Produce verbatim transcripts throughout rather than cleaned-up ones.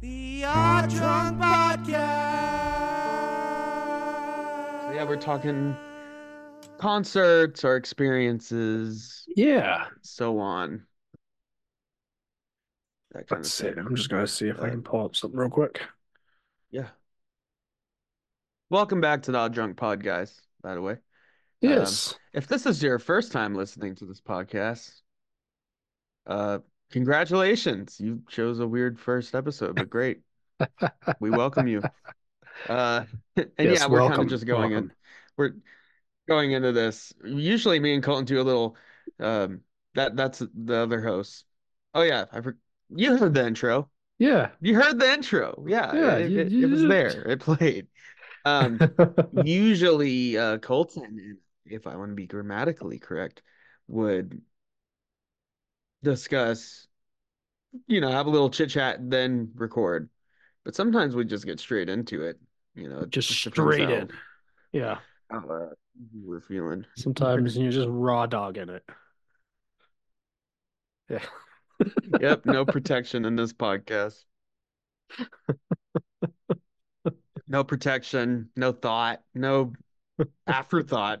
The Odd Drunk Podcast. So yeah, we're talking concerts, our experiences, yeah, so on. That kind That's of it. I'm just gonna see if uh, I can pull up something real quick. Yeah. Welcome back to the Odd Drunk Pod, guys. By the way, yes. Um, if this is your first time listening to this podcast, uh. congratulations, you chose a weird first episode, but great. We welcome you. Uh and yes, yeah, we're welcome, kind of just going welcome. in. We're going into this. Usually me and Colton do a little um that that's the other host. Oh yeah, I for, you heard the intro. Yeah. You heard the intro. Yeah. yeah it, you, it, you it was there. It played. Um usually uh Colton, if I want to be grammatically correct, would discuss, you know, have a little chit chat, then record. But sometimes we just get straight into it, you know, just, just straight in. Yeah, how, uh, we're feeling sometimes you're just raw dogging it. Yeah. Yep. No protection in this podcast. No protection. No thought. No afterthought.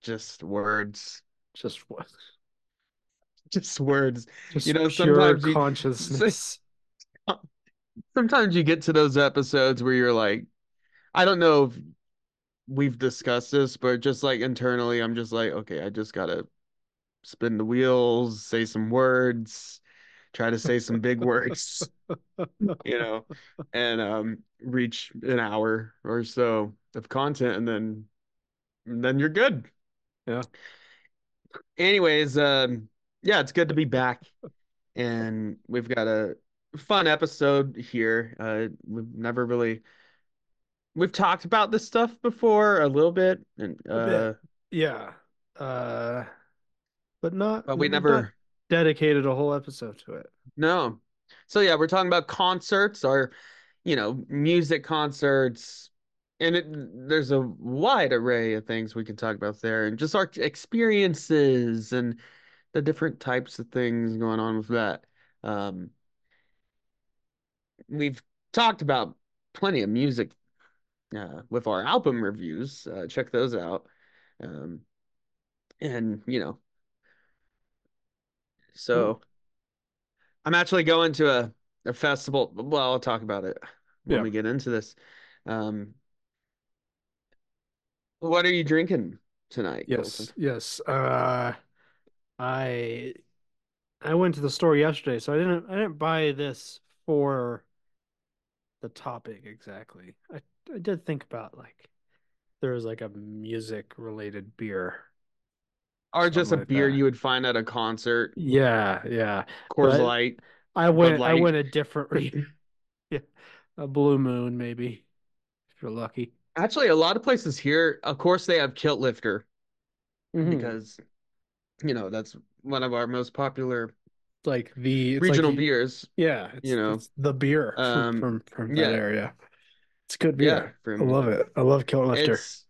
Just words. Just words. Just words, just you know. Sometimes you, consciousness. Sometimes you get to those episodes where you're like, I don't know if we've discussed this, but just like internally, I'm just like, okay, I just gotta spin the wheels, say some words, try to say some big words, you know, and um, reach an hour or so of content, and then, and then you're good. Yeah. Anyways, um. Yeah, it's good to be back, and we've got a fun episode here. Uh, we've never really we've talked about this stuff before a little bit, and uh, yeah, uh, but not. But we never not dedicated a whole episode to it. No, so yeah, we're talking about concerts, or you know, music concerts, and it, there's a wide array of things we can talk about there, and just our experiences and the different types of things going on with that. Um, we've talked about plenty of music uh, with our album reviews. Uh, check those out. Um, and, you know, so mm. I'm actually going to a, a festival. Well, I'll talk about it when yeah. we get into this. Um, what are you drinking tonight? Yes, Colton? yes. Uh... I I went to the store yesterday, so I didn't I didn't buy this for the topic exactly. I I did think about like there was like a music related beer, or just a like beer that you would find at a concert. Yeah, yeah. Coors but Light. I went Light. I went a different yeah, a Blue Moon maybe if you're lucky. Actually, a lot of places here, of course, they have Kilt Lifter mm-hmm. because, you know, that's one of our most popular, like the regional like, beers. Yeah, it's, you know, it's the beer um, from from, from yeah. that area. It's good beer. Yeah, from, I love it. I love Kilt Lifter. It's,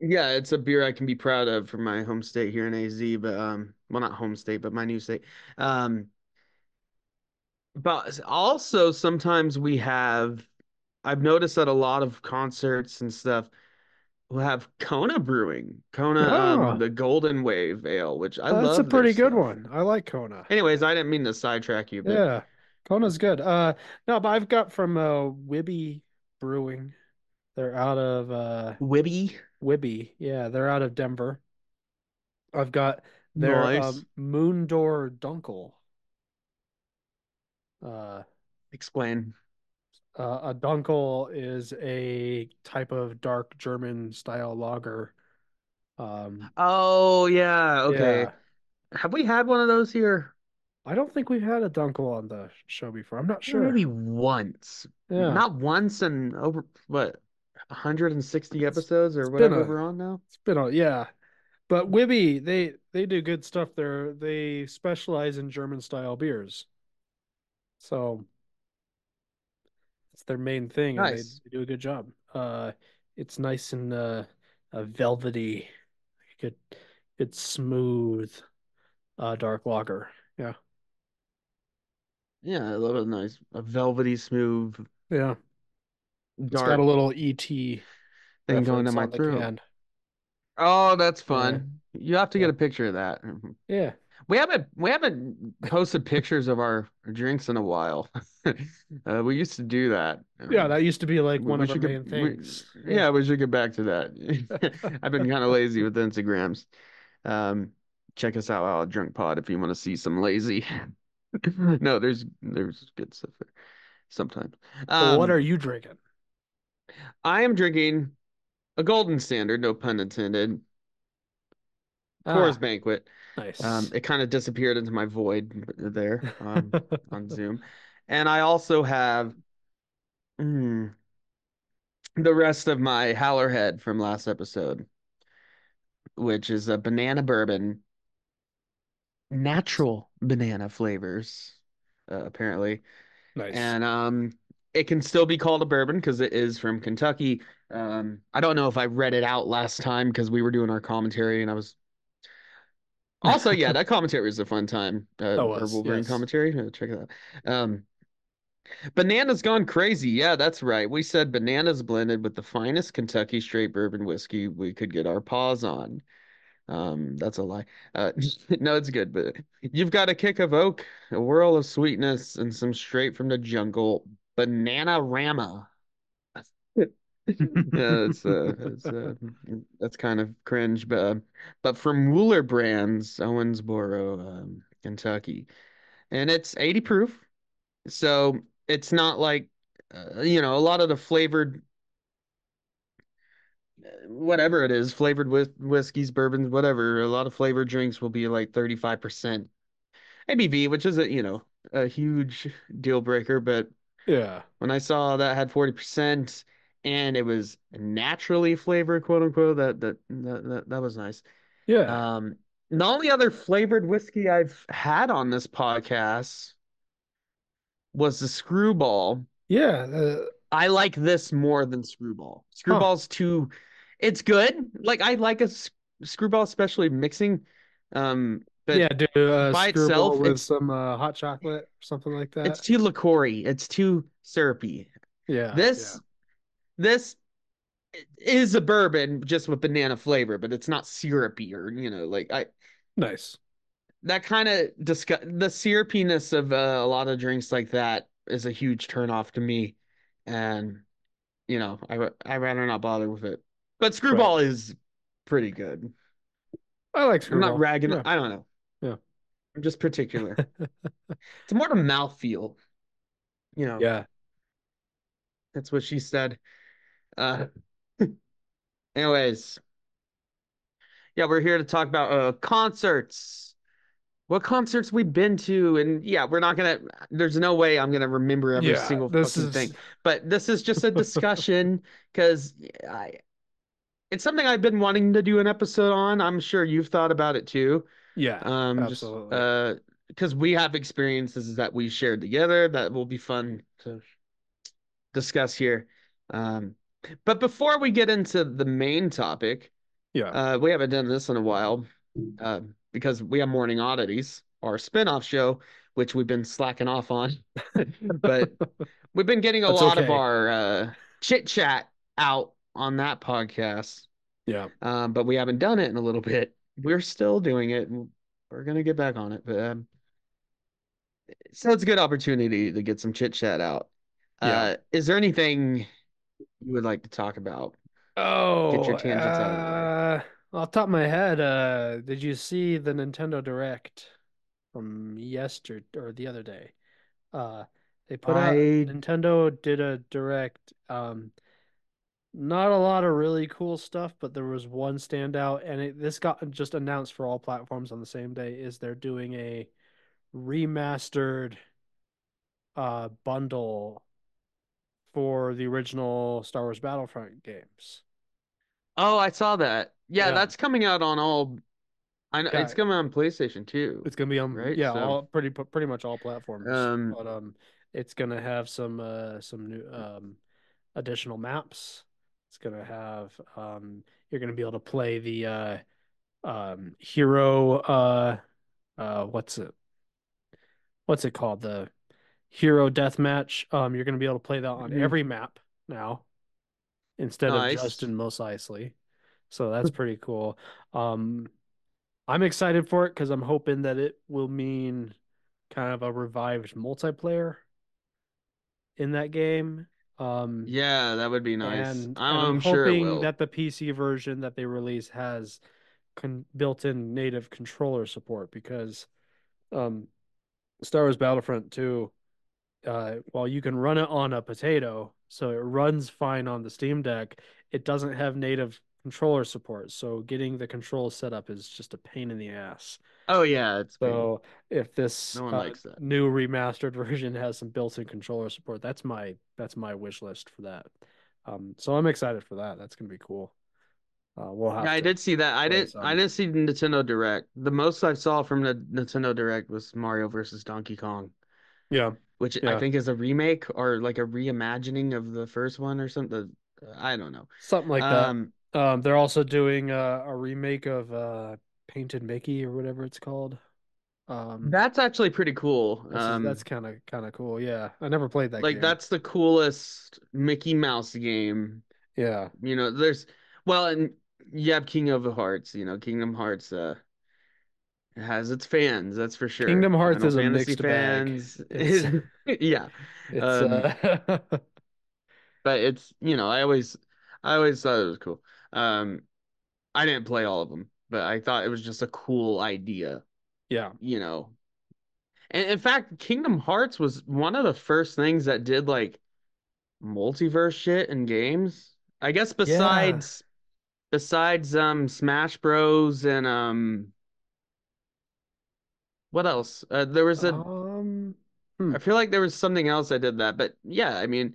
yeah, it's a beer I can be proud of from my home state here in A Z. But um, well, not home state, but my new state. Um, but also sometimes we have. I've noticed that a lot of concerts and stuff. We'll have Kona Brewing, Kona, oh. um, the Golden Wave Ale, which I oh, love. That's a pretty good stuff. one. I like Kona. Anyways, I didn't mean to sidetrack you. But... yeah, Kona's good. Uh, no, but I've got from uh, Wibby Brewing. They're out of uh, Wibby. Wibby, yeah, they're out of Denver. I've got their nice. um, Moondor Dunkel. Uh, Explain. Uh, a Dunkel is a type of dark German style lager. Um, oh yeah, okay. Yeah. Have we had one of those here? I don't think we've had a Dunkel on the show before. I'm not sure. Maybe once. Yeah. Not once in over, what, one hundred sixty episodes or whatever we're on now? It's been on, yeah. But Wibby, they, they do good stuff there. They specialize in German-style beers. So it's their main thing. Nice. And they, they do a good job. Uh, it's nice and uh, uh, velvety, good, good smooth uh, dark lager. Yeah. Yeah, I love it. Nice, a velvety, smooth. Yeah, dark. It's got a little E T thing going in my throat. Can. Oh, that's fun. Yeah. You have to yeah. get a picture of that. Yeah, we haven't we haven't posted pictures of our drinks in a while. uh, we used to do that. Yeah, that used to be like one we of our main get, things. We, yeah. yeah, we should get back to that. I've been kind of lazy with Instagrams. Um, check us out on Drunk Pod if you want to see some lazy. No, there's there's good stuff there sometimes. Um, well, what are you drinking? I am drinking a golden standard, no pun intended. Ah, Coors Banquet. Nice. Um, it kind of disappeared into my void there um, on Zoom. And I also have mm, the rest of my Howlerhead from last episode, which is a banana bourbon. Natural banana flavors, uh, apparently. Nice. And um, it can still be called a bourbon because it is from Kentucky. Um, I don't know if I read it out last time because we were doing our commentary, and I was also yeah, that commentary was a fun time. Uh, that was, Wolverine yes. commentary. Check it out. Um, Bananas gone crazy. Yeah, that's right. We said bananas blended with the finest Kentucky straight bourbon whiskey we could get our paws on. Um, that's a lie. Uh, no, it's good, but you've got a kick of oak, a whirl of sweetness, and some straight from the jungle banana-rama. yeah, that's uh, that's, uh, that's kind of cringe, but uh, but from Wooler Brands, Owensboro, um, Kentucky, and it's eighty proof, so it's not like uh, you know a lot of the flavored. Whatever it is, flavored with whiskeys, bourbons, whatever, a lot of flavored drinks will be like thirty-five percent A B V, which isn't, you know, a huge deal breaker. But yeah, when I saw that had forty percent and it was naturally flavored, quote unquote, that that that, that was nice. Yeah. Um, the only other flavored whiskey I've had on this podcast was the Screwball. Yeah. The... I like this more than Screwball. Screwball's huh. too. It's good. Like I like a sc- Screwball, especially mixing. Um, but yeah, do uh, by Screwball itself with it's, some uh, hot chocolate or something like that. It's too liqueur-y. It's too syrupy. Yeah. This, yeah. this is a bourbon just with banana flavor, but it's not syrupy or you know like I. Nice. That kind of discuss the syrupiness of uh, a lot of drinks like that is a huge turnoff to me. And, you know, I, I'd rather not bother with it. But Screwball right. is pretty good. I like Screwball. I'm not ragging. Yeah. I don't know. Yeah. I'm just particular. It's more of a mouthfeel. You know. Yeah. That's what she said. Uh, anyways. Yeah, we're here to talk about uh, concerts. What concerts we've been to, and yeah, we're not gonna. There's no way I'm gonna remember every yeah, single fucking is... thing. But this is just a discussion because I, it's something I've been wanting to do an episode on. I'm sure you've thought about it too. Yeah, um, absolutely. Just, uh, because we have experiences that we shared together that will be fun to discuss here. Um, but before we get into the main topic, yeah, uh, we haven't done this in a while. Uh, because we have Morning Oddities, our spinoff show, which we've been slacking off on. But we've been getting a That's lot okay. of our uh, chit-chat out on that podcast. Yeah. Um, but we haven't done it in a little bit. We're still doing it. We're going to get back on it. But um, so it's a good opportunity to get some chit-chat out. Yeah. Uh, is there anything you would like to talk about? Oh, get your tangents uh... out of the way. Off the top of my head, uh, did you see the Nintendo Direct from yesterday or the other day? Uh, they put I... out Nintendo did a Direct. Um, not a lot of really cool stuff, but there was one standout, and it, this got just announced for all platforms on the same day. Is they're doing a remastered uh, bundle for the original Star Wars Battlefront games. Oh, I saw that. Yeah, yeah. That's coming out on all. I know, yeah. It's coming on PlayStation too. It's gonna be on right? yeah, so. all, pretty pretty much all platforms. Um, but um, it's gonna have some uh some new um additional maps. It's gonna have um you're gonna be able to play the uh um hero uh uh what's it what's it called the hero deathmatch. Um, you're gonna be able to play that on mm-hmm. every map now instead nice. of just in Mos Eisley. So that's pretty cool. Um. I'm excited for it because I'm hoping that it will mean kind of a revived multiplayer in that game. Um, yeah, that would be nice. And, I'm, and I'm sure hoping it will. That the P C version that they release has con- built-in native controller support, because um, Star Wars Battlefront two, uh, while you can run it on a potato, so it runs fine on the Steam Deck, it doesn't have native controller support, so getting the control set up is just a pain in the ass. Oh yeah, it's so pain. If this no uh, new remastered version has some built-in controller support, that's my that's my wish list for that. Um, so I'm excited for that. That's gonna be cool. Uh, we'll have. Yeah, I did see that. I didn't. Some. I didn't see Nintendo Direct. The most I saw from the Nintendo Direct was Mario versus Donkey Kong. Yeah, which yeah. I think is a remake or like a reimagining of the first one or something. I don't know. Something like that. Um, Um, they're also doing uh, a remake of uh, Painted Mickey or whatever it's called. Um, that's actually pretty cool. Um, that's kind of kind of cool. Yeah, I never played that. Like game. That's the coolest Mickey Mouse game. Yeah, you know, there's well, and you have King of the Hearts. You know, Kingdom Hearts uh, has its fans. That's for sure. Kingdom Hearts is a mixed fans. Bag. It's, yeah, it's, um, uh... but it's you know I always I always thought it was cool. Um, I didn't play all of them, but I thought it was just a cool idea. Yeah. You know, and in fact, Kingdom Hearts was one of the first things that did like multiverse shit in games, I guess, besides, yeah. besides, um, Smash Bros. And, um, what else? Uh, there was a, um, hmm. I feel like there was something else that did that, but yeah, I mean,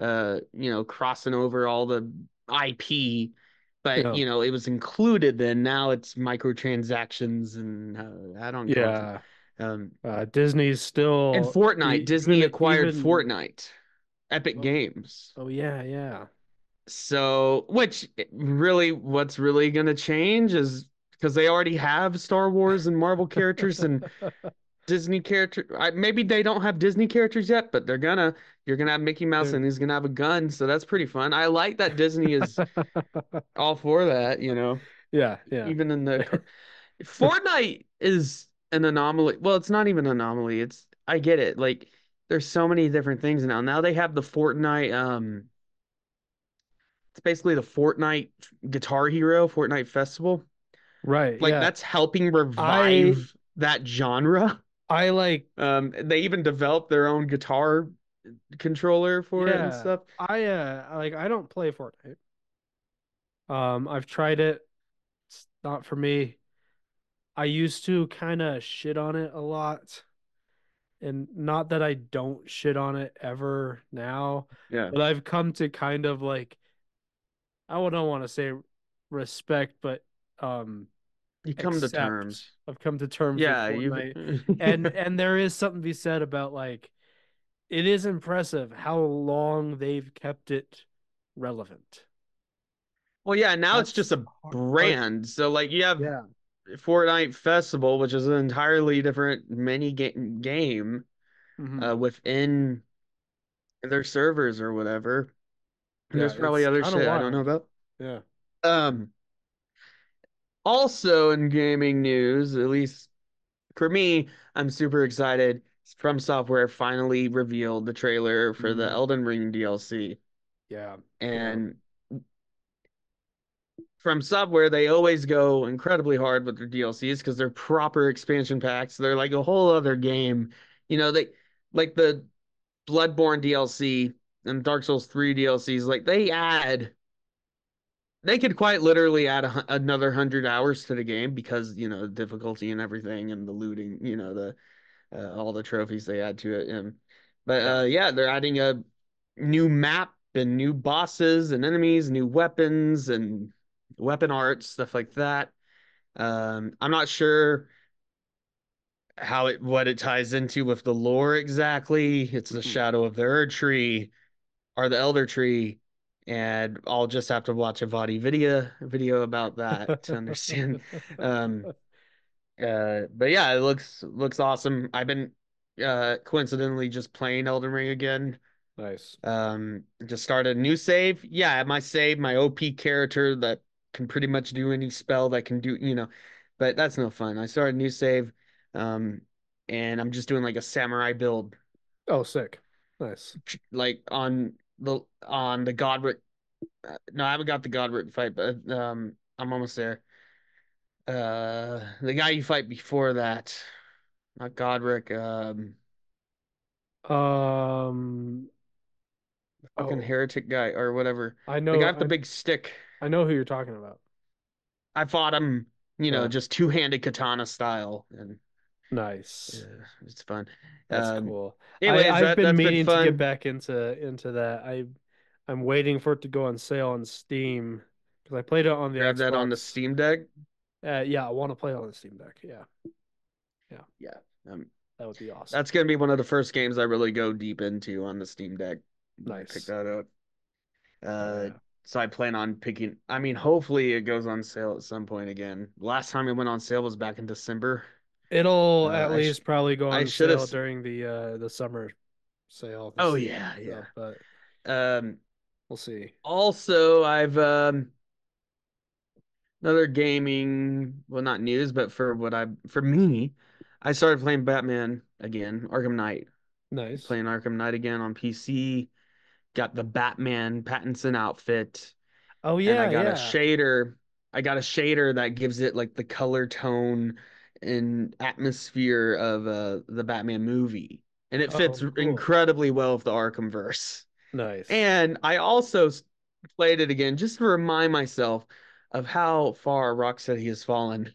uh, you know, crossing over all the I P, but yeah. you know it was included. Then now it's microtransactions, and uh, I don't. Yeah, um, uh, Disney's still and Fortnite. Even, Disney acquired even... Fortnite, Epic oh. Games. Oh yeah, yeah. So, which really, what's really gonna change is because they already have Star Wars and Marvel characters and Disney characters. Maybe they don't have Disney characters yet, but they're gonna. You're gonna have Mickey Mouse, Dude. and he's gonna have a gun, so that's pretty fun. I like that Disney is all for that, you know. Yeah, yeah. Even in the Fortnite is an anomaly. Well, it's not even an anomaly. It's I get it. Like there's so many different things now. Now they have the Fortnite. Um, it's basically the Fortnite Guitar Hero Fortnite Festival, right? Like yeah. that's helping revive I... that genre. I like. Um, they even developed their own guitar controller for yeah. it and stuff. I uh like I don't play Fortnite. Um, I've tried it. It's not for me. I used to kind of shit on it a lot, and not that I don't shit on it ever now. Yeah. But I've come to kind of like, I don't want to say respect, but um. You come accept. to terms. I've come to terms. Yeah, you and and there is something to be said about like, it is impressive how long they've kept it relevant. Well, yeah, now That's it's just a hard. brand. So like you have yeah. Fortnite Festival, which is an entirely different mini game game mm-hmm. uh, within their servers or whatever. Yeah, there's probably other shit I don't know about. Yeah. Um. Also in gaming news, at least for me, I'm super excited. From Software finally revealed the trailer for mm-hmm. the Elden Ring D L C. Yeah. And yeah. From Software, they always go incredibly hard with their D L Cs because they're proper expansion packs. They're like a whole other game. You know, they like the Bloodborne D L C and Dark Souls three D L Cs, like they add They could quite literally add a, another one hundred hours to the game because, you know, the difficulty and everything and the looting, you know, the uh, all the trophies they add to it. Um, but uh, yeah, they're adding a new map and new bosses and enemies, new weapons and weapon arts, stuff like that. Um, I'm not sure how it what it ties into with the lore exactly. It's the Shadow of the Erdtree or the Elder Tree, and I'll just have to watch a V O D video video about that to understand. Um, uh, but yeah, it looks looks awesome. I've been uh, coincidentally just playing Elden Ring again. Nice. Um, just started a new save. Yeah, my save, my O P character that can pretty much do any spell that can do, you know, but that's no fun. I started a new save, um, and I'm just doing like a samurai build. Oh, sick. Nice. Like on the on the Godric. No, I haven't got the Godric fight, but um, I'm almost there. Uh, the guy you fight before that, not Godric. Um. Um. Fucking oh. heretic guy or whatever. I know. The guy with the I, big stick. I know who you're talking about. I fought him, you know, yeah. just two-handed katana style. And nice. Yeah, it's fun. That's um, cool. Anyways, I, I've that, been meaning been to get back into into that. I I'm waiting for it to go on sale on Steam because I played it on the. Grab Xbox. That on the Steam Deck. Uh, yeah, I want to play it on the Steam Deck. Yeah. Yeah. Yeah. Um, that would be awesome. That's gonna be one of the first games I really go deep into on the Steam Deck. Nice. Pick that up. Uh, yeah. So I plan on picking. I mean, hopefully it goes on sale at some point again. Last time it went on sale was back in December. It'll uh, at I least sh- probably go on I sale should've... during the uh, the summer sale. Oh season, yeah, so, yeah. But um, we'll see. Also, I've um, another gaming. Well, not news, but for what I for me, I started playing Batman again, Arkham Knight. Nice. Playing Arkham Knight again on P C. Got the Batman Pattinson outfit. Oh yeah, and I got yeah. a shader. I got a shader that gives it like the color tone and atmosphere of uh, the Batman movie, and it fits oh, cool. incredibly well with the Arkhamverse. Nice. And I also played it again just to remind myself of how far Rocksteady has fallen.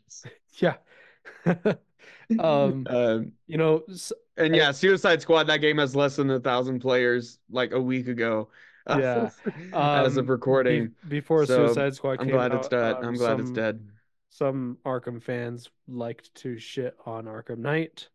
Yeah. um, um, you know. So- And yeah, Suicide Squad, that game has less than a thousand players like a week ago. Yeah. As um, of recording. Be- before so Suicide Squad came out. I'm glad out, it's dead. Um, I'm glad some, it's dead. Some Arkham fans liked to shit on Arkham Knight,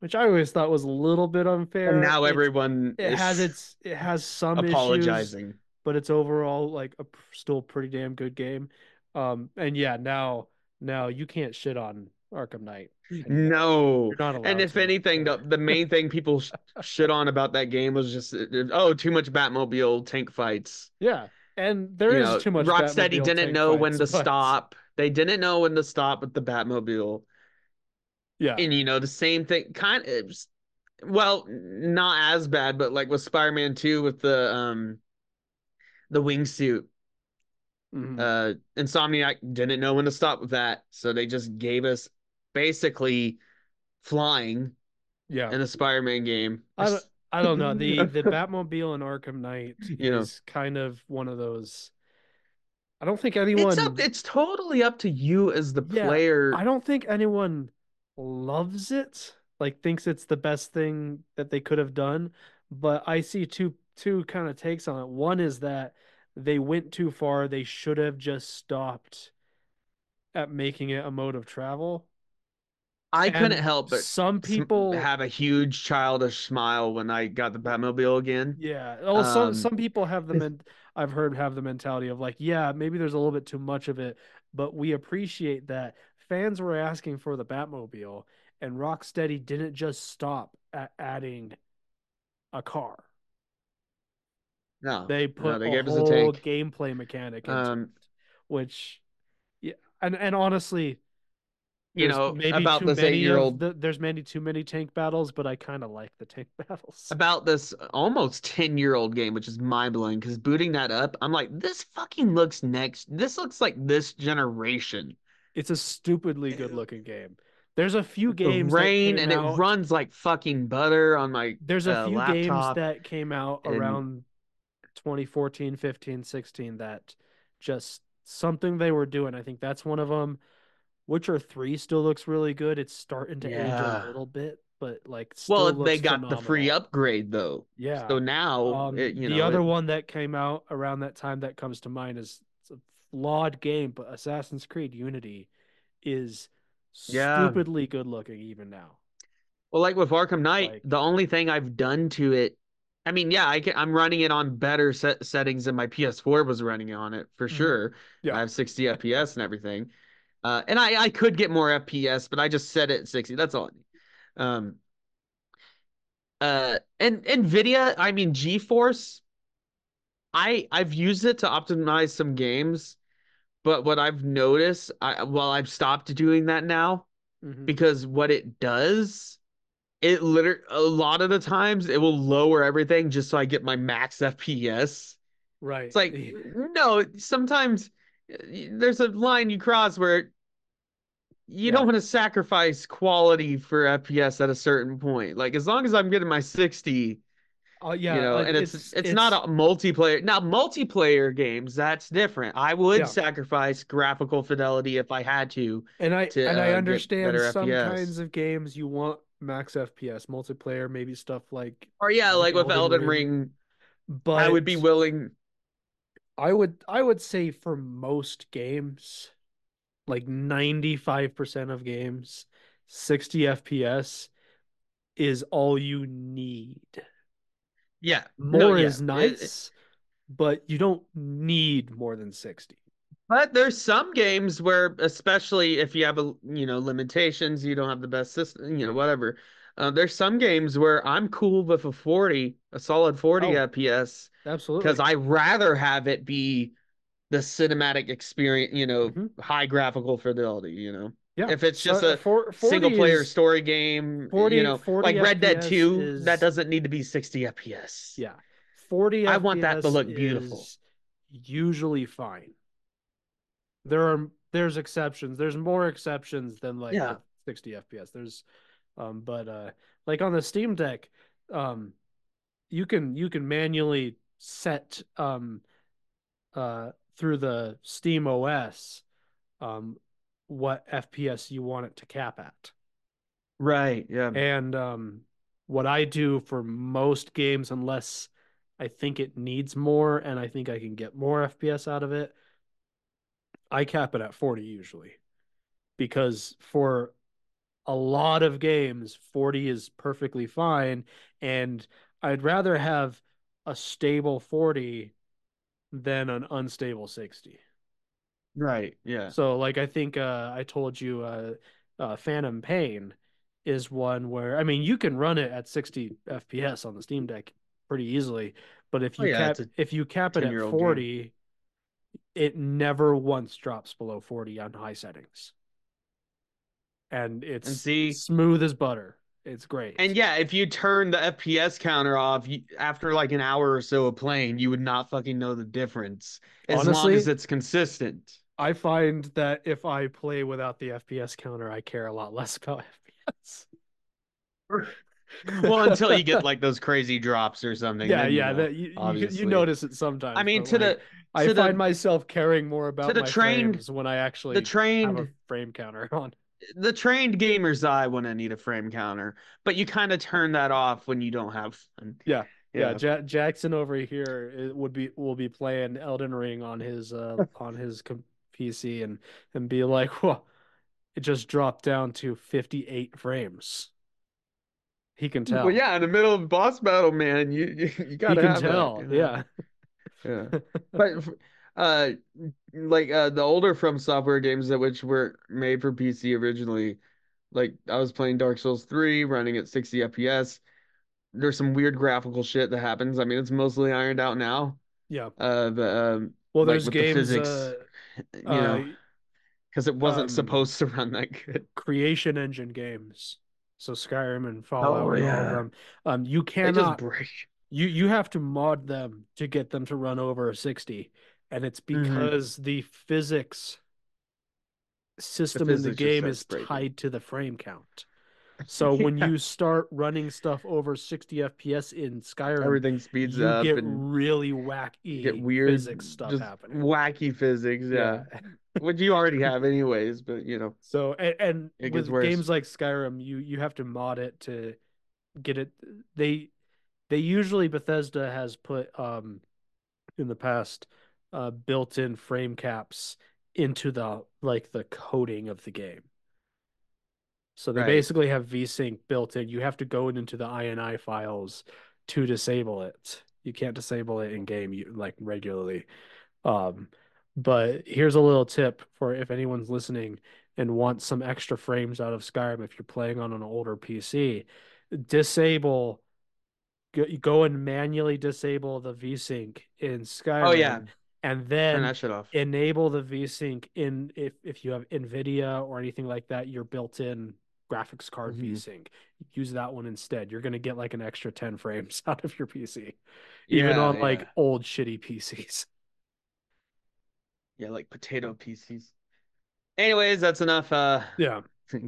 which I always thought was a little bit unfair. And now it's, everyone it is has its it has some apologizing. Issues, but it's overall like a still pretty damn good game. Um and yeah, now now you can't shit on Arkham Knight. And no, and if to. anything, the, the main thing people sh- shit on about that game was just oh, too much Batmobile tank fights. Yeah, and there you is know, too much. Rocksteady didn't know fights, when to but... stop. They didn't know when to stop with the Batmobile. Yeah, and you know the same thing, kind of. Was, well, not as bad, but like with Spider-Man two with the um, the wingsuit. Mm-hmm. Uh, Insomniac didn't know when to stop with that, so they just gave us. Basically flying yeah in a Spider-Man game. I don't, I don't know the the Batmobile and Arkham Knight you is know. kind of one of those. I don't think anyone it's, up, it's totally up to you as the yeah, player. I don't think anyone loves it, like thinks it's the best thing that they could have done, but I see two two kind of takes on it. One is that they went too far. They should have just stopped at making it a mode of travel. I and couldn't help but some people have a huge childish smile when I got the Batmobile again. Yeah. Oh, um, some some people have the men- I've heard have the mentality of like, yeah, maybe there's a little bit too much of it, but we appreciate that fans were asking for the Batmobile, and Rocksteady didn't just stop at adding a car. No, they put no, they a whole a gameplay mechanic into um, it, which, yeah, and and honestly. You there's know, maybe about this eight-year-old... The, there's many too many tank battles, but I kind of like the tank battles. About this almost ten-year-old game, which is mind-blowing, because booting that up, I'm like, this fucking looks next... This looks like this generation. It's a stupidly good-looking game. There's a few games rain and out, it runs like fucking butter on my There's a uh, few laptop games that came out and... around twenty fourteen, fifteen, sixteen that just something they were doing. I think that's one of them. Witcher three still looks really good. It's starting to yeah. age a little bit, but like still well, looks they got phenomenal. The free upgrade though. Yeah. So now um, it, you the know, other it... one that came out around that time that comes to mind is it's a flawed game, but Assassin's Creed Unity is yeah. stupidly good looking even now. Well, like with Arkham Knight, like, the only thing I've done to it, I mean, yeah, I can, I'm running it on better set settings than my P S four was running on it for mm-hmm. sure. Yeah. I have sixty F P S and everything. Uh, and I, I could get more F P S, but I just set it at sixty. That's all I need. Um, uh, and NVIDIA, I mean, GeForce, I, I've used it to optimize some games. But what I've noticed, I, well, I've stopped doing that now mm-hmm. because what it does, it literally, a lot of the times, it will lower everything just so I get my max F P S. Right. It's like, no, sometimes... There's a line you cross where you yeah. don't want to sacrifice quality for F P S at a certain point. Like as long as I'm getting my sixty, uh, yeah, you know, like, and it's it's, it's it's not a multiplayer. Now multiplayer games, that's different. I would yeah. sacrifice graphical fidelity if I had to. And I to, and uh, I understand some F P S. Kinds of games you want max F P S multiplayer, maybe stuff like or yeah, like, like with Elden, Elden Ring, Ring. But I would be willing. I would I would say for most games, like ninety-five percent of games, sixty F P S is all you need. Yeah. More no, yeah. is nice, it, it, but you don't need more than sixty. But there's some games where, especially if you have a you know limitations, you don't have the best system, you know, whatever. Uh, there's some games where I'm cool with a forty, a solid forty oh, F P S. Absolutely. Because I rather have it be the cinematic experience, you know, mm-hmm. high graphical fidelity, you know. Yeah. If it's just uh, a single-player story game, forty, you know, like Red F P S Dead two, is... that doesn't need to be sixty F P S. Yeah. forty I F P S want that to look beautiful. Usually fine. There are there's exceptions. There's more exceptions than like yeah. sixty F P S. There's Um, but uh, like on the Steam Deck, um, you can you can manually set um, uh, through the Steam O S um, what F P S you want it to cap at. Right. Yeah. And um, what I do for most games, unless I think it needs more and I think I can get more F P S out of it, I cap it at forty usually, because for a lot of games, forty is perfectly fine, and I'd rather have a stable forty than an unstable sixty. Right, yeah. So, like, I think uh, I told you uh, uh, Phantom Pain is one where, I mean, you can run it at sixty F P S on the Steam Deck pretty easily, but if you, oh, yeah, cap, if you cap it at forty, game. It never once drops below forty on high settings. And it's and see, smooth as butter. It's great. And yeah, if you turn the F P S counter off you, after like an hour or so of playing, you would not fucking know the difference. As Honestly, long as it's consistent. I find that if I play without the F P S counter, I care a lot less about F P S. Well, until you get like those crazy drops or something. Yeah, then, yeah, you know, that, you, you, you notice it sometimes. I mean, to like, the I to find the, myself caring more about to the my trained, frames when I actually the trained, have a frame counter on. The trained gamer's eye when I need a frame counter, but you kind of turn that off when you don't have fun. Yeah, yeah. yeah. Ja Jackson over here would be will be playing Elden Ring on his uh, on his P C and and be like, whoa, it just dropped down to fifty-eight frames. He can tell. Well, yeah, in the middle of boss battle, man, you you, you gotta you can have tell. That, you know? Yeah, yeah. But. Uh, like uh, the older From Software games that which were made for P C originally, like I was playing Dark Souls three, running at sixty F P S. There's some weird graphical shit that happens. I mean, it's mostly ironed out now. Yeah. Uh, but, um, well, there's like games, the physics, uh, you know, because uh, it wasn't um, supposed to run that good. Creation Engine games, so Skyrim and Fallout. Oh, yeah. And all of them. Um, you cannot. They just break. You you have to mod them to get them to run over sixty. And it's because mm-hmm. the physics system the physics in the game is breaking. Tied to the frame count. So yeah. when you start running stuff over sixty F P S in Skyrim, everything speeds you up. You get and really wacky get weird, physics stuff just happening. Wacky physics, yeah. yeah. which you already have anyways, but you know. So and, and with worse. games like Skyrim, you you have to mod it to get it. They they usually Bethesda has put um in the past uh built-in frame caps into the like the coding of the game. So they right. basically have V-Sync built in. You have to go into the I N I files to disable it. You can't disable it in game like regularly. Um, but here's a little tip for if anyone's listening and wants some extra frames out of Skyrim if you're playing on an older P C, disable, go and manually disable the V-Sync in Skyrim. Oh, yeah. And then that shit off. Enable the V-Sync in if, if you have NVIDIA or anything like that, your built-in graphics card mm-hmm. V-Sync. Use that one instead. You're going to get like an extra ten frames out of your P C, even yeah, on yeah. like old shitty P Cs. Yeah, like potato P Cs. Anyways, that's enough uh, yeah.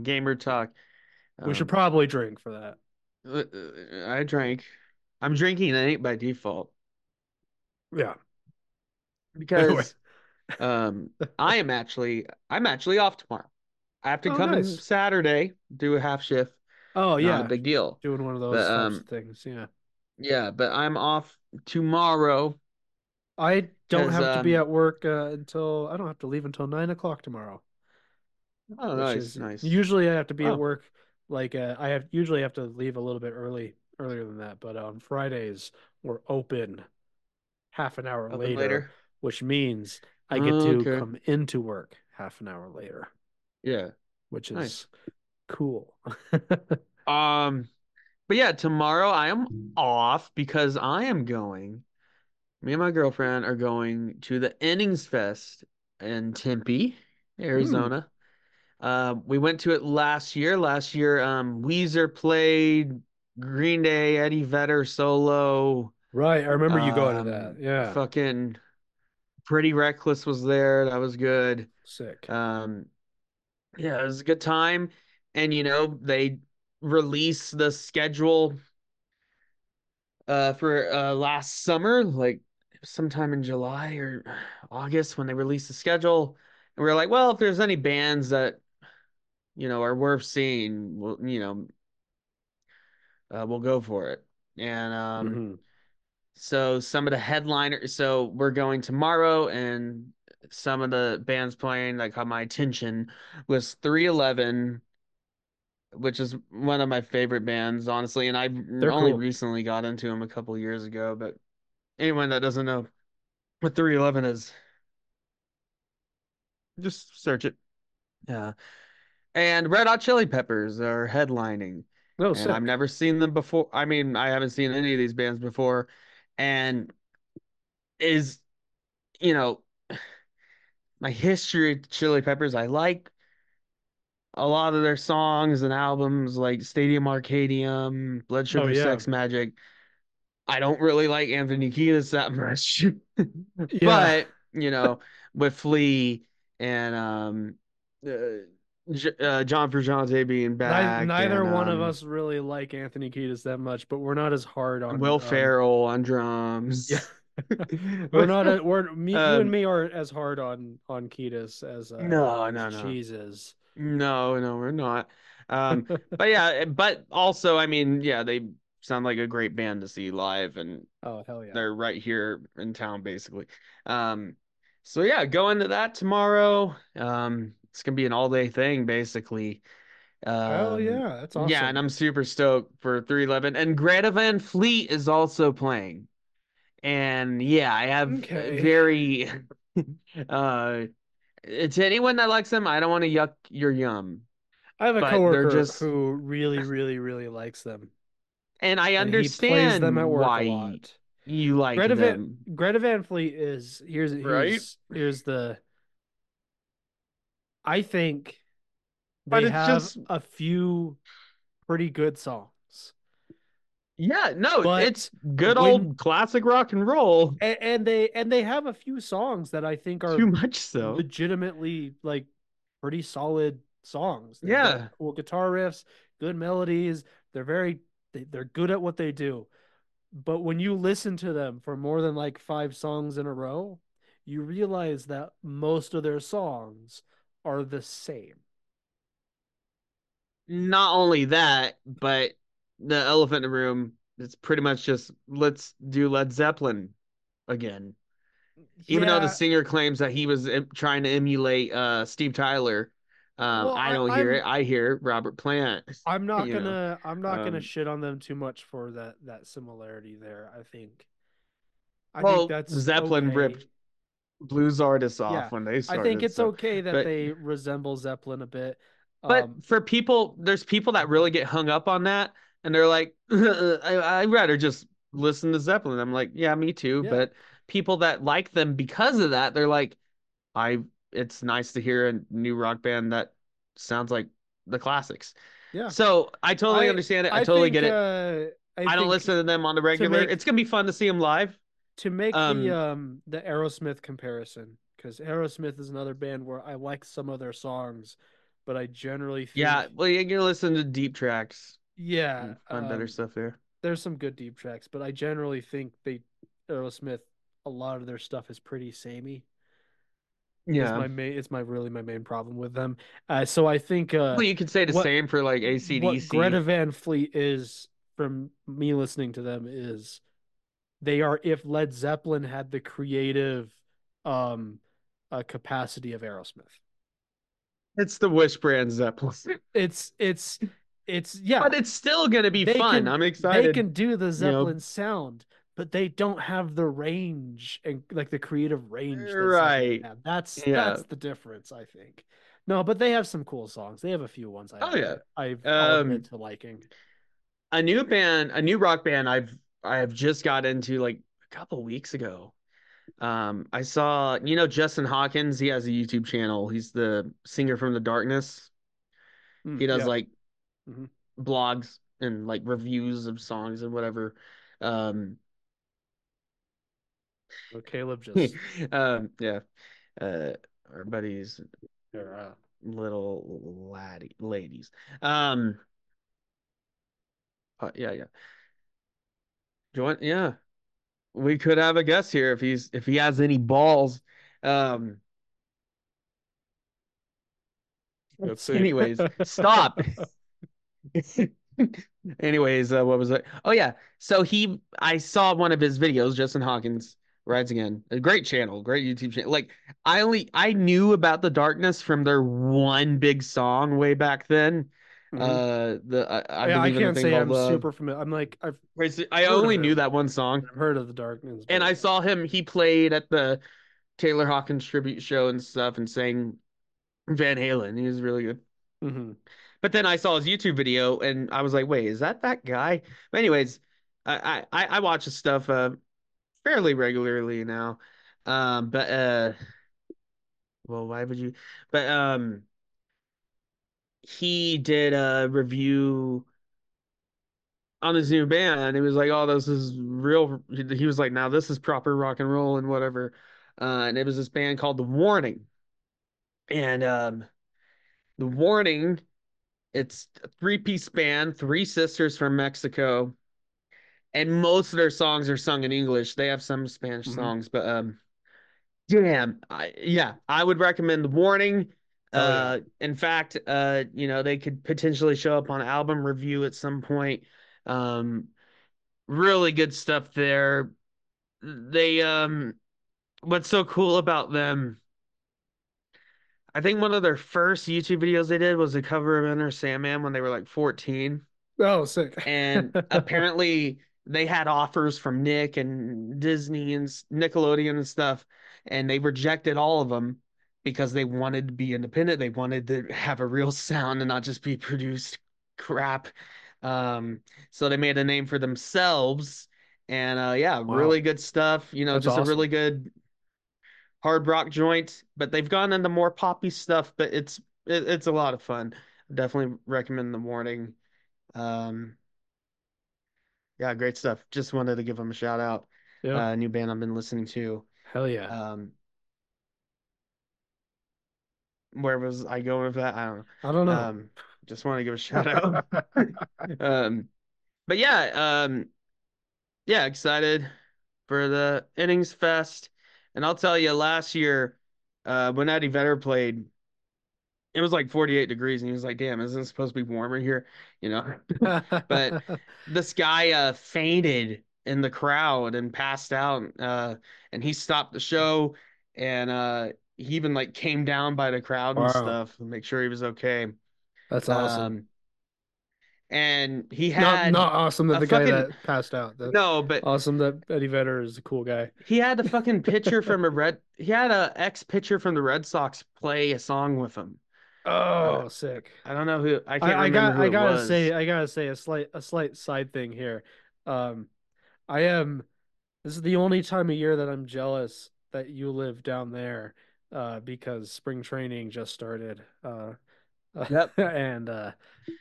gamer talk. We um, should probably drink for that. I drank. I'm drinking, I ain't by default. Yeah. Because um, I am actually I'm actually off tomorrow. I have to oh, come nice. in Saturday, do a half shift. Oh yeah, not a big deal. Doing one of those but, um, things, yeah. Yeah, but I'm off tomorrow. I don't have um, to be at work uh, until I don't have to leave until nine o'clock tomorrow. Oh, nice, is, nice. Usually I have to be oh. at work. Like uh, I have usually have to leave a little bit early, earlier than that. But on um, Fridays we're open half an hour open later. later. Which means I get oh, okay. to come into work half an hour later. Yeah. Which is nice. Cool. um, But yeah, tomorrow I am off because I am going, me and my girlfriend are going to the Innings Fest in Tempe, Arizona. Hmm. Uh, we went to it last year. Last year, um, Weezer played, Green Day, Eddie Vedder solo. Right. I remember you going um, to that. Yeah. Fucking... Pretty Reckless was there. That was good. Sick. Um, yeah, it was a good time. And, you know, they released the schedule uh, for uh, last summer, like sometime in July or August when they released the schedule. And we were like, well, if there's any bands that, you know, are worth seeing, we'll, you know, uh, we'll go for it. And, um, mm-hmm. So some of the headliners, so we're going tomorrow, and some of the bands playing that caught my attention was three eleven, which is one of my favorite bands, honestly. And I They're only cool. recently got into them a couple years ago, but anyone that doesn't know what three eleven is, just search it. Yeah. And Red Hot Chili Peppers are headlining. Oh, and sick. I've never seen them before. I mean, I haven't seen any of these bands before. And is, you know, my history of Chili Peppers, I like a lot of their songs and albums like Stadium Arcadium, Blood Sugar oh, yeah. Sex Magic. I don't really like Anthony Kiedis that much. yeah. But, you know, with Flea and um, uh, J- uh, John Frusciante being back. Neither and, one um, of us really like Anthony Kiedis that much, but we're not as hard on Will um, Ferrell on drums. Yeah. We're not a, we're me um, you and me aren't as hard on on Kiedis as uh, no no no Jesus no no we're not um but yeah but also I mean yeah they sound like a great band to see live and oh hell yeah they're right here in town basically um so yeah go into that tomorrow um it's gonna be an all day thing basically um, oh yeah that's awesome yeah and I'm super stoked for three eleven and Greta Van Fleet is also playing. And yeah, I have okay. very, uh, to anyone that likes them, I don't want to yuck your yum. I have a but coworker just... who really, really, really likes them. And I understand and he plays them at work why a lot. You like Greta them. Van, Greta Van Fleet is, here's, here's, right? here's the, I think but they it's have just... a few pretty good songs. Yeah, no, but it's good when, old classic rock and roll, and, and they and they have a few songs that I think are too much so legitimately like pretty solid songs. They're yeah, well, guitar riffs, good melodies. They're very they, they're good at what they do. But when you listen to them for more than like five songs in a row, you realize that most of their songs are the same. Not only that, but the elephant in the room is pretty much just, let's do Led Zeppelin again. Yeah. Even though the singer claims that he was trying to emulate uh, Steve Tyler. Um, well, I don't I, hear I'm, it. I hear Robert Plant. I'm not gonna. Know. I'm not um, gonna shit on them too much for that. That similarity there. I think. I well, think that's Zeppelin okay. ripped blues artists off yeah. when they started. I think it's so. okay that but, they resemble Zeppelin a bit. Um, but for people, there's people that really get hung up on that, and they're like, I, "I'd rather just listen to Zeppelin." I'm like, "Yeah, me too." Yeah. But people that like them because of that, they're like, "I." It's nice to hear a new rock band that sounds like the classics. Yeah. So I totally I, understand it. I, I totally think, get it. Uh, I, I don't listen to them on the regular. Make, it's going to be fun to see them live. To make um, the um, the Aerosmith comparison, because Aerosmith is another band where I like some of their songs, but I generally think... Yeah, well, you're going to listen to deep tracks. Yeah. Find um, better stuff there. There's some good deep tracks, but I generally think they Aerosmith, a lot of their stuff is pretty samey. Yeah, it's my main, it's my really my main problem with them. Uh, so I think uh, well, you could say the what, same for like A C D C. What Greta Van Fleet is from me listening to them is they are if Led Zeppelin had the creative um, uh, capacity of Aerosmith. It's the Wish brand Zeppelin. It's it's it's yeah, but it's still gonna be they fun. Can, I'm excited. They can do the Zeppelin you know. sound. But they don't have the range and like the creative range. That right. That's yeah. that's the difference, I think. No, but they have some cool songs. They have a few ones I oh, yeah. I've um, into liking. A new band, a new rock band I've I've just got into like a couple weeks ago. Um, I saw, you know, Justin Hawkins, he has a YouTube channel. He's the singer from The Darkness. Mm, he does yeah. like mm-hmm. blogs and like reviews of songs and whatever. Um So Caleb just um yeah uh our buddies are uh, little laddie ladies um uh, yeah yeah join yeah we could have a guest here if he's if he has any balls um anyways stop anyways uh, what was it oh yeah so he I saw one of his videos Justin Hawkins Rides Again, a great channel, great YouTube channel. Like I only I knew about The Darkness from their one big song way back then. Mm-hmm. Uh, the I, I, yeah, I can't say I'm love. super familiar. I'm like I've I only knew that one song. I've heard of The Darkness, and I saw him. He played at the Taylor Hawkins tribute show and stuff, and sang Van Halen. He was really good. Mm-hmm. But then I saw his YouTube video, and I was like, "Wait, is that that guy?" But anyways, I I I watch his stuff. Uh, fairly regularly now. Um, but, uh, well, why would you, but, um, he did a review on his new band and he was like, oh, this is real. He was like, now this is proper rock and roll and whatever. Uh, and it was this band called The Warning and, um, The Warning, it's a three piece band, three sisters from Mexico. And most of their songs are sung in English. They have some Spanish mm-hmm. songs, but um, damn, I, yeah, I would recommend The Warning. Oh, uh, yeah. In fact, uh, you know, they could potentially show up on album review at some point. Um, really good stuff there. They um, what's so cool about them? I think one of their first YouTube videos they did was a cover of Enter Sandman when they were like fourteen. Oh, sick! And apparently. They had offers from Nick and Disney and Nickelodeon and stuff, and they rejected all of them because they wanted to be independent. They wanted to have a real sound and not just be produced crap. Um, so they made a name for themselves, and uh, yeah, wow. really good stuff. You know, That's just awesome. a really good hard rock joint. But they've gone into more poppy stuff, but it's it, it's a lot of fun. Definitely recommend The Warning. Um, Yeah, great stuff. Just wanted to give them a shout out. Yeah. Uh, new band I've been listening to. Hell yeah. Um, where was I going with that? I don't know. I don't know. Um, just want to give a shout out. um, but yeah, um, yeah, excited for the Innings Fest. And I'll tell you, last year, uh, when Eddie Vedder played, it was like forty-eight degrees, and he was like, damn, isn't it supposed to be warmer here? You know? But this guy uh, fainted in the crowd and passed out, uh, and he stopped the show, and uh, he even like came down by the crowd wow. and stuff to make sure he was okay. That's awesome. Um, and he had not, not awesome that the fucking guy that passed out. That's no, but awesome that Eddie Vedder is a cool guy. He had a fucking pitcher from a red. He had a ex pitcher from the Red Sox play a song with him. Oh, uh, sick! I don't know who. I can't I, remember I got. Who I gotta was. say. I gotta say a slight a slight side thing here. Um, I am. This is the only time of year that I'm jealous that you live down there, uh, because spring training just started. Uh. Yep. and uh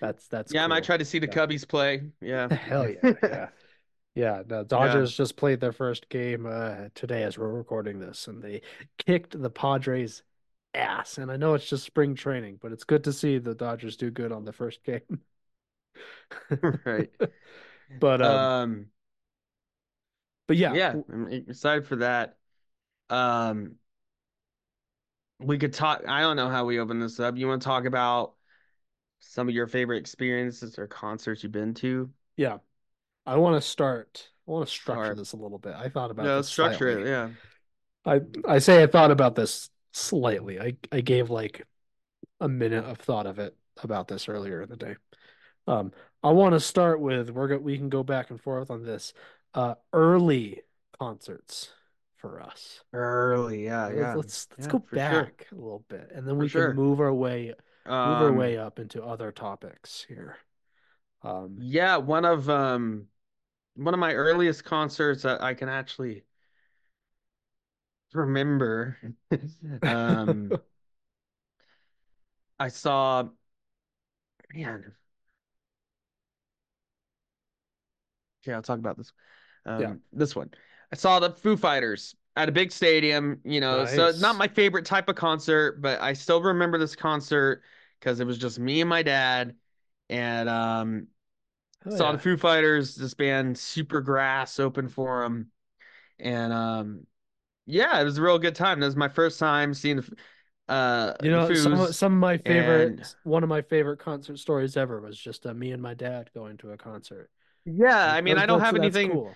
that's that's yeah cool. I might try to see the yeah. Cubbies play. Yeah hell yeah yeah yeah the Dodgers yeah. just played their first game uh today as we're recording this, and they kicked the Padres ass, and I know it's just spring training, but it's good to see the Dodgers do good on the first game. Right. But um, um but yeah yeah I'm excited for that. um We could talk. I don't know how we open this up. You want to talk about some of your favorite experiences or concerts you've been to? Yeah, I want to start. I want to structure start. this a little bit. I thought about no, this structure slightly. it. Yeah, I I say I thought about this slightly. I I gave like a minute of thought of it about this earlier in the day. Um, I want to start with we're go, we can go back and forth on this. Uh, early concerts. For us early yeah let's, yeah let's let's yeah, go back sure. a little bit, and then we for can sure. move our way move um, our way up into other topics here. Um yeah one of um one of my earliest concerts that I can actually remember, um I saw man okay I'll talk about this um yeah. this one I saw the Foo Fighters at a big stadium, you know, nice. So it's not my favorite type of concert, but I still remember this concert because it was just me and my dad, and um, oh, saw yeah. the Foo Fighters, this band Supergrass open for them, and um, yeah, it was a real good time. That was my first time seeing the, uh, you know, the Foos, some of, some of my favorite, and... one of my favorite concert stories ever was just uh, me and my dad going to a concert. Yeah, and I mean, I don't have anything. Cool.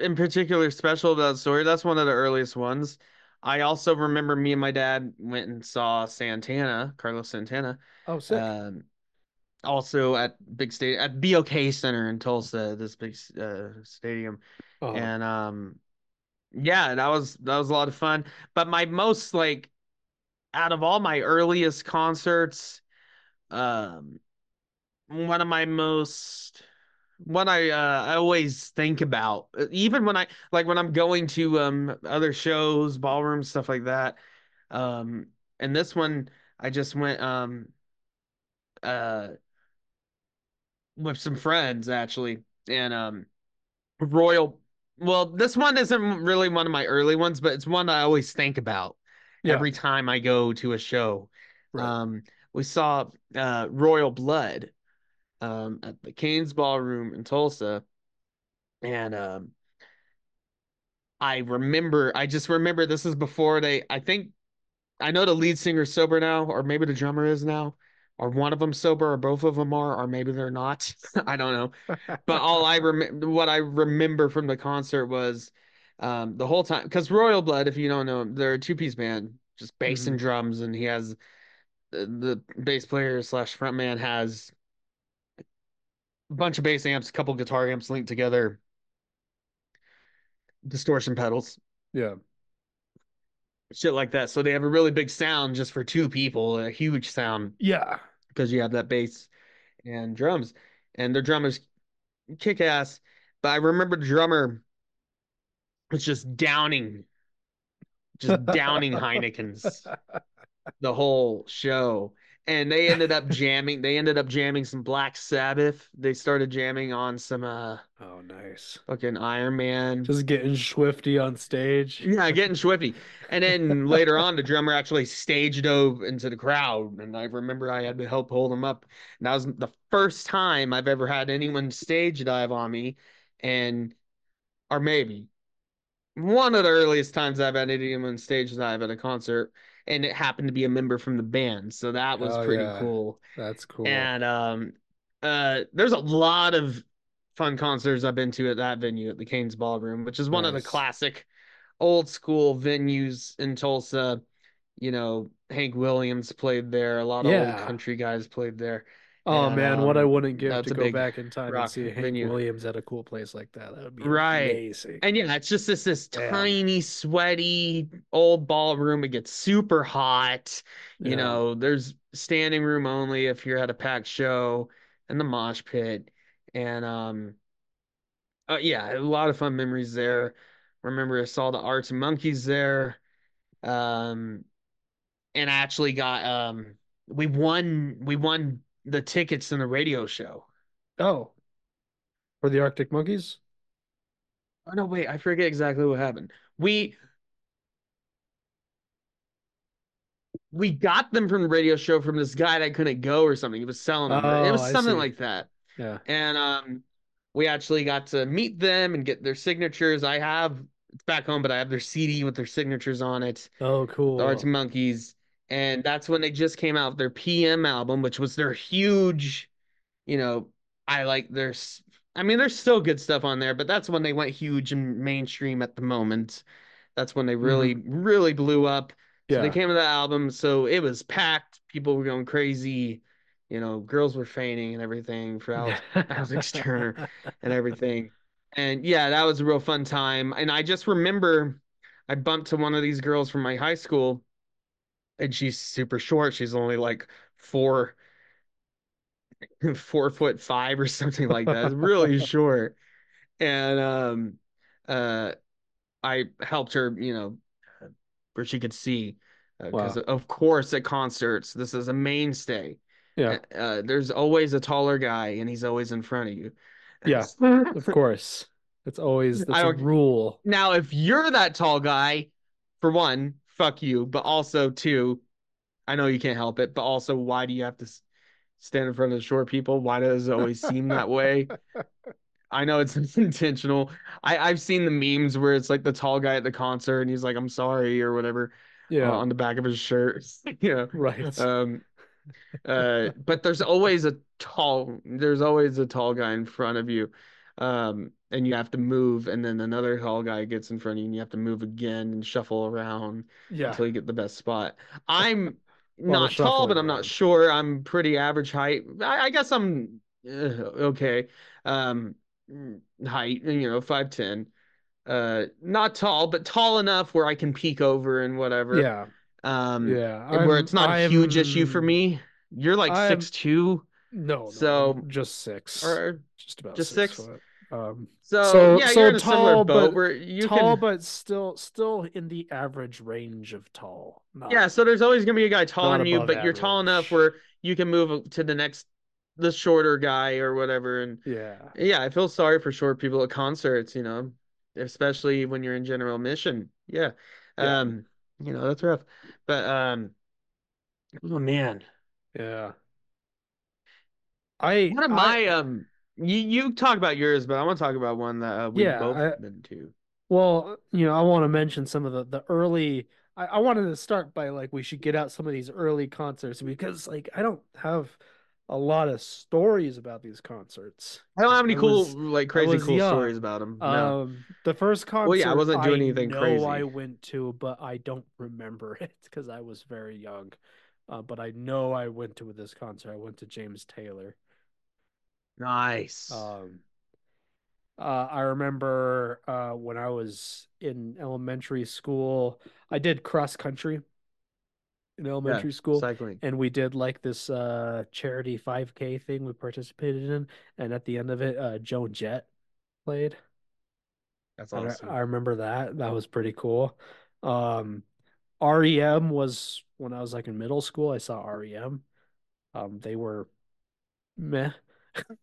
in particular special about that story. That's one of the earliest ones. I also remember me and my dad went and saw Santana, Carlos Santana. Oh, sick. Um, also at big state at B O K Center in Tulsa, this big uh, stadium. Oh. And um, yeah, that was that was a lot of fun. But my most like out of all my earliest concerts, um, one of my most One I uh, I always think about, even when I like when I'm going to um other shows, ballrooms, stuff like that. Um, and this one I just went um uh with some friends actually, and um Royal. Well, this one isn't really one of my early ones, but it's one I always think about yeah. every time I go to a show. Right. Um, we saw uh Royal Blood. Um, at the Canes Ballroom in Tulsa, and um, I remember, I just remember this is before they, I think, I know the lead singer's sober now, or maybe the drummer is now, or one of them sober, or both of them are, or maybe they're not. I don't know. But all I remember, what I remember from the concert was um, the whole time, because Royal Blood, if you don't know, they're a two-piece band, just bass mm-hmm. and drums, and he has the, the bass player slash front man has bunch of bass amps, a couple guitar amps linked together, distortion pedals, yeah, shit like that. So they have a really big sound just for two people, a huge sound, yeah, because you have that bass and drums, and their drummer's kick ass. But I remember the drummer was just downing, just downing Heineken's the whole show. And they ended up jamming. They ended up jamming some Black Sabbath. They started jamming on some. Uh, oh, nice! Fucking Iron Man. Just getting swifty on stage. Yeah, getting swifty. And then later on, the drummer actually stage dove into the crowd, and I remember I had to help hold him up. And that was the first time I've ever had anyone stage dive on me, and or maybe one of the earliest times I've had anyone on stage is I've at a concert, and it happened to be a member from the band. So that was oh, pretty yeah. cool. That's cool. And um, uh, there's a lot of fun concerts I've been to at that venue at the Canes Ballroom, which is one nice. of the classic old school venues in Tulsa. You know, Hank Williams played there. A lot of yeah. old country guys played there. Oh, and, man, um, what I wouldn't give to go back in time and see Hank venue. Williams at a cool place like that. That would be right. amazing. And yeah, it's just this, this yeah. tiny, sweaty, old ballroom. It gets super hot. Yeah. You know, there's standing room only if you're at a packed show, and the mosh pit. And um, uh, yeah, a lot of fun memories there. Remember, I saw the Arctic Monkeys there. Um, and I actually got, um, we won, we won the tickets in the radio show. Oh, for the Arctic Monkeys? Oh, no, wait, I forget exactly what happened. We, we got them from the radio show from this guy that couldn't go or something. He was selling them. Oh, it was something like that. Yeah. And, um, we actually got to meet them and get their signatures. I have, it's back home, but I have their C D with their signatures on it. Oh, cool. The Arctic Monkeys. And that's when they just came out with their P M album, which was their huge, you know, I like their, I mean, there's still good stuff on there, but that's when they went huge and mainstream at the moment. That's when they really, mm-hmm. really blew up. Yeah. So they came with that album. So it was packed. People were going crazy. You know, girls were fainting and everything for Alex, Alex Turner and everything. And yeah, that was a real fun time. And I just remember I bumped to one of these girls from my high school, and she's super short. She's only like four, four foot five or something like that. It's really short. And um, uh, I helped her, you know, where she could see. Because uh, wow. of course at concerts, this is a mainstay. Yeah. Uh, there's always a taller guy, and he's always in front of you. Yeah, of course. It's always the rule. Now, if you're that tall guy, for one, fuck you. But also, two, I know you can't help it. But also, why do you have to stand in front of the short people? Why does it always seem that way? I know it's intentional. I, I've seen the memes where it's like the tall guy at the concert, and he's like, "I'm sorry" or whatever. Yeah, uh, on the back of his shirt. You know, right. Um, uh but there's always a tall there's always a tall guy in front of you, um and you have to move, and then another tall guy gets in front of you, and you have to move again and shuffle around yeah until you get the best spot. I'm not tall, but I'm not sure. I'm pretty average height, I, I guess. I'm uh, okay um height, you know, five ten, uh not tall, but tall enough where I can peek over and whatever. Yeah. Um, yeah, I'm, where it's not I'm, a huge issue for me. You're like I'm, six two. No, so no, just six, or just about just six. six. Um, so, so yeah, so you're in a tall, similar boat, but where you tall, can... but still, still in the average range of tall. Not, yeah, so there's always gonna be a guy taller than you, but average. You're tall enough where you can move to the next, the shorter guy or whatever. And yeah, yeah, I feel sorry for short people at concerts, you know, especially when you're in general admission. Yeah, yeah. um. You know, that's rough. But um oh man. Yeah. I one of my I, um you, you talk about yours, but I want to talk about one that uh, we've yeah, both I, been to. Well, you know, I want to mention some of the, the early I, I wanted to start by like we should get out some of these early concerts, because like I don't have a lot of stories about these concerts. I don't have any I cool, was, like crazy cool young. stories about them. No. Um, the first concert, well, yeah, I wasn't doing I anything know crazy. I went to, but I don't remember it because I was very young. Uh, but I know I went to this concert. I went to James Taylor. Nice. Um, uh, I remember uh, when I was in elementary school, I did cross country. In elementary yeah, school cycling. And we did like this uh charity five K thing we participated in, and at the end of it uh Joan Jett played. That's awesome. I, I remember that that was pretty cool. um R E M was when I was like in middle school. I saw R E M. Um they were meh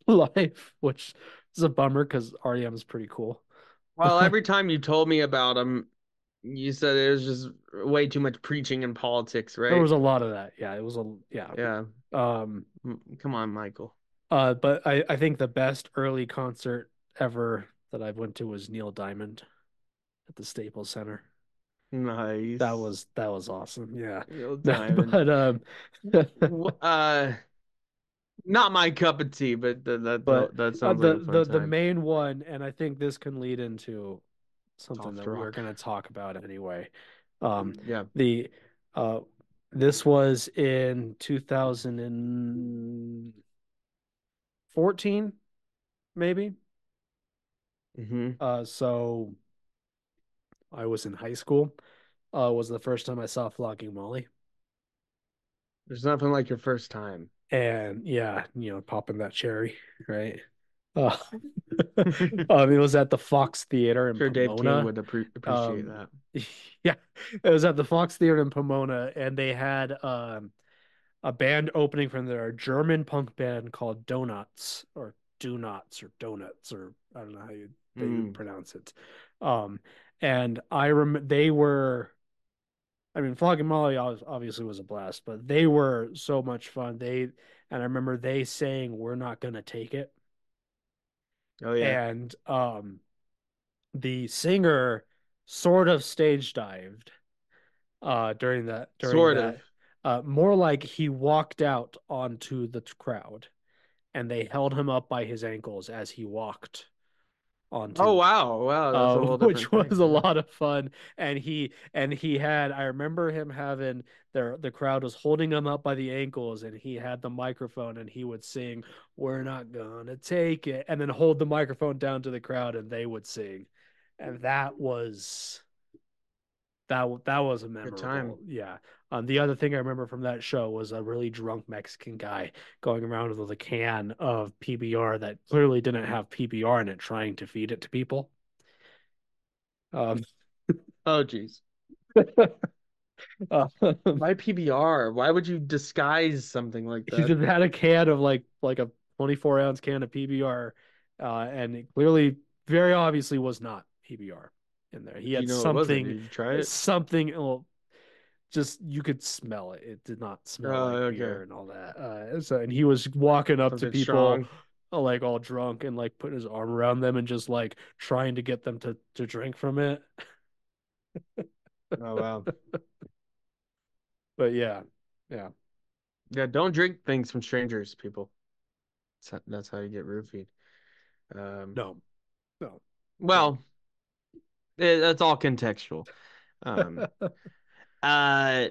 live, which is a bummer because R E M is pretty cool. Well, every time you told me about them, you said it was just way too much preaching and politics, right? There was a lot of that. Yeah, it was a yeah. Yeah. Um come on, Michael. Uh but I I think the best early concert ever that I went to was Neil Diamond. at the Staples Center. Nice. That was that was awesome. Yeah. But um, uh, not my cup of tea, but that that, but that sounds the, like a fun the time. The main one, and I think this can lead into something that we're going to talk about anyway. Um, yeah. The uh, this was in two thousand fourteen, maybe. Mm-hmm. Uh, so I was in high school. Uh, was the first time I saw Flogging Molly. There's nothing like your first time. And yeah, you know, popping that cherry, right? Uh, um, it was at the Fox Theater in sure Pomona. Dave King would appre- appreciate um, that. Yeah, it was at the Fox Theater in Pomona, and they had um, a band opening from their German punk band called Donuts or Do Nots or Donuts, or I don't know how you, how you mm. pronounce it. Um, and I rem they were. I mean, Flogging Molly obviously was a blast, but they were so much fun. They and I remember they saying, "We're not gonna take it." Oh yeah. And um, the singer sort of stage dived uh, during that. During sort that, of. Uh, more like he walked out onto the crowd, and they held him up by his ankles as he walked. Onto, oh wow! Wow, that was um, a whole different which thing. Was a lot of fun, and he and he had. I remember him having their the crowd was holding him up by the ankles, and he had the microphone, and he would sing, "We're not gonna take it," and then hold the microphone down to the crowd, and they would sing, and that was that that was a memorable good time. Yeah. Um, the other thing I remember from that show was a really drunk Mexican guy going around with a can of P B R that clearly didn't have P B R in it, trying to feed it to people. Um, oh, geez. uh, Why P B R? Why would you disguise something like that? He just had a can of like like a twenty-four ounce can of P B R, uh, and it clearly, very obviously, was not P B R in there. He had you know something. Did you try it? Something. Well, just you could smell it. It did not smell oh, like okay. beer and all that. Uh, so, and he was walking up Something to people, strong. like all drunk, and like putting his arm around them and just like trying to get them to to drink from it. Oh wow! But yeah, yeah, yeah. Don't drink things from strangers, people. That's how, that's how you get roofied. Um, no, no. Well, it, that's all contextual. Um, Uh,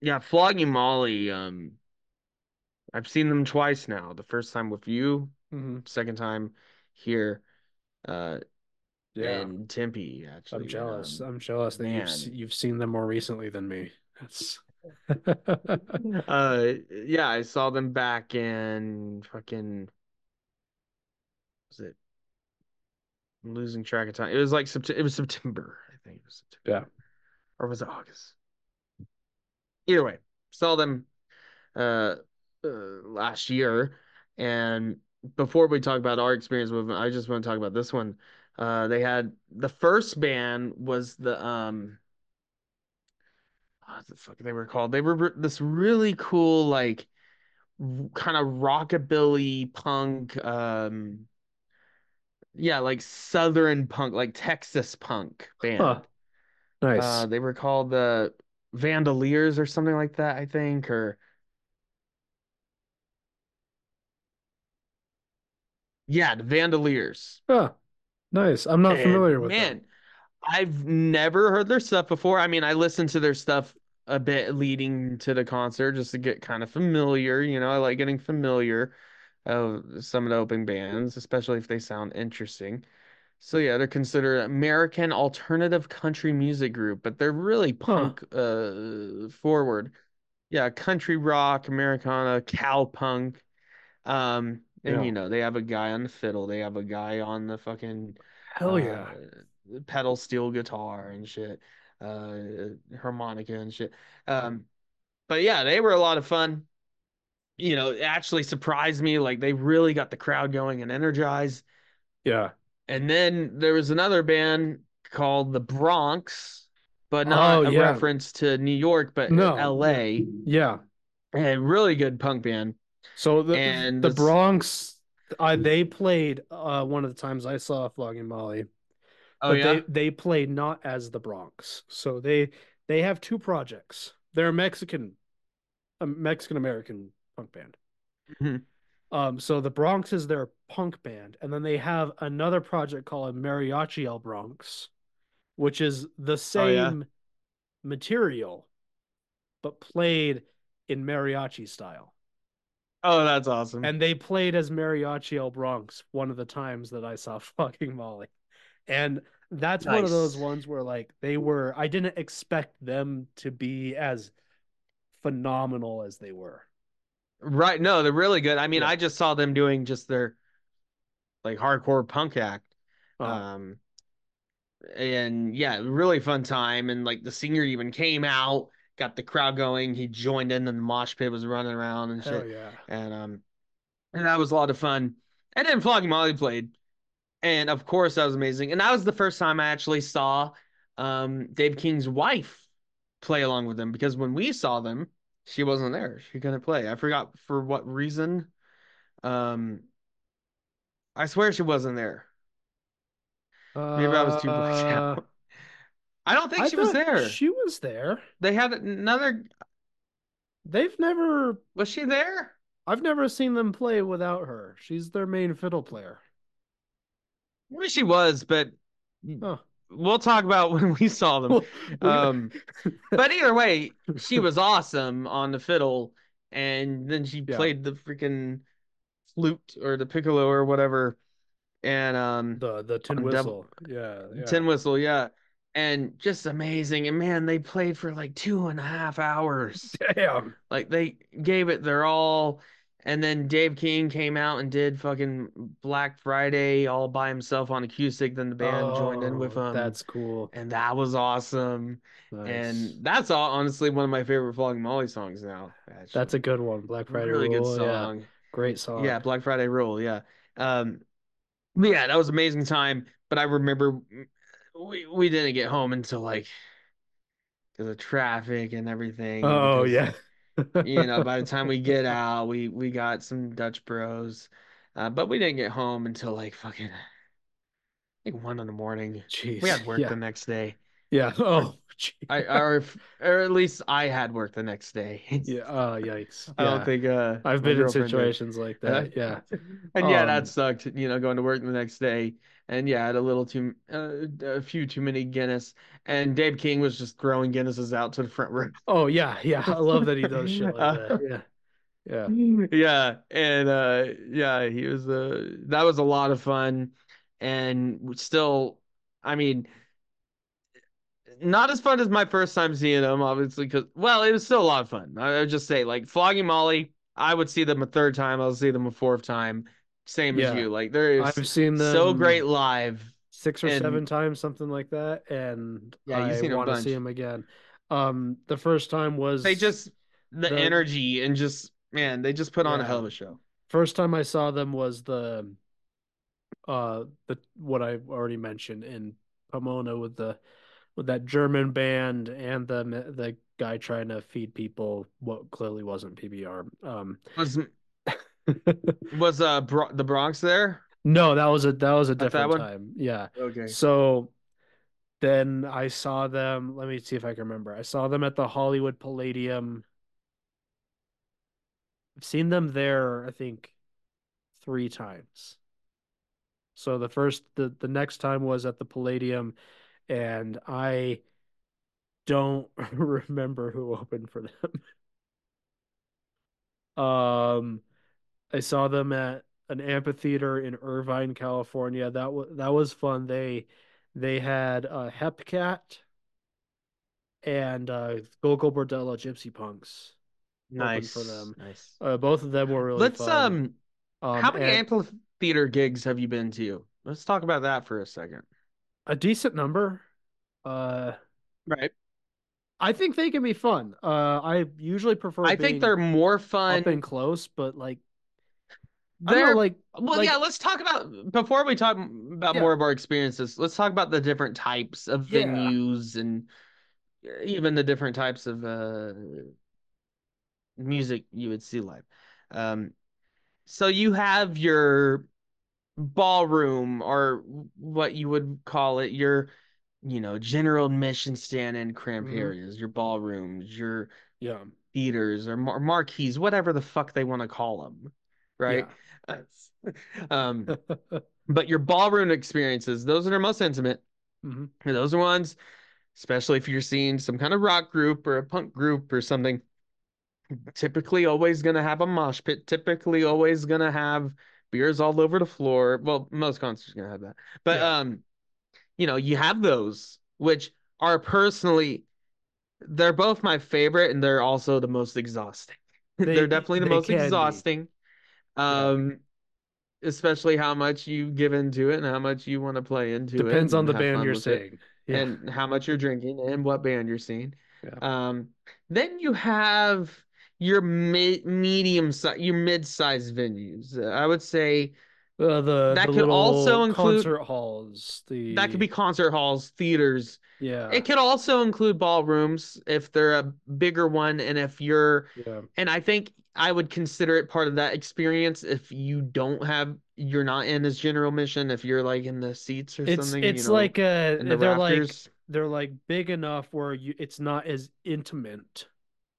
yeah, Flogging Molly. Um, I've seen them twice now. The first time with you, mm-hmm. second time here, uh, yeah, in Tempe. Actually, I'm jealous. Um, I'm jealous that man. you've you've seen them more recently than me. That's. uh, yeah, I saw them back in fucking. Was it? I'm losing track of time. It was like September. It was September. I think it was September. Yeah. Or was it August? Either way, saw them uh, uh, last year. And before we talk about our experience with them, I just want to talk about this one. Uh, they had the first band was the um, what the fuck they were called? They were this really cool, like kind of rockabilly punk, um, yeah, like southern punk, like Texas punk band. Huh. Nice. Uh, they were called the Vandaliers or something like that, I think, or yeah, the Vandaliers. Huh. Nice. I'm not and, familiar with man, that. I've never heard their stuff before. I mean, I listened to their stuff a bit leading to the concert just to get kind of familiar. You know, I like getting familiar of some of the open bands, especially if they sound interesting. So yeah, they're considered American alternative country music group, but they're really punk huh. uh, forward. Yeah, country rock, Americana, cow punk. Um, and yeah. you know, they have a guy on the fiddle, they have a guy on the fucking hell yeah uh, pedal steel guitar and shit, uh, harmonica and shit. Um, but yeah, they were a lot of fun. You know, it actually surprised me. Like they really got the crowd going and energized. Yeah. And then there was another band called the Bronx, but not oh, a yeah. reference to New York, but no. L A. Yeah. A really good punk band. So the, and the this... Bronx, I, they played uh, one of the times I saw Flogging Molly Oh, but yeah? they, they play not as the Bronx. So they they have two projects. They're a Mexican a Mexican-American punk band. Mm-hmm. Um, so the Bronx is their punk band. And then they have another project called Mariachi El Bronx, which is the same oh, yeah? material, but played in mariachi style. Oh, that's awesome. And they played as Mariachi El Bronx one of the times that I saw Flogging Molly. And that's nice. One of those ones where, like, they were... I didn't expect them to be as phenomenal as they were. Right. No, they're really good. I mean, yeah. I just saw them doing just their, like, hardcore punk act. Oh. Um, and, yeah, really fun time. And, like, the singer even came out, got the crowd going. He joined in, and the mosh pit was running around and shit. Oh, yeah. And um, and that was a lot of fun. And then Flogging Molly played, and of course that was amazing. And that was the first time I actually saw um Dave King's wife play along with them, because when we saw them, she wasn't there. She couldn't play. I forgot for what reason. Um, I swear she wasn't there. Uh... Maybe I was too blacked out. I don't think I she was there. She was there. They had another. They've never. Was she there? I've never seen them play without her. She's their main fiddle player. Maybe she was, but huh. We'll talk about when we saw them. um, but either way, she was awesome on the fiddle, and then she yeah. played the freaking flute or the piccolo or whatever, and um the the tin whistle, double... yeah, yeah, tin whistle, yeah. And just amazing. And man, they played for like two and a half hours. Damn. Like they gave it their all. And then Dave King came out and did fucking Black Friday all by himself on acoustic. Then the band oh, joined in with him. That's cool. And that was awesome. Nice. And that's all, honestly, one of my favorite Flogging Molly songs now. Actually. That's a good one. Black Friday really Rule. Really good song. Yeah. Great song. Yeah, Black Friday Rule. Yeah. Um, yeah, that was an amazing time. But I remember... We we didn't get home until like because of traffic and everything. Oh because, yeah, you know. By the time we get out, we we got some Dutch Bros, uh, but we didn't get home until like fucking I think one in the morning. Jeez, we had work yeah. the next day. Yeah. Oh, geez. I or or at least I had work the next day. yeah. Oh, yikes. I yeah. don't think uh, I've been in situations did. like that. Yeah. And yeah, um, that sucked. You know, going to work the next day. And yeah, I had a little too, uh, a few too many Guinness. And Dave King was just throwing Guinnesses out to the front room. Oh, yeah. Yeah. I love that he does shit like that. Yeah. Yeah. Yeah. And uh, yeah, he was, uh, that was a lot of fun. And still, I mean, not as fun as my first time seeing him, obviously, because, well, it was still a lot of fun. I would just say, like, Flogging Molly, I would see them a third time, I'll see them a fourth time. Same yeah. as you. Like there is I've seen them so great live. Six or and... seven times, something like that. And yeah, I want to see them again. Um the first time was they just the, the... energy and just man, they just put on yeah. a hell of a show. First time I saw them was the uh the what I already mentioned in Pomona with the with that German band and the the guy trying to feed people what clearly wasn't P B R. Um wasn't was uh Bro- the Bronx there? No, that was a that was a different time. Yeah. Okay. So then I saw them. Let me see if I can remember. I saw them at the Hollywood Palladium. I've seen them there, I think, three times. So the first, the, the next time was at the Palladium, and I don't remember who opened for them. um. I saw them at an amphitheater in Irvine, California. That was that was fun. They they had uh, Hepcat and uh, Gogo Bordello Gypsy Punks. Nice for them. Nice. Uh, both of them were really. Let's fun. um. um how many and, amphitheater gigs have you been to? Let's talk about that for a second. A decent number. Uh. Right. I think they can be fun. Uh, I usually prefer. I think they're more fun up and close, but like. They're know, like, well, like, yeah, let's talk about before we talk about yeah. more of our experiences. Let's talk about the different types of yeah. venues and even the different types of uh music you would see live. Um, so you have your ballroom, or what you would call it, your, you know, general admission stand in cramped mm-hmm. areas, your ballrooms, your yeah. theaters or mar- marquees, whatever the fuck they want to call them, right? Yeah. um, but your ballroom experiences, those that are most intimate, mm-hmm. those are ones, especially if you're seeing some kind of rock group or a punk group or something, typically always going to have a mosh pit, typically always going to have beers all over the floor. Well, most concerts are going to have that. But, yeah. um, you know, you have those, which are personally, they're both my favorite, and they're also the most exhausting. They, they're definitely the they most exhausting, um, yeah. especially how much you give into it and how much you want to play into Depends it. Depends on the band you're seeing. Yeah. And how much you're drinking and what band you're seeing. Yeah. Um, then you have your mid medium size, your mid-sized venues. Uh, I would say uh, the that the could also include concert halls. The that could be concert halls, theaters. Yeah, it could also include ballrooms if they're a bigger one, and if you're, yeah. and I think I would consider it part of that experience if you don't have, you're not in this general mission, if you're like in the seats or it's, something. It's you know, like a the they're rafters. like they're like big enough where you it's not as intimate.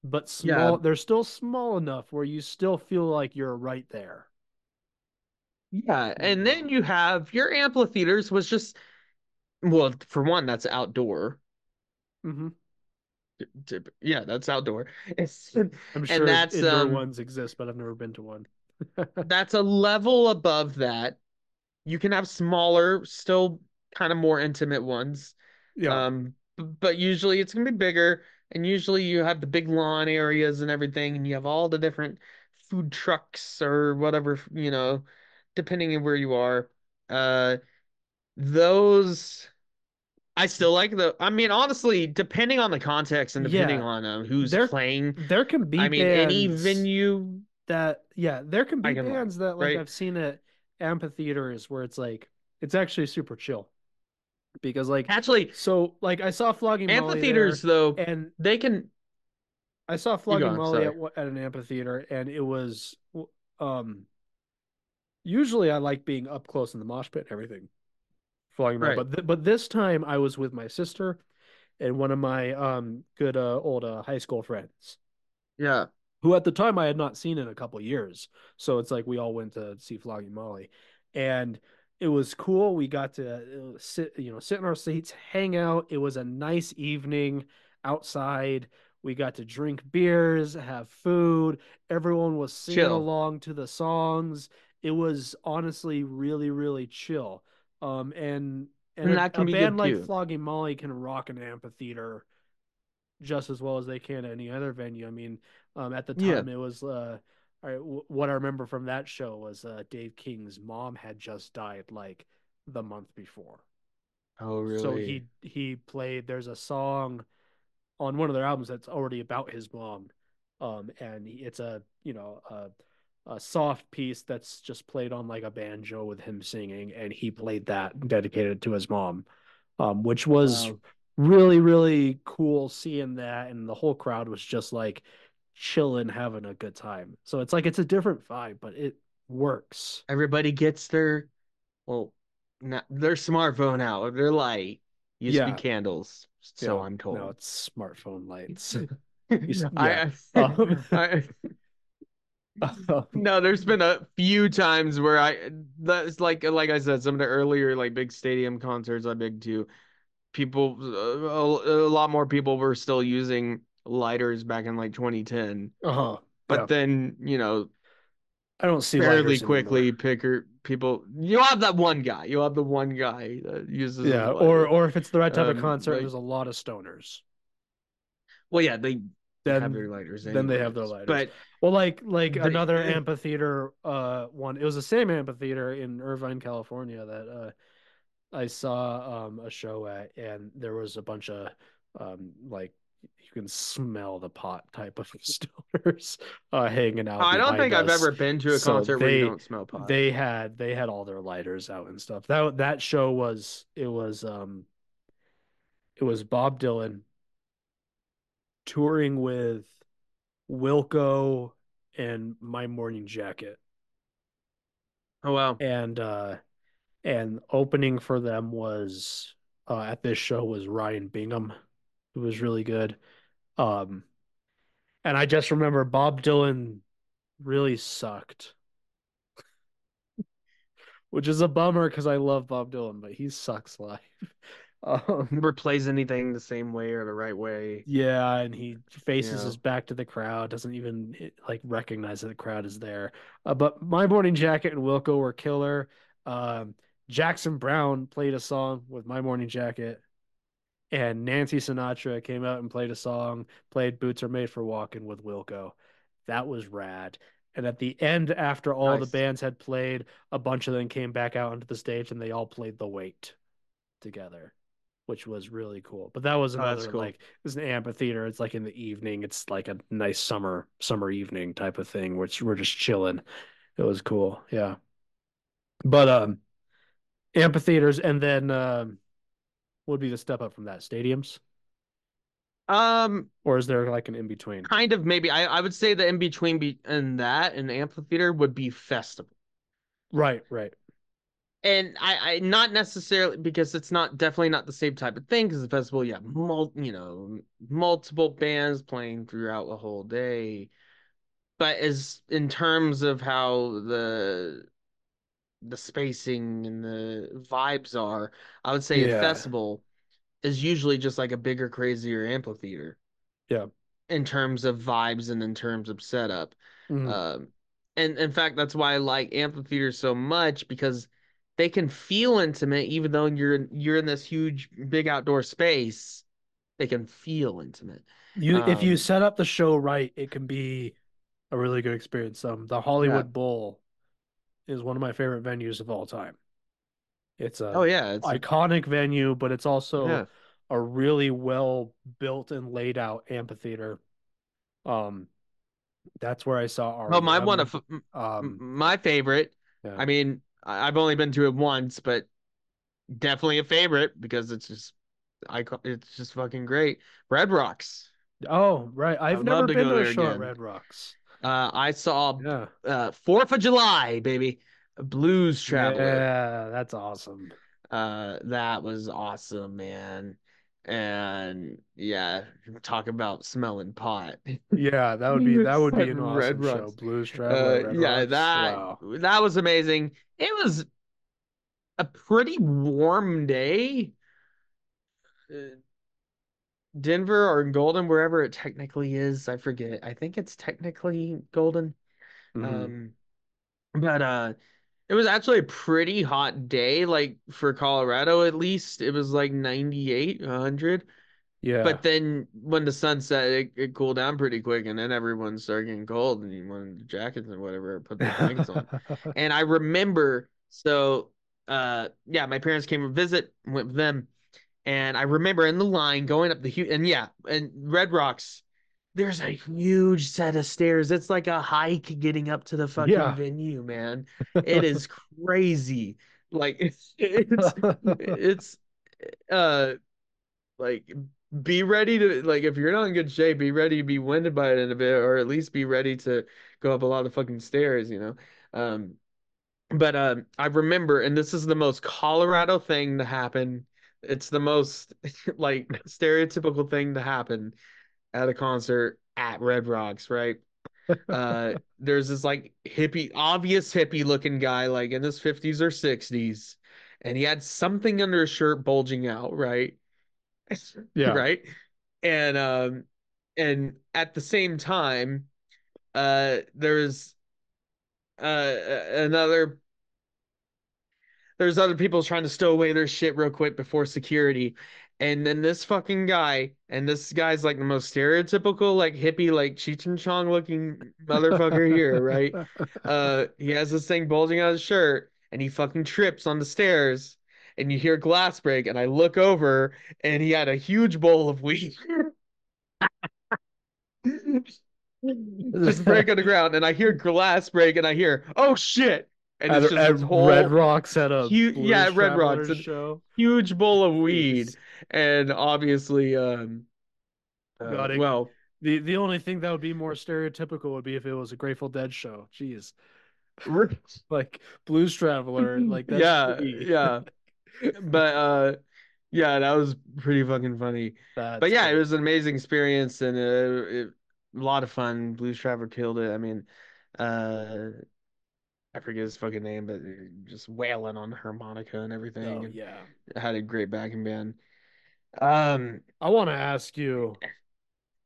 But small, yeah. they're still small enough where you still feel like you're right there. Yeah, and then you have your amphitheaters, was just, well, for one, that's outdoor. Mm-hmm. Yeah, that's outdoor. It's, I'm sure and that's, indoor um, ones exist, but I've never been to one. That's a level above that. You can have smaller, still kind of more intimate ones. Yeah, um, but usually it's gonna be bigger. And usually you have the big lawn areas and everything, and you have all the different food trucks or whatever, you know, depending on where you are. Uh, those, I still like the, I mean, honestly, depending on the context and depending yeah. on uh, who's there, playing. There can be I mean, any venue. that Yeah, there can be can bands like, that, like, right? I've seen at amphitheaters where it's like, it's actually super chill. Because like actually so like I saw Flogging amphitheaters Molly there, though and they can I saw Flogging on, Molly at, at an amphitheater, and it was um usually I like being up close in the mosh pit and everything Flogging right. Molly, but th- but this time I was with my sister and one of my um good uh, old uh, high school friends, yeah who at the time I had not seen in a couple years, so it's like we all went to see Flogging Molly, and it was cool. We got to sit, you know, sit in our seats, hang out. It was a nice evening outside. We got to drink beers, have food. Everyone was singing chill. along to the songs. It was honestly really, really chill. Um, and and, and that a, can a band like Flogging Molly can rock an amphitheater just as well as they can at any other venue. I mean, um, at the time yeah. it was. Uh, All right, w- what I remember from that show was uh, Dave King's mom had just died like the month before. Oh, really? So he he played. There's a song on one of their albums that's already about his mom, um, and it's a you know a, a soft piece that's just played on like a banjo with him singing, and he played that and dedicated it to his mom, um, which was wow. really really cool seeing that, and the whole crowd was just like. Chilling, having a good time. So it's like it's a different vibe, but it works. Everybody gets their well, not their smartphone out. They're light used yeah. to be candles, so yeah. I'm told. No, it's smartphone lights. yeah. I, um, I, um, no, there's been a few times where I that's like like I said, some of the earlier like big stadium concerts I've been to, people a, a lot more people were still using. Lighters back in like twenty ten uh-huh but yeah. then you know I don't see fairly quickly anymore. picker people you have that one guy you have the one guy that uses yeah or or if it's the right type um, of concert like, there's a lot of stoners well yeah they then have their lighters anyway. then they have their lighters but well like like they, another they, amphitheater uh one it was the same amphitheater in Irvine, California that uh I saw um a show at, and there was a bunch of um like you can smell the pot type of stoners uh, hanging out. I don't think us. I've ever been to a so concert they, where you don't smell pot. They had they had all their lighters out and stuff. That that show was it was um it was Bob Dylan touring with Wilco and My Morning Jacket. Oh wow! And uh, and opening for them was uh, at this show was Ryan Bingham, who was really good. Um, and I just remember Bob Dylan really sucked, which is a bummer because I love Bob Dylan, but he sucks live. Um, never plays anything the same way or the right way. Yeah, and he faces yeah. his back to the crowd, doesn't even like recognize that the crowd is there. Uh, but My Morning Jacket and Wilco were killer. Um, Jackson Browne played a song with My Morning Jacket, and Nancy Sinatra came out and played a song, played Boots Are Made for Walking with Wilco. That was rad. And at the end, after all nice. the bands had played, a bunch of them came back out onto the stage and they all played The Wait together, which was really cool. But that was another oh, cool. like it's an amphitheater. It's like in the evening. It's like a nice summer summer evening type of thing, which we're just chilling. It was cool. Yeah. But um amphitheaters, and then um what would be the step up from that? Stadiums? Um or is there like an in between? Kind of maybe. I, I would say the in between be and that and amphitheater would be festival. Right, right. And I, I, not necessarily, because it's not definitely not the same type of thing. Because the festival, you have mul- you know, multiple bands playing throughout the whole day. But as in terms of how the the spacing and the vibes are, I would say yeah. a festival is usually just like a bigger, crazier amphitheater. Yeah. In terms of vibes and in terms of setup, mm-hmm. um, and in fact, that's why I like amphitheaters so much, because they can feel intimate, even though you're you're in this huge, big outdoor space. They can feel intimate. You, um, if you set up the show right, it can be a really good experience. Um, the Hollywood yeah. Bowl is one of my favorite venues of all time. It's a oh yeah, it's iconic a... venue, but it's also yeah. a really well built and laid out amphitheater. Um, that's where I saw our. Oh, my one of um, my favorite. Yeah. I mean, I've only been to it once, but definitely a favorite because it's just, I it's just fucking great. Red Rocks. Oh right, I've I'd never been to, to a show at Red Rocks. Uh, I saw yeah. uh, Fourth of July, baby, Blues Traveler. Yeah, that's awesome. Uh, that was awesome, man. And yeah, talk about smelling pot. Yeah, that would be that would be an awesome Red show. Rocks. Blues Traveler. Uh, yeah, Rocks. that wow. that was amazing. It was a pretty warm day. Uh, Denver or Golden, wherever it technically is, I forget. I think it's technically Golden. Mm-hmm. Um, but uh, it was actually a pretty hot day, like for Colorado at least. It was like ninety-eight, one hundred. Yeah. But then when the sun set, it, it cooled down pretty quick, and then everyone started getting cold, and you wanted the jackets and whatever, put the jackets on. And I remember, so uh, yeah, my parents came to visit, went with them, and I remember in the line going up the huge, and yeah, and Red Rocks, there's a huge set of stairs. It's like a hike getting up to the fucking yeah. venue, man. It is crazy. Like it's it's it's uh like. Be ready to, like, if you're not in good shape, be ready to be winded by it in a bit, or at least be ready to go up a lot of fucking stairs, you know? Um, but um, I remember, and this is the most Colorado thing to happen. It's the most, like, stereotypical thing to happen at a concert at Red Rocks, right? Uh, there's this, like, hippie, obvious hippie-looking guy, like, in his fifties or sixties, and he had something under his shirt bulging out, right? Yeah. Right. And um and at the same time, uh there's uh another there's other people trying to stow away their shit real quick before security. And then this fucking guy, and this guy's like the most stereotypical, like hippie, like Cheech and Chong looking motherfucker here, right? Uh he has this thing bulging out of his shirt, and he fucking trips on the stairs. And you hear glass break, and I look over, and he had a huge bowl of weed. Just break on the ground, and I hear glass break, and I hear, oh shit! And at, it's just this whole Red Rocks at a huge, yeah, at Red Rocks show. Huge bowl of weed, Jeez. and obviously, um, uh, well, the the only thing that would be more stereotypical would be if it was a Grateful Dead show. Jeez. like Blues Traveler. Like that's yeah, sweet. yeah. But uh, yeah, that was pretty fucking funny. That's but yeah, funny. It was an amazing experience and uh, it, a lot of fun. Blues Traveler killed it. I mean, uh, I forget his fucking name, but just wailing on the harmonica and everything. Oh, and yeah, had a great backing band. Um, I want to ask you.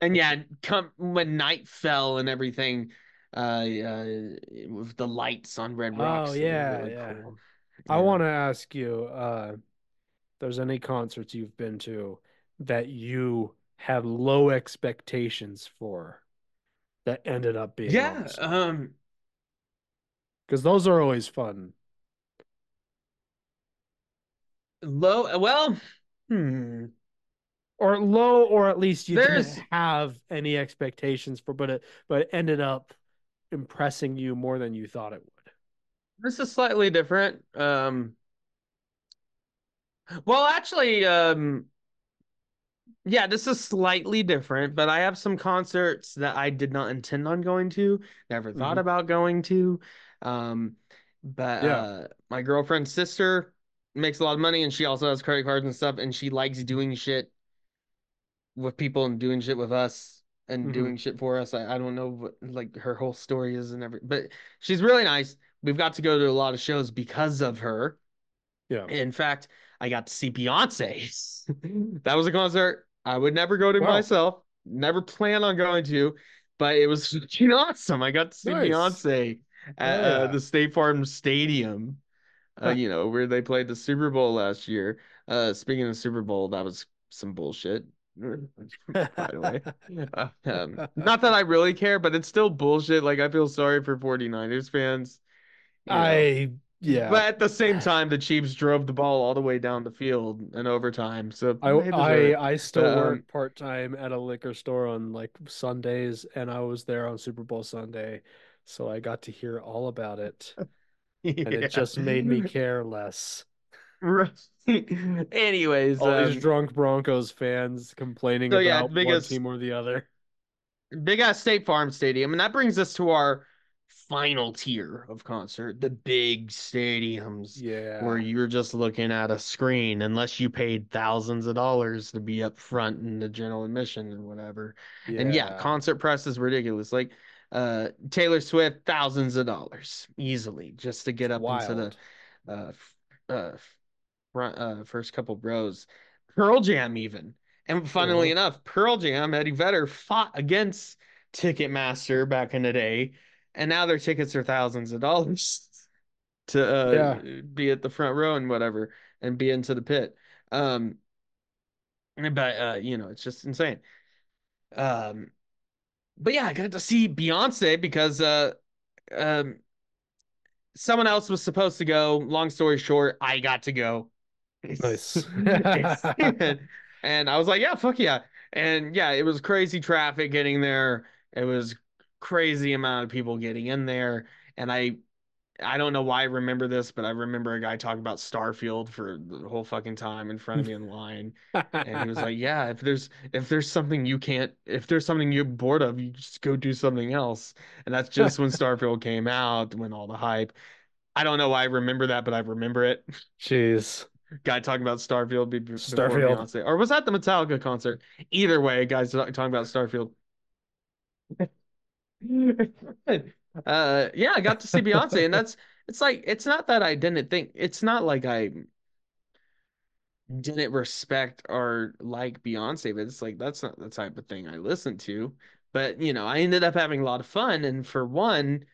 And yeah, come when night fell and everything, uh, uh with the lights on Red Rocks. Oh yeah, really yeah. Cool. yeah. I want to ask you, uh, if there's any concerts you've been to that you had low expectations for, that ended up being yeah, awesome. um, because those are always fun. Low, well, hmm. Or low, or at least you There's... didn't have any expectations for, but it but it ended up impressing you more than you thought it would. This is slightly different. Um, well, actually, um, yeah, this is slightly different, but I have some concerts that I did not intend on going to, never thought mm-hmm. about going to. Um, but yeah. uh, my girlfriend's sister makes a lot of money, and she also has credit cards and stuff, and she likes doing shit with people and doing shit with us and mm-hmm. doing shit for us. I, I don't know what like her whole story is and everything, but she's really nice. We've got to go to a lot of shows because of her. Yeah. In fact, I got to see Beyonce. That was a concert I would never go to wow. myself, never plan on going to, but it was awesome. I got to see nice. Beyonce at yeah. uh, the State Farm Stadium, uh, you know, where they played the Super Bowl last year. Uh, speaking of Super Bowl, that was some bullshit. By the way, um, not that I really care, but it's still bullshit. Like, I feel sorry for 49ers fans. You know? I, yeah. But at the same time, the Chiefs drove the ball all the way down the field in overtime. So I, I, I still um, work part-time at a liquor store on like Sundays, and I was there on Super Bowl Sunday. So I got to hear all about it. Yeah. And it just made me care less. Anyways, all um, these drunk Broncos fans complaining so yeah, about biggest, one team or the other. Big ass State Farm Stadium, and that brings us to our final tier of concert: the big stadiums, yeah, where you're just looking at a screen, unless you paid thousands of dollars to be up front in the general admission or whatever. Yeah. And yeah, concert price is ridiculous. Like, uh, Taylor Swift, thousands of dollars easily just to get up Wild. into the uh, uh. Uh, first couple rows. Pearl Jam even. And funnily mm-hmm. enough, Pearl Jam, Eddie Vedder fought against Ticketmaster back in the day, and now their tickets are thousands of dollars to uh, yeah. be at the front row and whatever, and be into the pit. Um, but, uh, you know, it's just insane. Um, but yeah, I got to see Beyonce because uh, um, someone else was supposed to go. Long story short, I got to go. Nice. And I was like, yeah, fuck yeah. And yeah, it was crazy traffic getting there. It was crazy amount of people getting in there. And I I don't know why I remember this, but I remember a guy talking about Starfield for the whole fucking time in front of me in line. And he was like, yeah, if there's if there's something you can't, if there's something you're bored of, you just go do something else. And that's just when Starfield came out, when all the hype. I don't know why I remember that, but I remember it. Jeez. Guy talking about Starfield before Starfield. Beyonce. Or was that the Metallica concert? Either way, guys talking about Starfield. uh, yeah, I got to see Beyonce, and that's it's like it's not that I didn't think it's not like I didn't respect or like Beyonce, but it's like that's not the type of thing I listen to. But you know, I ended up having a lot of fun, and for one,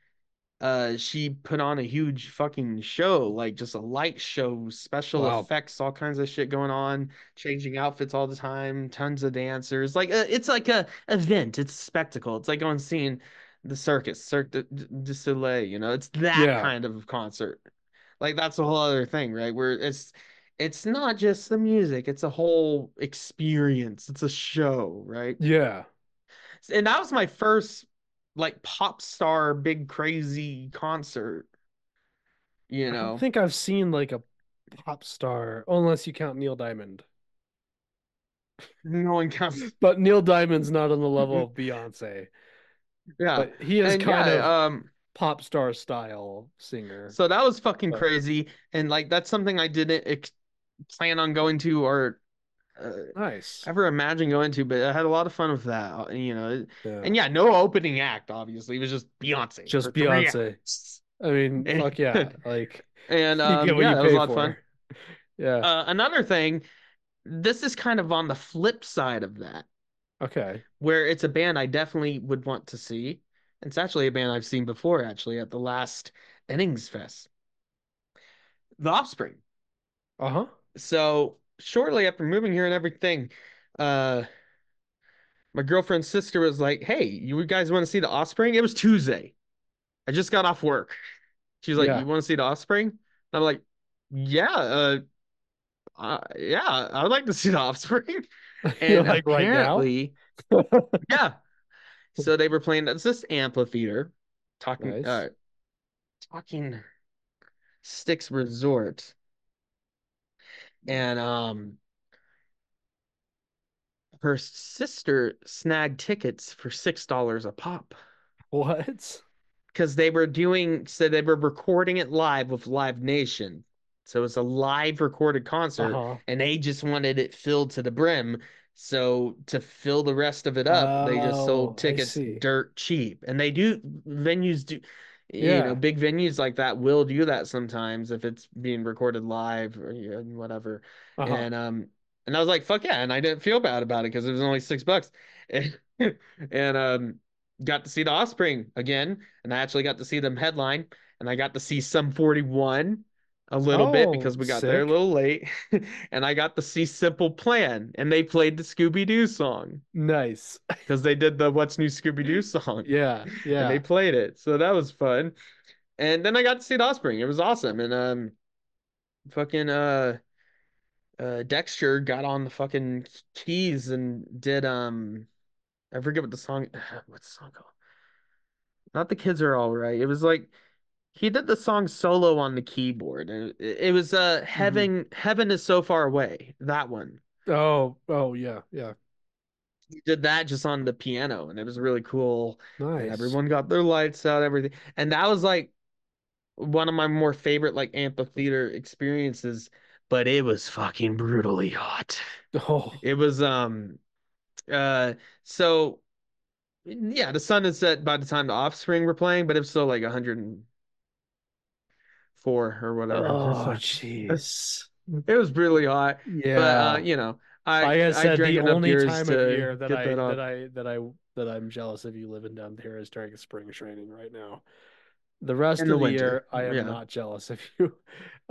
Uh, she put on a huge fucking show, like just a light show, special wow. effects, all kinds of shit going on, changing outfits all the time, tons of dancers. Like a, it's like a event, it's a spectacle. It's like going seeing the circus, Cirque du Soleil. You know, it's that yeah. kind of concert. Like that's a whole other thing, right? Where it's it's not just the music; it's a whole experience. It's a show, right? Yeah. And that was my first. Like pop star, big crazy concert, you know. I don't think I've seen like a pop star, unless you count Neil Diamond. No one counts, but Neil Diamond's not on the level of Beyonce. Yeah, but he is and kind yeah, of um pop star style singer. So that was fucking crazy. And like, that's something I didn't ex- plan on going to or uh, nice ever imagine going to, but I had a lot of fun with that, you know. Yeah. And yeah, no opening act, obviously. It was just Beyonce. Just Beyonce. I mean, and, fuck yeah. Like, and um, you get what yeah, you that pay was a lot for. Of fun. Yeah. Uh, another thing, this is kind of on the flip side of that. Okay. Where it's a band I definitely would want to see. It's actually a band I've seen before, actually, at the last Innings Fest. The Offspring. Uh-huh. So shortly after moving here and everything, uh, my girlfriend's sister was like, hey, you guys want to see The Offspring? It was Tuesday. I just got off work. She was like, yeah. You want to see The Offspring? And I'm like, yeah, uh, uh, yeah, I would like to see The Offspring. And like apparently, right now? Yeah. So they were playing at this amphitheater, talking, nice. uh, talking Sticks Resort, and um, her sister snagged tickets for six dollars a pop. What? Because they were doing, so they were recording it live with Live Nation. So it's a live recorded concert, uh-huh. and they just wanted it filled to the brim. So to fill the rest of it up, oh, they just sold tickets dirt cheap. And they do, venues do, yeah. you know, big venues like that will do that sometimes if it's being recorded live or you know, whatever. Uh-huh. And um, and I was like, fuck yeah. And I didn't feel bad about it because it was only six bucks. And, and um, got to see The Offspring again. And I actually got to see them headline. And I got to see Sum forty-one. A little oh, bit because we got sick. There a little late, and I got to see Simple Plan, and they played the Scooby-Doo song. Nice, because they did the What's New Scooby-Doo song. Yeah, yeah. And they played it, so that was fun. And then I got to see The Offspring. It was awesome. And um, fucking uh, uh, Dexter got on the fucking keys and did um, I forget what the song. What's the song called? Not The Kids Are All Right. It was like. He did the song solo on the keyboard. It, it was uh, Heaven mm-hmm. Heaven Is So Far Away, that one. Oh, oh yeah, yeah. He did that just on the piano, and it was really cool. Nice. And everyone got their lights out, everything. And that was like one of my more favorite like amphitheater experiences, but it was fucking brutally hot. Oh. It was um uh so yeah, the sun had set by the time The Offspring were playing, but it was still like one hundred four or whatever. Oh jeez, it was really hot. Yeah, but uh, you know, I like I said, I drank the only time of year that I that, that I that I that I'm jealous of you living down here is during spring training right now. The rest and of the, the year, I am yeah. not jealous of you.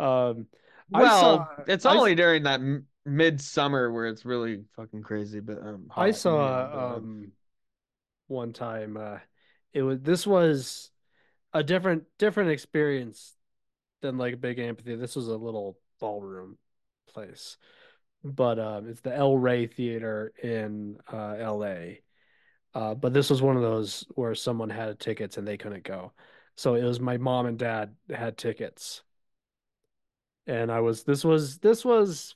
Um, well, saw, it's only I, during that m- midsummer where it's really fucking crazy. But um, I saw um one time uh, it was this was a different different experience. Than like a big amphitheater. This was a little ballroom place, but um, it's the El Rey Theater in uh, L A. Uh, but this was one of those where someone had tickets and they couldn't go, so it was my mom and dad had tickets, and I was this was this was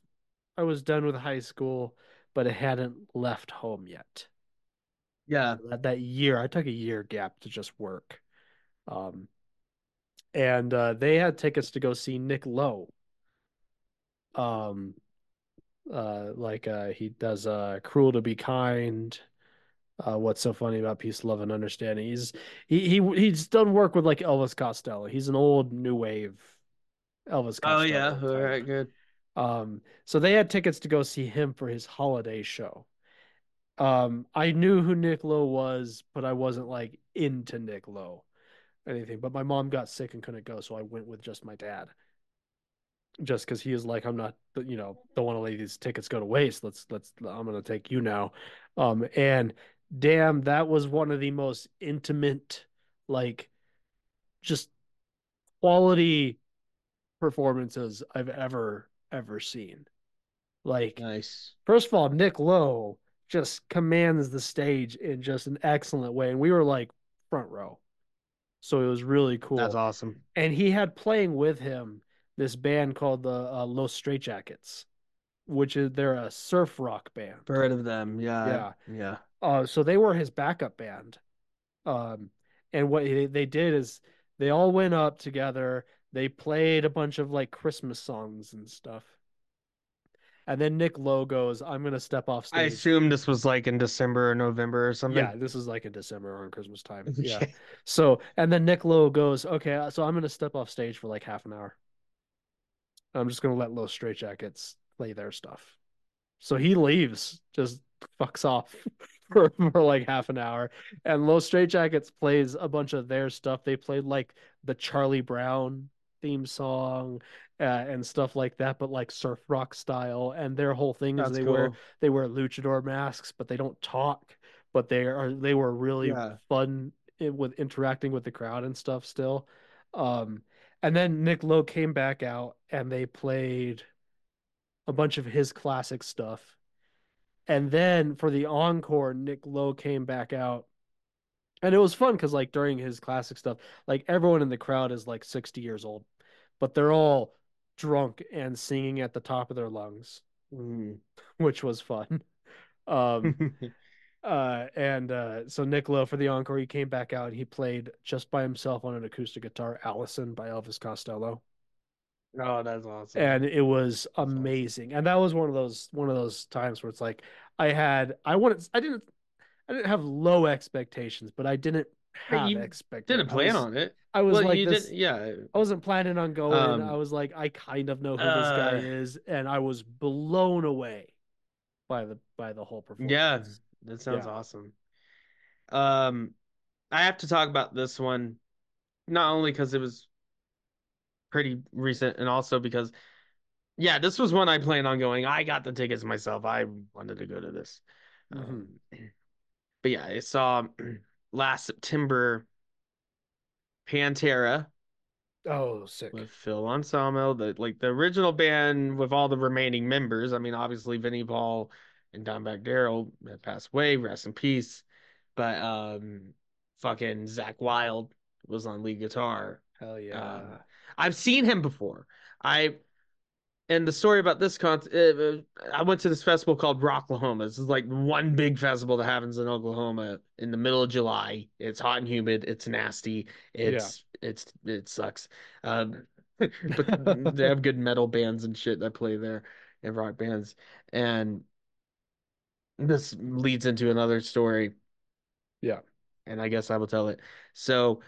I was done with high school, but I hadn't left home yet. Yeah, that, that year I took a year gap to just work. Um. And uh, they had tickets to go see Nick Lowe. Um, uh, like uh, he does uh, "Cruel to Be Kind," uh, "What's So Funny About Peace, Love, and Understanding." He's he he he's done work with like Elvis Costello. He's an old new wave Elvis Costello. Oh yeah, type. All right, good. Um, so they had tickets to go see him for his holiday show. Um, I knew who Nick Lowe was, but I wasn't like into Nick Lowe. Anything, but my mom got sick and couldn't go, so I went with just my dad. Just because he is like, I'm not, you know, don't want to let these tickets go to waste. Let's, let's, I'm gonna take you now. Um, and damn, that was one of the most intimate, like, just quality performances I've ever, ever seen. Like, nice. First of all, Nick Lowe just commands the stage in just an excellent way, and we were like front row. So it was really cool. That's awesome. And he had playing with him this band called the uh, Los Straitjackets, which is they're a surf rock band. Heard of them? Yeah, yeah, yeah. Uh, so they were his backup band, um, And what they did is they all went up together. They played a bunch of like Christmas songs and stuff. And then Nick Lowe goes, I'm going to step off stage. I assume this was like in December or November or something. Yeah, this was like in December or Christmas time. Yeah. So, and then Nick Lowe goes, okay, so I'm going to step off stage for like half an hour. I'm just going to let Low Straight Jackets play their stuff. So he leaves, just fucks off for, for like half an hour. And Low Straight Jackets plays a bunch of their stuff. They played like the Charlie Brown theme song uh, and stuff like that, but like surf rock style. And their whole thing is That's they cool. wear they wear luchador masks, but they don't talk. But they are they were really yeah. fun with interacting with the crowd and stuff still. Um, And then Nick Lowe came back out and they played a bunch of his classic stuff. And then for the encore, Nick Lowe came back out. And it was fun because, like, during his classic stuff, like, everyone in the crowd is like sixty years old, but they're all drunk and singing at the top of their lungs, mm. which was fun. Um, uh, and uh, so Nick Lowe, for the encore, he came back out and he played just by himself on an acoustic guitar, Allison by Elvis Costello. Oh, that's awesome. And it was amazing. Awesome. And that was one of those one of those times where it's like I had I wanted I didn't I didn't have low expectations, but I didn't have you expectations. Didn't plan I was, on it. I was well, like this, did, yeah. I wasn't planning on going. Um, I was like, I kind of know who uh, this guy is, and I was blown away by the by the whole performance. Yeah, that sounds yeah. awesome. Um I have to talk about this one not only because it was pretty recent, and also because, yeah, this was one I planned on going. I got the tickets myself. I wanted to go to this. Mm-hmm. Um, but yeah, I saw last September Pantera. Oh, sick! With Phil Anselmo, the like the original band with all the remaining members. I mean, obviously Vinnie Paul and Don Bagdarel had passed away. Rest in peace. But um, fucking Zach Wilde was on lead guitar. Hell yeah. Uh, I've seen him before. I and the story about this con I went to this festival called Rocklahoma. This is like one big festival that happens in Oklahoma in the middle of July. It's hot and humid. It's nasty. It's yeah. it's it sucks. Um, but they have good metal bands and shit that play there and rock bands. And this leads into another story. Yeah, and I guess I will tell it. So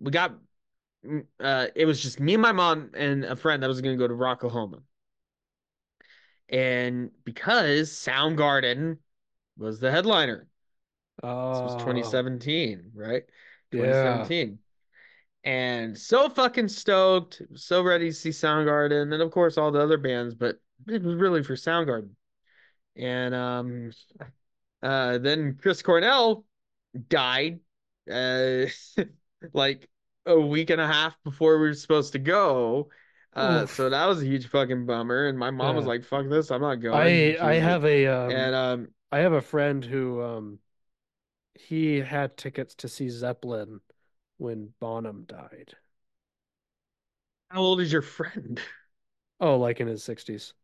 we got. Uh, it was just me and my mom and a friend that was going to go to Rocklahoma. And because Soundgarden was the headliner. Oh. This was twenty seventeen, right? twenty seventeen. Yeah. And so fucking stoked. So ready to see Soundgarden. And, of course, all the other bands. But it was really for Soundgarden. And um, uh, then Chris Cornell died. Uh, like... a week and a half before we were supposed to go. Uh, Oof. So that was a huge fucking bummer. And my mom yeah. was like, fuck this, I'm not going. I, I have a, um, and, um, I have a friend who, um, he had tickets to see Zeppelin when Bonham died. How old is your friend? Oh, like in his sixties.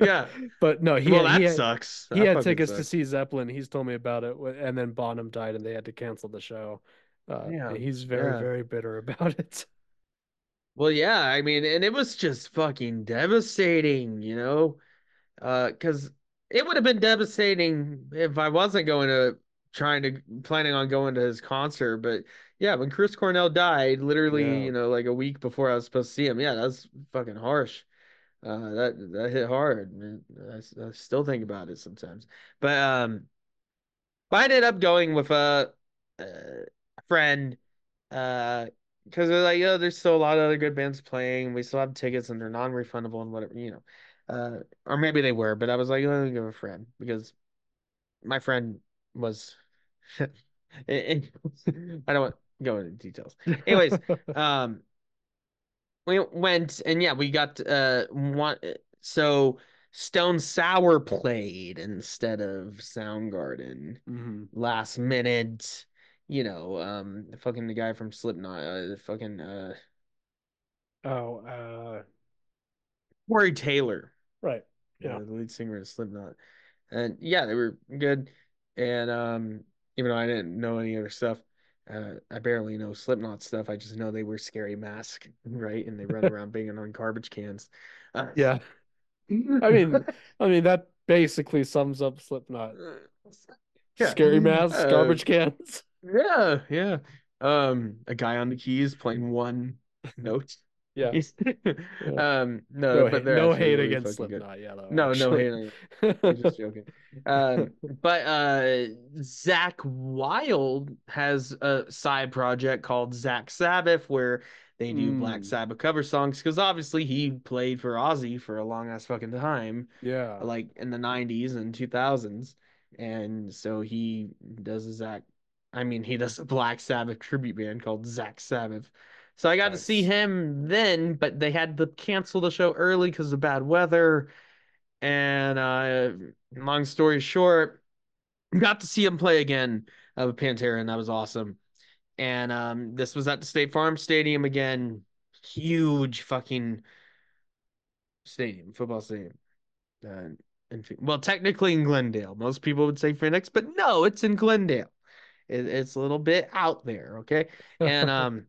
Yeah. But no, he, well, had, that he had, sucks. He that had tickets sucks. to see Zeppelin. He's told me about it. And then Bonham died and they had to cancel the show. Uh, yeah, he's very, yeah. very bitter about it. Well, yeah, I mean, and it was just fucking devastating, you know, because uh, it would have been devastating if I wasn't going to trying to planning on going to his concert. But yeah, when Chris Cornell died, literally, yeah. you know, like a week before I was supposed to see him. Yeah, that's fucking harsh. Uh, that that hit hard. Man. I, I still think about it sometimes. But um, I ended up going with a. Uh, friend uh because they're like, oh, there's still a lot of other good bands playing, we still have tickets and they're non-refundable and whatever, you know, uh or maybe they were, but I was like, let me give a friend, because my friend was I don't want to go into details anyways. um we went and yeah we got uh one so Stone Sour played instead of Soundgarden. Mm-hmm. Last minute. You know, um, fucking the guy from Slipknot, uh, fucking, uh, oh, uh, Corey Taylor, right? Yeah, you know, the lead singer of Slipknot, and yeah, they were good, and um, even though I didn't know any other stuff. Uh, I barely know Slipknot stuff. I just know they wear scary masks, right? And they run around banging on garbage cans. Uh, yeah. I mean, I mean that basically sums up Slipknot. Yeah. Scary masks, uh, garbage cans. Yeah, yeah. Um, a guy on the keys playing one note. Yeah. um, no, no, but no hate against Slipknot. Yeah, though, no, actually. no hate. I'm just joking. Uh, but uh, Zach Wilde has a side project called Zach Sabbath, where they do mm. Black Sabbath cover songs, because obviously he played for Ozzy for a long ass fucking time. Yeah, like in the nineties and two thousands, and so he does a Zach. I mean, he does a Black Sabbath tribute band called Zach Sabbath. So I got nice. to see him then, but they had to cancel the show early because of bad weather. And uh, long story short, got to see him play again of Pantera, and that was awesome. And um, this was at the State Farm Stadium again. Huge fucking stadium, football stadium. Uh, in, well, technically in Glendale. Most people would say Phoenix, but no, it's in Glendale. It, it's a little bit out there, okay? And... um.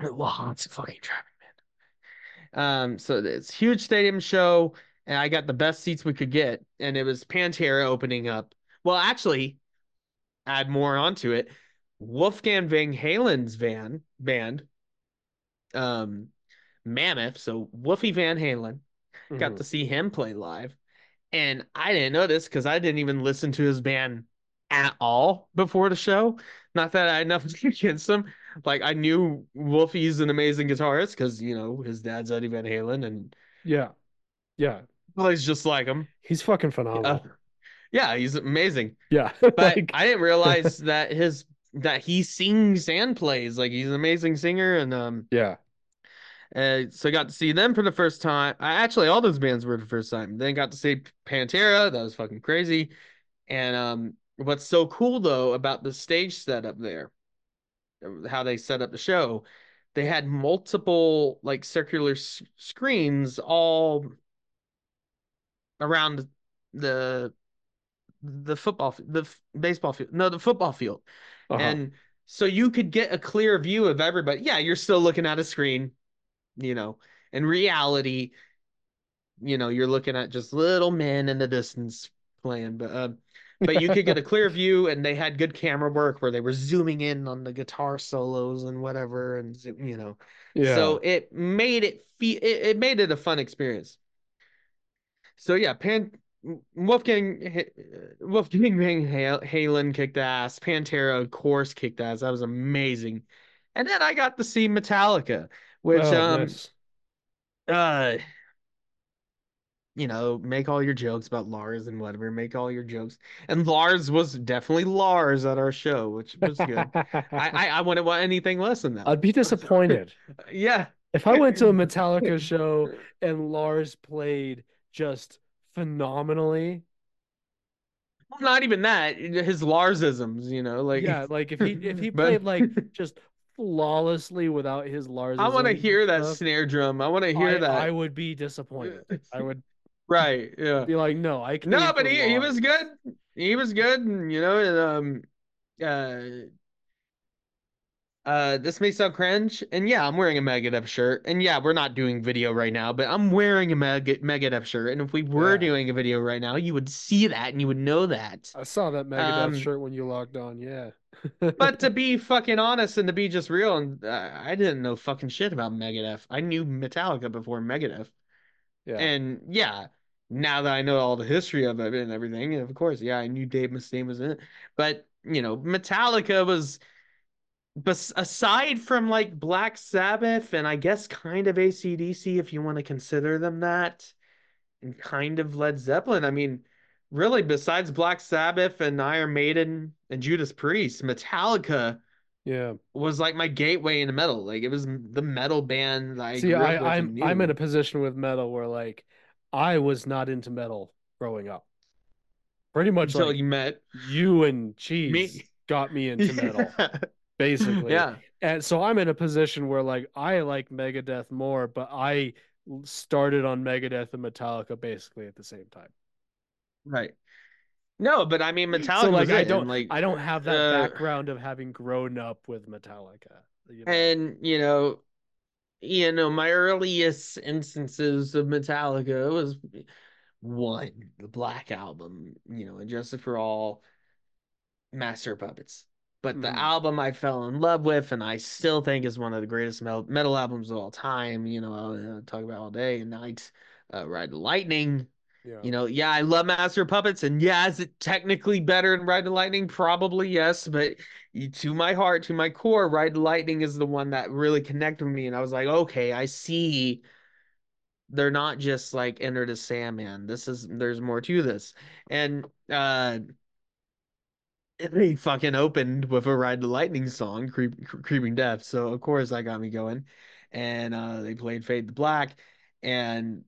Wow, it's fucking driving, man. Um, so it's huge stadium show, and I got the best seats we could get, and it was Pantera opening up. Well, actually, add more onto it. Wolfgang Van Halen's van band, um, Mammoth. So Wolfie Van Halen, mm-hmm. got to see him play live, and I didn't know this because I didn't even listen to his band at all before the show. Not that I had nothing against him. Like, I knew Wolfie's an amazing guitarist because, you know, his dad's Eddie Van Halen, and yeah, yeah, plays just like him. He's fucking phenomenal. Uh, yeah, he's amazing. Yeah, but like... I didn't realize that his that he sings and plays. Like, he's an amazing singer, and um, yeah. Uh, so I got to see them for the first time. I actually all those bands were the first time. Then got to see Pantera. That was fucking crazy. And um, what's so cool though about the stage setup there, how they set up the show, they had multiple like circular s- screens all around the the football f- the f- baseball field no the football field uh-huh. and so you could get a clear view of everybody. Yeah, you're still looking at a screen, you know. In reality, you know, you're looking at just little men in the distance playing, but um uh, but you could get a clear view, and they had good camera work where they were zooming in on the guitar solos and whatever, and you know, yeah. So it made it fe- it, it made it a fun experience. So yeah, Pan Wolfgang Wolfgang Van Halen kicked ass. Pantera, of course, kicked ass. That was amazing. And then I got to see Metallica, which oh, um, nice. uh. You know, make all your jokes about Lars and whatever. Make all your jokes. And Lars was definitely Lars at our show, which was good. I, I, I wouldn't want anything less than that. I'd be disappointed. Yeah. If I went to a Metallica show and Lars played just phenomenally. Well, not even that. His Larsisms, you know, like yeah, like if he if he played but... like just flawlessly without his Larsisms. I want to hear that stuff. Snare drum. I want to hear I, that. I would be disappointed. I would. Right, yeah. Be like, no, I can. No, but he, he was good. He was good, and, you know, and um, uh, uh, this may sound cringe, and yeah, I'm wearing a Megadeth shirt, and yeah, we're not doing video right now, but I'm wearing a Meg- Megadeth shirt, and if we were yeah. doing a video right now, you would see that, and you would know that. I saw that Megadeth um, shirt when you logged on, yeah. But to be fucking honest and to be just real, and uh, I didn't know fucking shit about Megadeth. I knew Metallica before Megadeth. Yeah. And yeah, now that I know all the history of it and everything, and of course, yeah, I knew Dave Mustaine was in it. But, you know, Metallica was, bes- aside from like Black Sabbath and I guess kind of A C D C, if you want to consider them that, and kind of Led Zeppelin, I mean, really, besides Black Sabbath and Iron Maiden and Judas Priest, Metallica yeah was like my gateway into metal. Like, it was the metal band. Like, see, I, I'm I'm in a position with metal where like I was not into metal growing up. Pretty much until like, you met you and Cheese me. got me into metal, basically. Yeah, and so I'm in a position where like I like Megadeth more, but I started on Megadeth and Metallica basically at the same time. Right. No, but I mean, Metallica. So, like, was I it, don't, and, like, I don't have that uh, background of having grown up with Metallica. You know? And you know, you know, my earliest instances of Metallica was one, the Black Album, you know, Injustice for All, Master of Puppets. But the mm. album I fell in love with, and I still think is one of the greatest metal, metal albums of all time, you know, I'll, I'll talk about all day and night, uh, Ride the Lightning. Yeah. You know, yeah, I love Master of Puppets, and yeah, is it technically better than Ride the Lightning? Probably, yes, but to my heart, to my core, Ride the Lightning is the one that really connected with me, and I was like, okay, I see they're not just like Enter the Sandman. This is, there's more to this. And, uh... they fucking opened with a Ride the Lightning song, Creep, Creeping Death. So, of course, that got me going. And uh, they played Fade to Black. And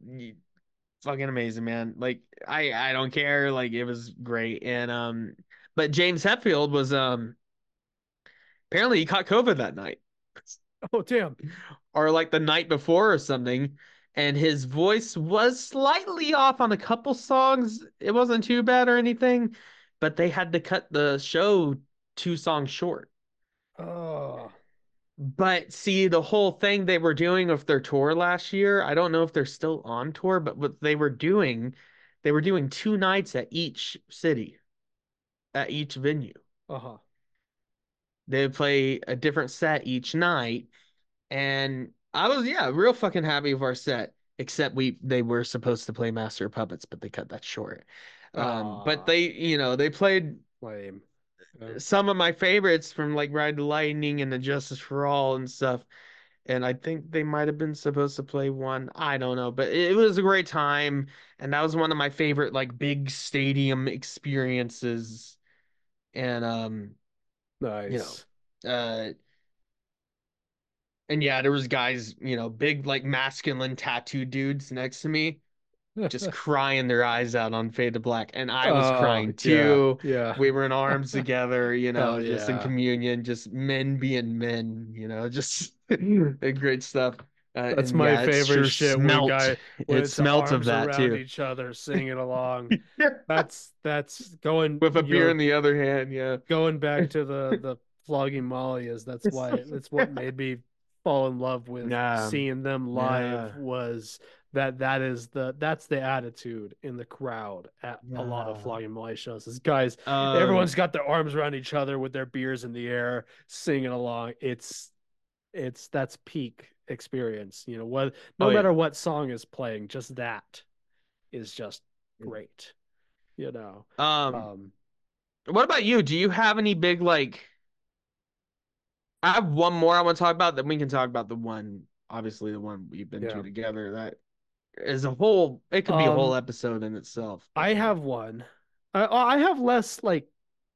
fucking amazing, man. Like, I, I don't care. Like, it was great. And um, but James Hetfield was, um, apparently he caught COVID that night. Oh, damn. Or, like, the night before or something. And his voice was slightly off on a couple songs. It wasn't too bad or anything. But they had to cut the show two songs short. Oh. But see, the whole thing they were doing with their tour last year, I don't know if they're still on tour, but what they were doing, they were doing two nights at each city, at each venue. Uh-huh. They would play a different set each night. And I was, yeah, real fucking happy with our set, except we they were supposed to play Master of Puppets, but they cut that short. Um, but they, you know, they played Lame. some of my favorites from like Ride the Lightning and the Justice for All and stuff. And I think they might have been supposed to play one. I don't know, but it was a great time. And that was one of my favorite like big stadium experiences. And, um, nice. You know, uh, and yeah, there was guys, you know, big like masculine tattooed dudes next to me. Just crying their eyes out on Fade to Black. And I was oh, crying too. Yeah, yeah. We were in arms together, you know, yeah. just in communion, just men being men, you know, just great stuff. Uh, That's my yeah, favorite shit. Smelt. When guy, when it smelt of that too. Each other singing along. That's that's going with a beer in the other hand. Yeah, going back to the the Flogging Molly is that's why that's what made me fall in love with nah. seeing them live nah. was. That that is the that's the attitude in the crowd at yeah. a lot of Flogging Molly shows. Is guys, um, everyone's got their arms around each other with their beers in the air, singing along. It's it's that's peak experience. You know what? No oh, matter yeah. what song is playing, just that is just great. You know. Um, um, what about you? Do you have any big like? I have one more I want to talk about. Then we can talk about the one, obviously the one we've been yeah. to together. That. As a whole, it could be um, a whole episode in itself. I have one. I, I have less like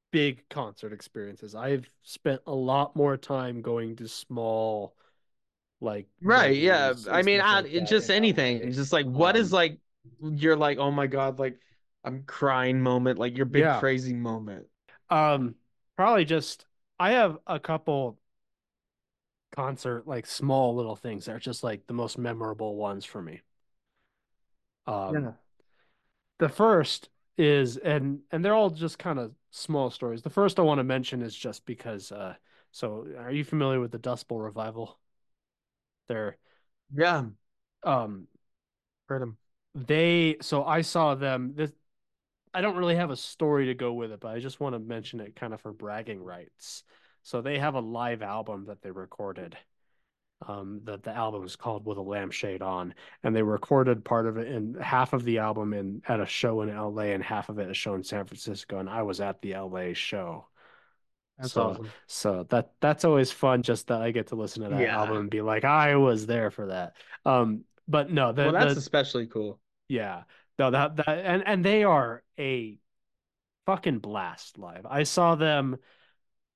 big concert experiences. I've spent a lot more time going to small, like right, yeah. I mean, I, like just that, anything. It's just like what um, is like you're like oh my god, like I'm crying moment, like your big yeah. crazy moment. Um, probably just I have a couple. Concert like small little things that are just like the most memorable ones for me. Um, yeah. The first is, and and they're all just kind of small stories. The first I want to mention is just because. Uh, so, are you familiar with the Dust Bowl Revival? They're yeah, um, heard them. They so I saw them. This I don't really have a story to go with it, but I just want to mention it kind of for bragging rights. So they have a live album that they recorded. Um, that the album is called "With a Lampshade On," and they recorded part of it in half of the album in at a show in L A, and half of it is shown in San Francisco. And I was at the L A show, that's so awesome. so that that's always fun. Just that I get to listen to that yeah. album and be like, I was there for that. Um, but no, the, well, that's the, especially cool. Yeah, no, that that and and they are a fucking blast live. I saw them.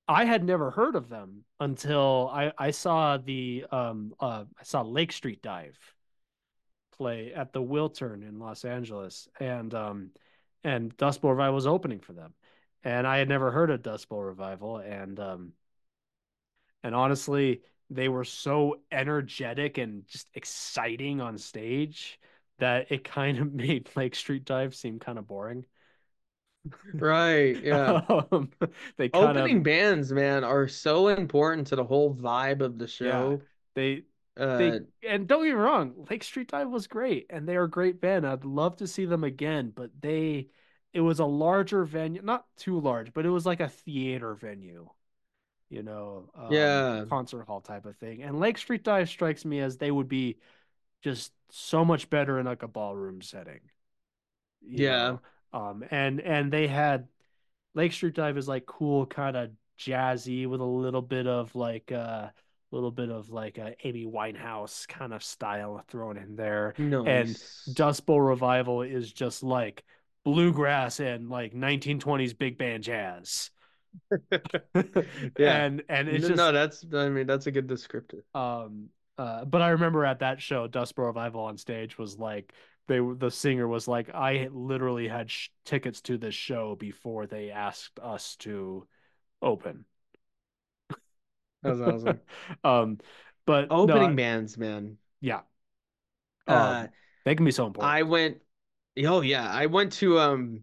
I had never heard of them until I, I saw the um uh I saw Lake Street Dive play at the Wiltern in Los Angeles, and um and Dust Bowl Revival was opening for them, and I had never heard of Dust Bowl Revival, and um and honestly they were so energetic and just exciting on stage that it kind of made Lake Street Dive seem kind of boring. Right. Yeah. um, they opening of... bands, man, are so important to the whole vibe of the show. Yeah, they, uh, they, and don't get me wrong, Lake Street Dive was great, and they are a great band. I'd love to see them again, but they, it was a larger venue, not too large, but it was like a theater venue, you know, um, yeah, concert hall type of thing. And Lake Street Dive strikes me as they would be just so much better in like a ballroom setting. Yeah. Know? Um. And and they had Lake Street Dive is like cool, kind of jazzy with a little bit of like a uh, little bit of like a Amy Winehouse kind of style thrown in there. Nice. And Dust Bowl Revival is just like bluegrass and like nineteen twenties big band jazz. Yeah. And and it's no, just no that's I mean that's a good descriptor. Um uh but I remember at that show Dust Bowl Revival on stage was like they the singer was like, I literally had sh- tickets to this show before they asked us to open. That was awesome. um but opening no, bands, man. Yeah. Um, uh they can be so important. I went Oh yeah, I went to um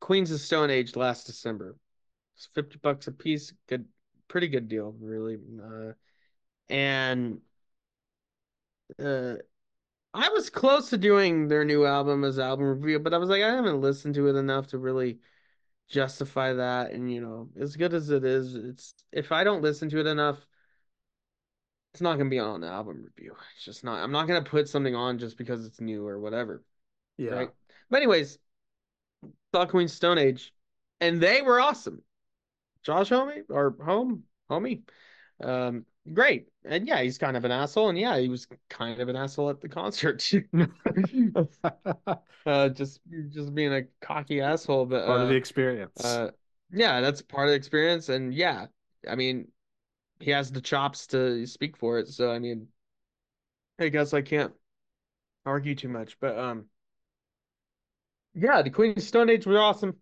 Queens of Stone Age last December. It's fifty bucks a piece, good, pretty good deal, really. Uh, and uh, I was close to doing their new album as album review, but I was like, I haven't listened to it enough to really justify that. And you know, as good as it is, it's if I don't listen to it enough, it's not gonna be on the album review. It's just not. I'm not gonna put something on just because it's new or whatever. Yeah. Right? But anyways, saw Queen's Stone Age, and they were awesome. Josh Homme or Home Homie, um, great. And yeah, he's kind of an asshole, and yeah, he was kind of an asshole at the concert. uh, just just being a cocky asshole, but part uh, of the experience. Uh, yeah, that's part of the experience, and yeah, I mean. He has the chops to speak for it, so I mean, I guess I can't argue too much. But um, yeah, the Queen of Stone Age was awesome.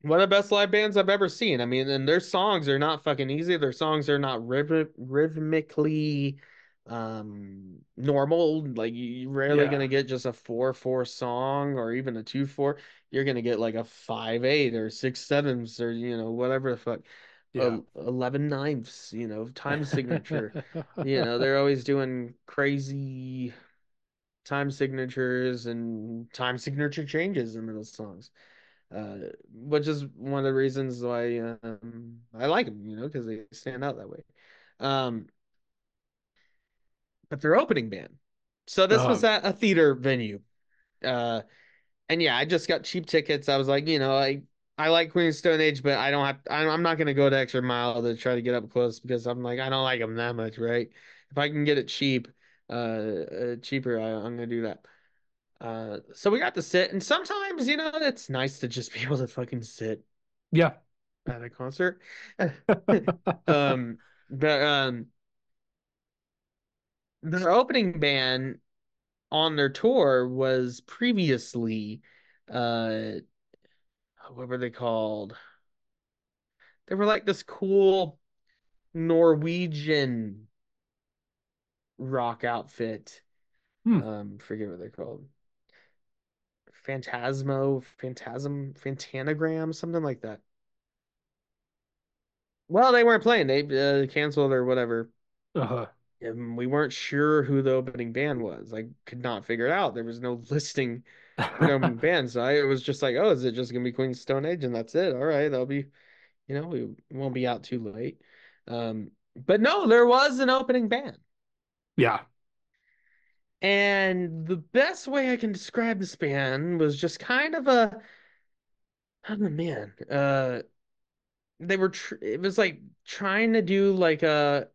One of the best live bands I've ever seen. I mean, and their songs are not fucking easy. Their songs are not rhythm rhythmically um normal. Like you're rarely yeah. gonna get just a four four song or even a two four. You're gonna get like a five eight or six sevens or you know whatever the fuck. Yeah. eleven ninths, you know, time signature. You know, they're always doing crazy time signatures and time signature changes in those songs, uh, which is one of the reasons why um, I like them, you know, because they stand out that way. Um, but they're opening band. So this um, was at a theater venue. Uh, and yeah, I just got cheap tickets. I was like, you know, I I like Queen of Stone Age, but I don't have. I'm not going to go the extra mile to try to get up close because I'm like I don't like them that much, right? If I can get it cheap, uh, uh cheaper, I, I'm going to do that. Uh, so we got to sit, and sometimes you know it's nice to just be able to fucking sit. Yeah, at a concert. um, but um, the opening band on their tour was previously, uh. what were they called? They were like this cool Norwegian rock outfit. Hmm. Um, forget what they're called. Phantasmo, Phantasm, Phantanagram, something like that. Well, they weren't playing. They uh, canceled or whatever. Uh-huh. And we weren't sure who the opening band was. I could not figure it out. There was no listing. You know, bands. I it was just like, oh, is it just gonna be Queen's Stone Age and that's it? All right, that'll be, you know, we won't be out too late. Um, but no, there was an opening band. Yeah. And the best way I can describe this band was just kind of a, oh man, uh, they were. Tr- it was like trying to do like a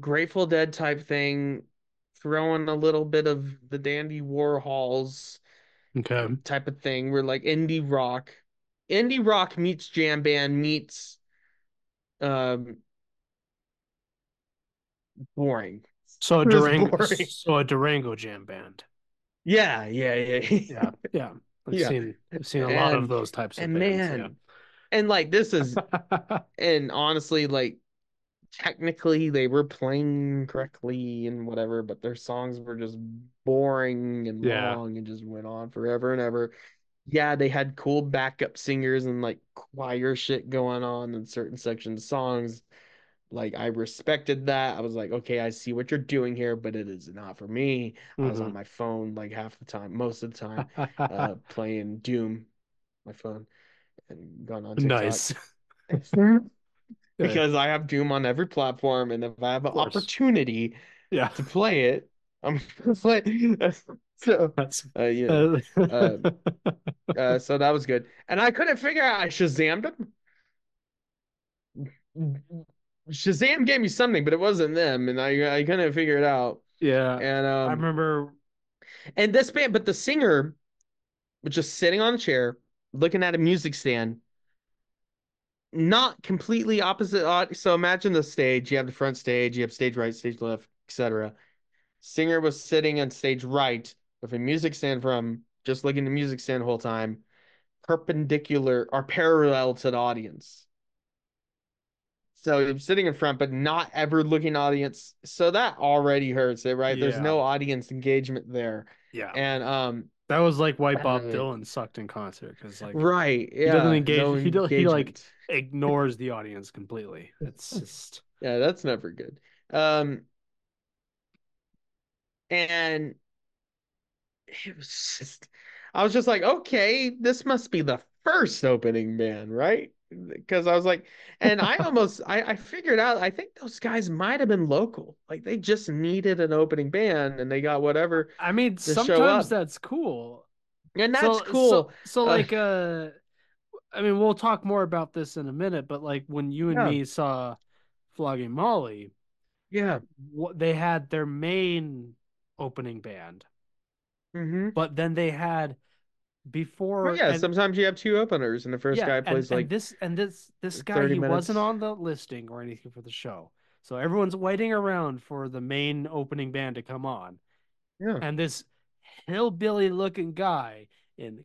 Grateful Dead type thing, throwing a little bit of the Dandy Warhols. Okay. Type of thing. We're like indie rock. Indie rock meets jam band meets um boring. So a Durango so a Durango jam band. Yeah, yeah, yeah. Yeah. Yeah. I've yeah. seen I've seen a lot and, of those types of and bands. Man, yeah. And like this is and honestly, like technically they were playing correctly and whatever, but their songs were just boring and yeah. long and just went on forever and ever. yeah, they had cool backup singers and like choir shit going on in certain sections of songs. Like, I respected that. I was like, okay, I see what you're doing here, but it is not for me. Mm-hmm. I was on my phone like half the time, most of the time, uh, playing Doom, my phone, and gone on TikTok. Nice. Because I have Doom on every platform, and if I have an opportunity yeah. to play it, I'm gonna play it. So, uh, you know, uh, uh, so that was good. And I couldn't figure out, I Shazammed him. Shazam gave me something, but it wasn't them, and I I couldn't figure it out. Yeah. And um, I remember. And this band, but the singer was just sitting on a chair, looking at a music stand, not completely opposite. So imagine the stage. You have the front stage, you have stage right, stage left, et cetera. Singer was sitting on stage right with a music stand from just looking at the music stand the whole time, perpendicular or parallel to the audience. So you're sitting in front, but not ever looking audience. So that already hurts it, right? Yeah. There's no audience engagement there. Yeah. And um, that was like why Bob uh, Dylan sucked in concert, because like right, yeah, he doesn't engage. No he does, he like ignores the audience completely. It's just yeah, that's never good. Um. And it was just, I was just like, okay, this must be the first opening band, right? Because I was like, and I almost, I, I figured out, I think those guys might have been local. Like, they just needed an opening band, and they got whatever. I mean, sometimes that's cool. And that's so, cool. So, so uh, like, uh, I mean, we'll talk more about this in a minute, but like when you and yeah. me saw Flogging Molly, yeah, they had their main opening band, mm-hmm. but then they had before. Well, yeah, and, sometimes you have two openers, and the first yeah, guy plays and, like and this. And this this guy, he minutes. wasn't on the listing or anything for the show, so everyone's waiting around for the main opening band to come on. Yeah, and this hillbilly-looking guy in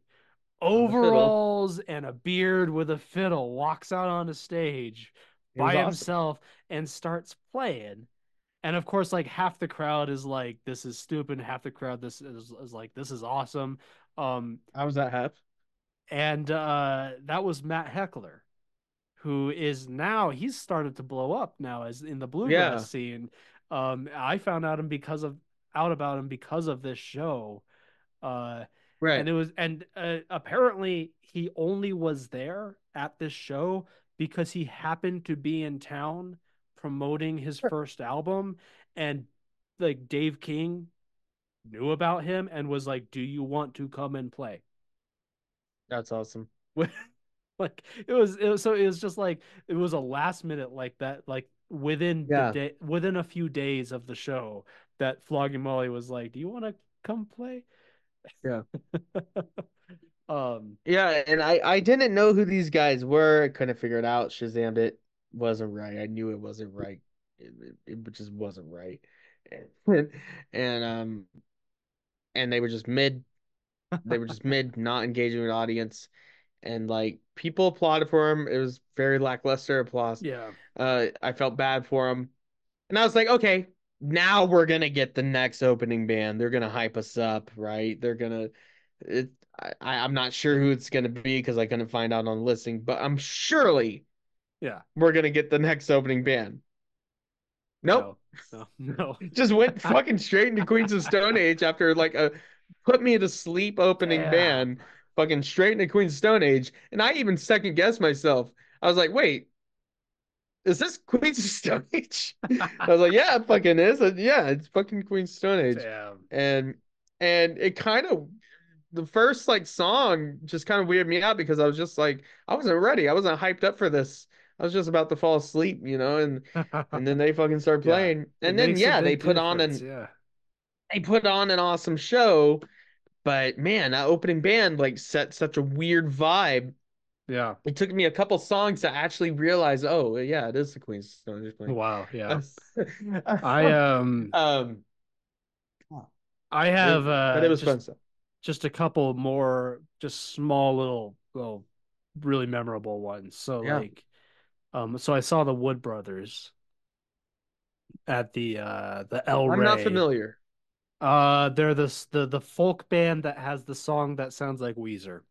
overalls and a beard with a fiddle walks out on the stage by awesome. himself and starts playing. And of course, like half the crowd is like, this is stupid. Half the crowd this is, is like, this is awesome. Um, How was that half? And uh, that was Matt Heckler, who is now, he's started to blow up now as in the bluegrass yeah. scene. Um, I found out him because of out about him because of this show. Uh, right. And it was, and uh, apparently he only was there at this show because he happened to be in town promoting his first album, and like Dave King knew about him and was like, do you want to come and play? That's awesome. Like it was, it was so it was just like it was a last minute like that, like within yeah. the day, within a few days of the show, that Flogging Molly was like, do you want to come play? Yeah. um yeah and I I didn't know who these guys were. I couldn't figure it out. Shazammed it. Wasn't right. I knew it wasn't right. It, it, it just wasn't right. And, and um, and they were just mid. They were just mid, not engaging with the audience, and like people applauded for him. It was very lackluster applause. Yeah. Uh, I felt bad for him, and I was like, okay, now we're gonna get the next opening band. They're gonna hype us up, right? They're gonna. It. I. I'm not sure who it's gonna be because I couldn't find out on listening, but I'm surely. Yeah, we're gonna get the next opening band. Nope, no, no, no. Just went fucking straight into Queens of Stone Age after like a put me to sleep opening yeah. band, fucking straight into Queens of Stone Age, and I even second guessed myself. I was like, wait, is this Queens of Stone Age? I was like, yeah, it fucking is. Yeah, it's fucking Queens of Stone Age. Damn. And and it kind of. The first like song just kind of weirded me out because I was just like, I wasn't ready. I wasn't hyped up for this. I was just about to fall asleep, you know, and and then they fucking start playing. Yeah. And it then yeah, they put on an yeah. they put on an awesome show, but man, that opening band like set such a weird vibe. Yeah. It took me a couple songs to actually realize, oh yeah, it is the Queen's. Wow, yeah. I um um I have uh but it was just, fun stuff. Just a couple more just small little little really memorable ones. So yeah. like Um, so I saw the Wood Brothers at the uh the El Rey. I'm not familiar. Uh, they're the the the folk band that has the song that sounds like Weezer.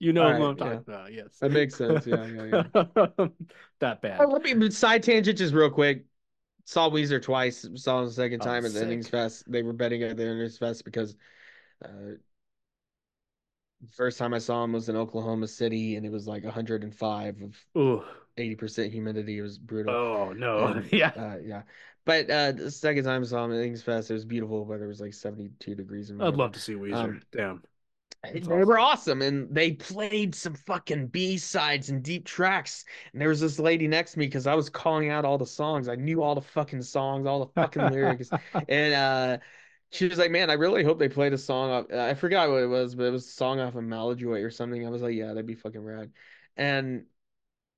You know right, what I'm yeah. talking about, yes. That makes sense, yeah. yeah, yeah. Not bad. Well, let me side tangent just real quick. Saw Weezer twice. Saw the second time oh, at the sick. Innings Fest. They were betting at the Innings Fest because uh, the first time I saw him was in Oklahoma City, and it was like one hundred five of Ooh. eighty percent humidity. It was brutal. Oh, no. And, yeah. Uh, yeah. But uh, the second time I saw him at Innings Fest, it was beautiful, but it was like seventy-two degrees. I'd love to see Weezer. Um, Damn. That's they awesome. were awesome, and they played some fucking B-sides and deep tracks, and there was this lady next to me because I was calling out all the songs. I knew all the fucking songs, all the fucking lyrics, and uh, she was like, man, I really hope they played a song off. I forgot what it was, but it was a song off of Malajoy or something. I was like, yeah, that'd be fucking rad. And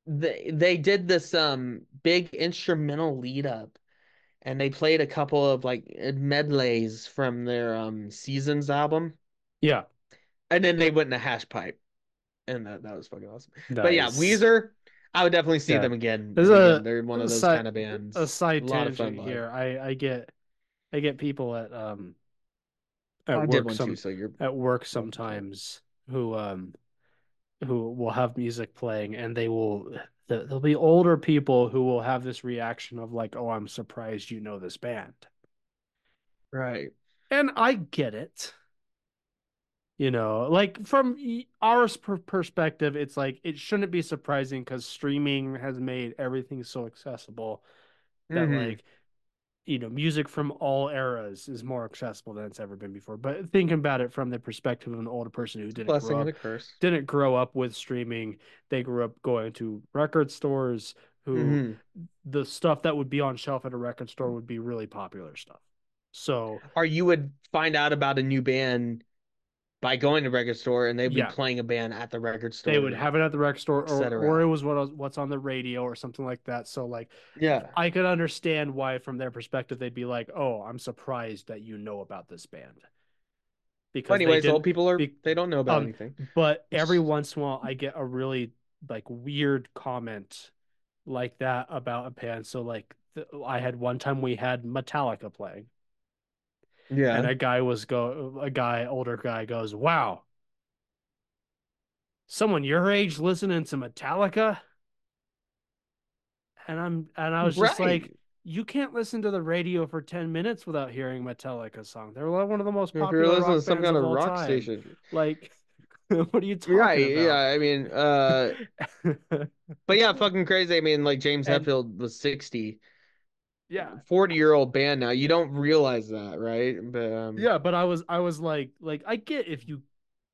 they, they did this um big instrumental lead up, and they played a couple of like medleys from their um Seasons album. Yeah. And then they went in a hash pipe, and that, that was fucking awesome. Nice. But yeah, Weezer, I would definitely see yeah. them again. There's again. A, They're one of those side, kind of bands. A side a tangent here. I, I get, I get people at um, at I work some, too, so you're... at work sometimes who um, who will have music playing, and they will there'll be older people who will have this reaction of like, oh, I'm surprised you know this band, right? And I get it. You know, like from our perspective, it's like it shouldn't be surprising because streaming has made everything so accessible that mm-hmm. like, you know, music from all eras is more accessible than it's ever been before. But thinking about it from the perspective of an older person who didn't Blessing grow up, and a curse. didn't grow up with streaming, they grew up going to record stores who mm-hmm. the stuff that would be on shelf at a record store would be really popular stuff. So or you would find out about a new band by going to the record store, and they'd be yeah. playing a band at the record store. They would have it at the record store, or, or it was what what's on the radio or something like that. So, like, yeah, I could understand why, from their perspective, they'd be like, "Oh, I'm surprised that you know about this band." Because, well, anyways, old people are be, they don't know about um, anything. But every once in a while, I get a really like weird comment like that about a band. So, like, th- I had one time we had Metallica playing. Yeah, and a guy was go a guy older guy goes, "Wow, someone your age listening to Metallica?" And I'm and I was right. just like, "You can't listen to the radio for ten minutes without hearing Metallica song. They're one of the most popular rock bands of all time. If you're listening to some kind of rock station, like, what are you talking right, about?" Yeah, I mean, uh, but yeah, fucking crazy. I mean, like James and, Hetfield was sixty. Yeah, forty-year-old band now. You don't realize that, right? But um... yeah, but I was, I was like, like I get if you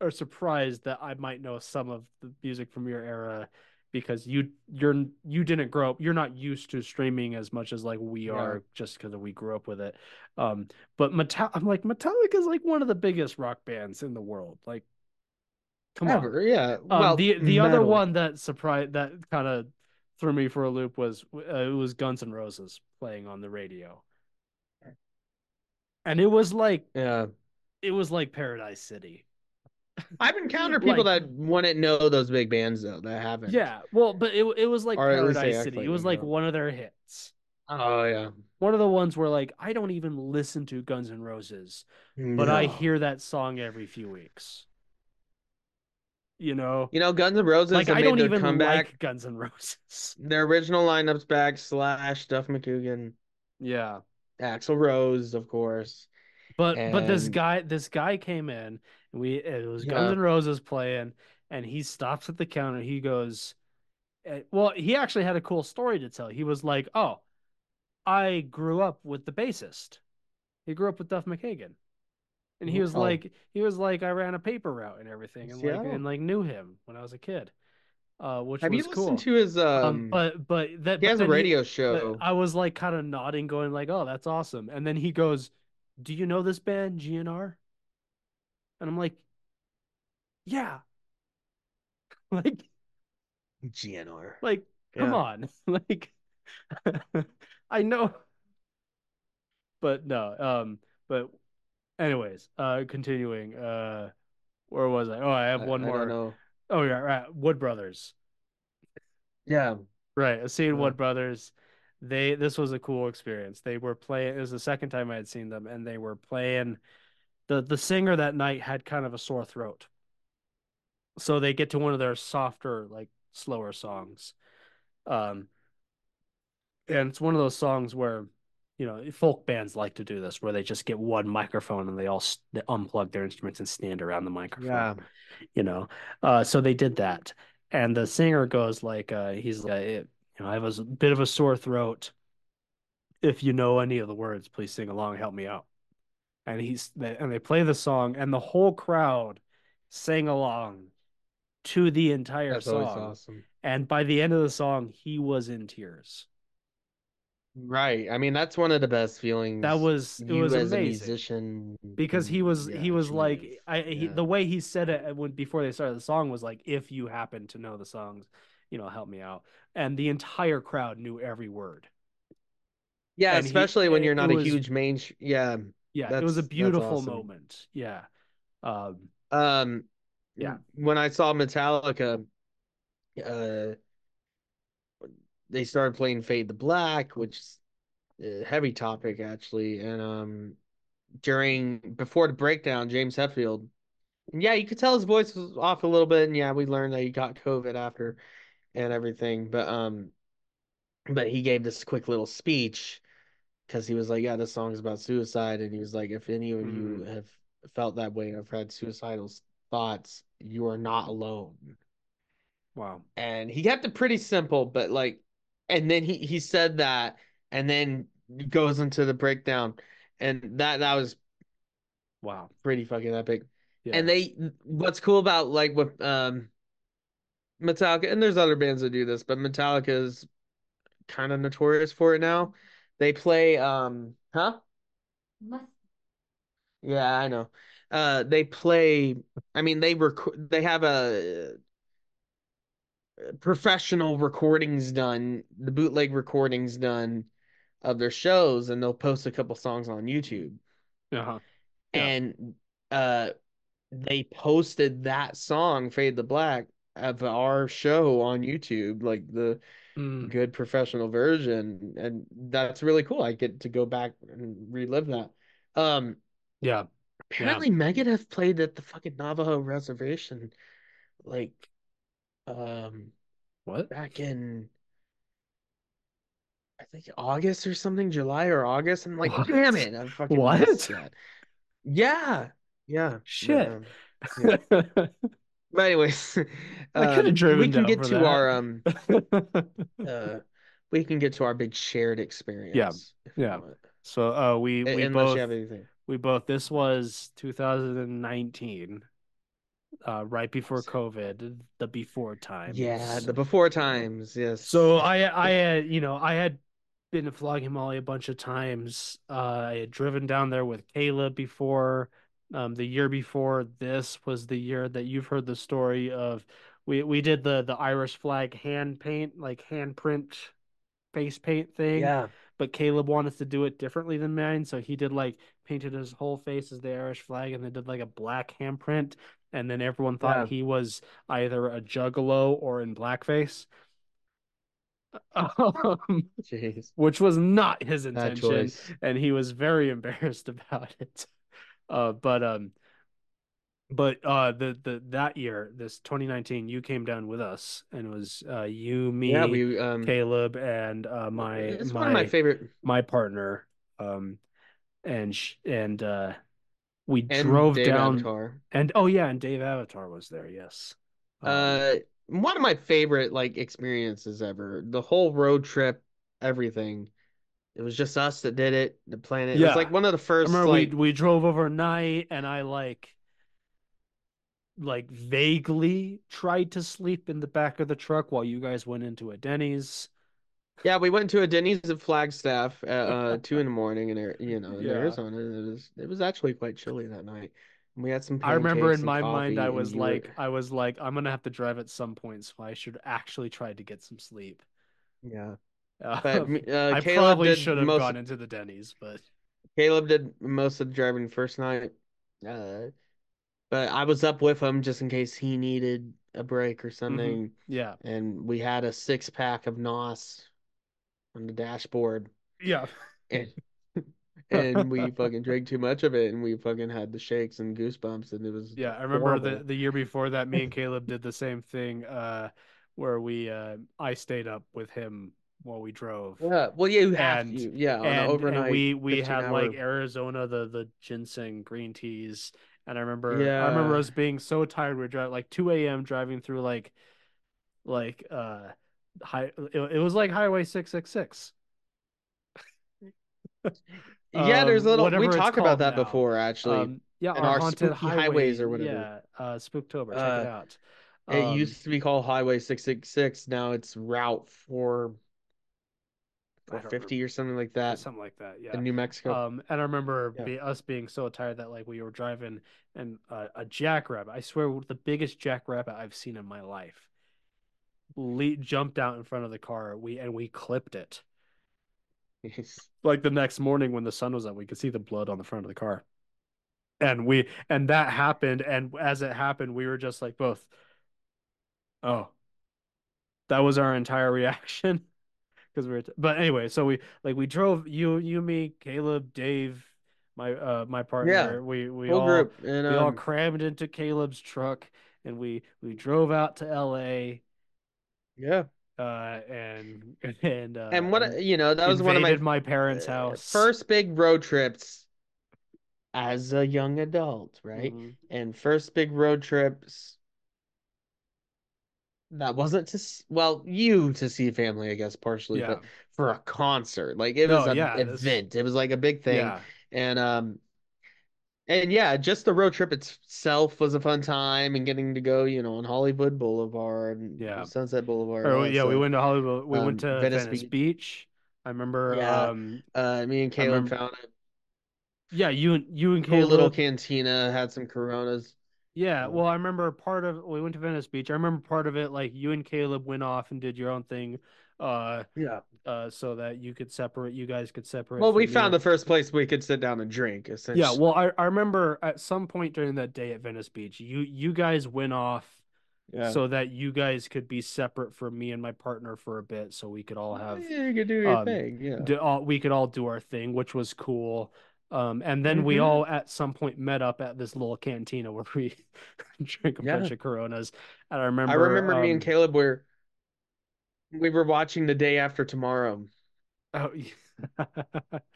are surprised that I might know some of the music from your era because you, you're, you didn't grow up. You're not used to streaming as much as like we are, yeah. just because we grew up with it. Um, but Metal, I'm like Metallica is like one of the biggest rock bands in the world. Like, come Ever, on, yeah. Um, well, the the metal. Other one that surprised that kind of. threw me for a loop was uh, it was Guns N' Roses playing on the radio, and it was like yeah it was like Paradise City. I've encountered people like, that wouldn't know those big bands though that haven't yeah well but it it was like or Paradise City like it was like know. one of their hits. Oh yeah one of the ones where like I don't even listen to Guns N' Roses no. but I hear that song every few weeks. You know, you know, Guns N' Roses. Like, I don't even comeback. like Guns N' Roses. Their original lineup's back. Slash, Duff McKagan, yeah, Axl Rose, of course. But and... but this guy, this guy came in. And we it was yeah. Guns N' Roses playing, and he stops at the counter. He goes, well, he actually had a cool story to tell. He was like, "Oh, I grew up with the bassist. He grew up with Duff McKagan." And he was oh. like, he was like, I ran a paper route and everything, and yeah. like, and like knew him when I was a kid, uh, which Have was cool. Have you listened cool. to his? Um, um, but but that he has a radio he, show. I was like, kind of nodding, going like, "Oh, that's awesome." And then he goes, "Do you know this band G N R?" And I'm like, "Yeah." Like G N R. Like, yeah. come on, like I know, but no, um, but. Anyways, uh, continuing, uh, where was I? Oh, I have one I, more. I don't know. Oh, yeah, right. Wood Brothers. Yeah. Right. I've seen yeah. Wood Brothers. They, this was a cool experience. They were playing, it was the second time I had seen them, and they were playing, the, the singer that night had kind of a sore throat. So they get to one of their softer, like slower songs. Um, and it's one of those songs where, you know, folk bands like to do this, where they just get one microphone and they all they unplug their instruments and stand around the microphone. Yeah. You know, uh, so they did that. And the singer goes like, uh, he's like, it, you know, I have a bit of a sore throat. If you know any of the words, please sing along, help me out. And he's, and they play the song, and the whole crowd sang along to the entire That's song. Awesome. And by the end of the song, he was in tears. Right. I mean, that's one of the best feelings. That was it was as amazing. A musician, because he was yeah, he was like is. I he, yeah. the way he said it when before they started the song was like, if you happen to know the songs, you know, help me out. And the entire crowd knew every word. Yeah, and especially he, when you're not a was, huge main sh- yeah. Yeah, it was a beautiful awesome. moment. Yeah. Um um yeah. When I saw Metallica, uh they started playing Fade to Black, which is a heavy topic, actually. And um, during, before the breakdown, James Hetfield, yeah, you could tell his voice was off a little bit. And yeah, we learned that he got COVID after and everything. But um, but he gave this quick little speech because he was like, yeah, this song's about suicide. And he was like, if any of you have felt that way and have had suicidal thoughts, you are not alone. Wow. And he kept it pretty simple, but like, and then he, he said that, and then goes into the breakdown, and that that was, wow, pretty fucking epic. Yeah. And they, what's cool about like with um, Metallica, and there's other bands that do this, but Metallica is kind of notorious for it now. They play, um, huh? Must. Yeah, I know. Uh, they play. I mean, they record. They have a. professional recordings done, the bootleg recordings done of their shows, and they'll post a couple songs on YouTube. Uh-huh. Yeah. And uh, they posted that song, Fade to Black, of our show on YouTube, like the mm. good professional version. And that's really cool. I get to go back and relive that. Um, yeah. Apparently yeah. Megadeth played at the fucking Navajo Reservation. Like, Um, what back in I think August or something, July or August. I'm like, what? Damn it! I'm fucking what? That. Yeah, yeah, shit. Yeah. Yeah. But anyways, I um, could have driven. We can down get for to that. our um, uh, we can get to our big shared experience. Yeah, yeah. So, uh, we we Unless both you have anything. we both. This was two thousand nineteen. Uh, right before COVID, the before times. Yeah, the before times. Yes. So I, I had, you know, I had been to Flogging Molly a bunch of times. Uh, I had driven down there with Caleb before. Um, the year before this was the year that you've heard the story of. We we did the the Irish flag hand paint, like hand print, face paint thing. Yeah. But Caleb wanted to do it differently than mine, so he did like painted his whole face as the Irish flag, and then did like a black handprint. And then everyone thought yeah. he was either a juggalo or in blackface, um, which was not his intention, and he was very embarrassed about it. Uh, but um, but uh, the the that year, this twenty nineteen, you came down with us, and it was uh, you, me, yeah, we, um, Caleb, and uh, my it's my, one of my favorite my partner, um, and sh- and. Uh, We and drove Dave down Avatar. and oh yeah, and Dave Avatar was there. Yes, um, uh, one of my favorite like experiences ever. The whole road trip, everything. It was just us that did it. The planet. Yeah. It was like one of the first. I remember like... we we drove overnight, and I like, like vaguely tried to sleep in the back of the truck while you guys went into a Denny's. Yeah, we went to a Denny's at Flagstaff at uh, two in the morning, and you know, in yeah. Arizona, it was it was actually quite chilly that night. And we had some. I remember in my mind, I was like, were... I was like, I'm gonna have to drive at some point, so I should actually try to get some sleep. Yeah, uh, but uh, I Caleb probably should have most... gone into the Denny's, but Caleb did most of the driving first night. Uh, but I was up with him just in case he needed a break or something. Mm-hmm. Yeah, and we had a six pack of N O S. On the dashboard, yeah, and and we fucking drank too much of it, and we fucking had the shakes and goosebumps, and it was yeah. I remember the, the year before that, me and Caleb did the same thing, uh, where we uh, I stayed up with him while we drove. Yeah, well, yeah, you have and, to, yeah, on and, overnight. And we we had hour. like Arizona, the the ginseng green teas, and I remember yeah. I remember us being so tired. We were driving like two a m driving through like like uh high. It, it was like Highway six six six. Yeah, there's a little um, we talked about that now. before actually um, yeah in our haunted highway, highways or whatever yeah uh Spooktober, check uh, it out. Um, it used to be called Highway six six six, now it's Route four fifty or something like that something like that yeah in New Mexico. Um and I remember yeah. be, us being so tired that like we were driving and uh, a jackrabbit, I swear the biggest jackrabbit I've seen in my life, le- jumped out in front of the car, we and we clipped it. Like the next morning when the sun was up, we could see the blood on the front of the car, and we and that happened, and as it happened we were just like both, oh, that was our entire reaction, because we were t- but anyway, so we like we drove, you you me, Caleb, Dave, my uh my partner, yeah, we we all group. And, we um... all crammed into Caleb's truck, and we we drove out to L A. yeah. Uh, and and uh, and what you know that was one of my my parents' house first big road trips as a young adult, right? Mm-hmm. And first big road trips that wasn't to see, well you to see family, I guess partially, yeah. but for a concert, like it was no, an yeah, event, this... it was like a big thing, yeah. and um and yeah, just the road trip itself was a fun time, and getting to go, you know, on Hollywood Boulevard and yeah. Sunset Boulevard. Or, yeah, so, we went to Hollywood. We um, went to Venice, Venice Beach. Beach. I remember. Yeah. Um, uh, me and Caleb remember, found it. Yeah, you and you and Caleb. A little cantina, had some Coronas. Yeah, well, I remember part of we went to Venice Beach. I remember part of it, like you and Caleb went off and did your own thing. Uh, yeah. Uh, so that you could separate, you guys could separate. Well, we found the first place we could sit down and drink. Essentially. Yeah. Well, I, I remember at some point during that day at Venice Beach, you you guys went off, yeah. so that you guys could be separate from me and my partner for a bit, so we could all have yeah, you could do your um, thing. Yeah. Do, all, we could all do our thing, which was cool. Um, and then mm-hmm. we all at some point met up at this little cantina where we drank a yeah. bunch of Coronas. And I remember, I remember um, me and Caleb were. We were watching The Day After Tomorrow. Oh, yeah.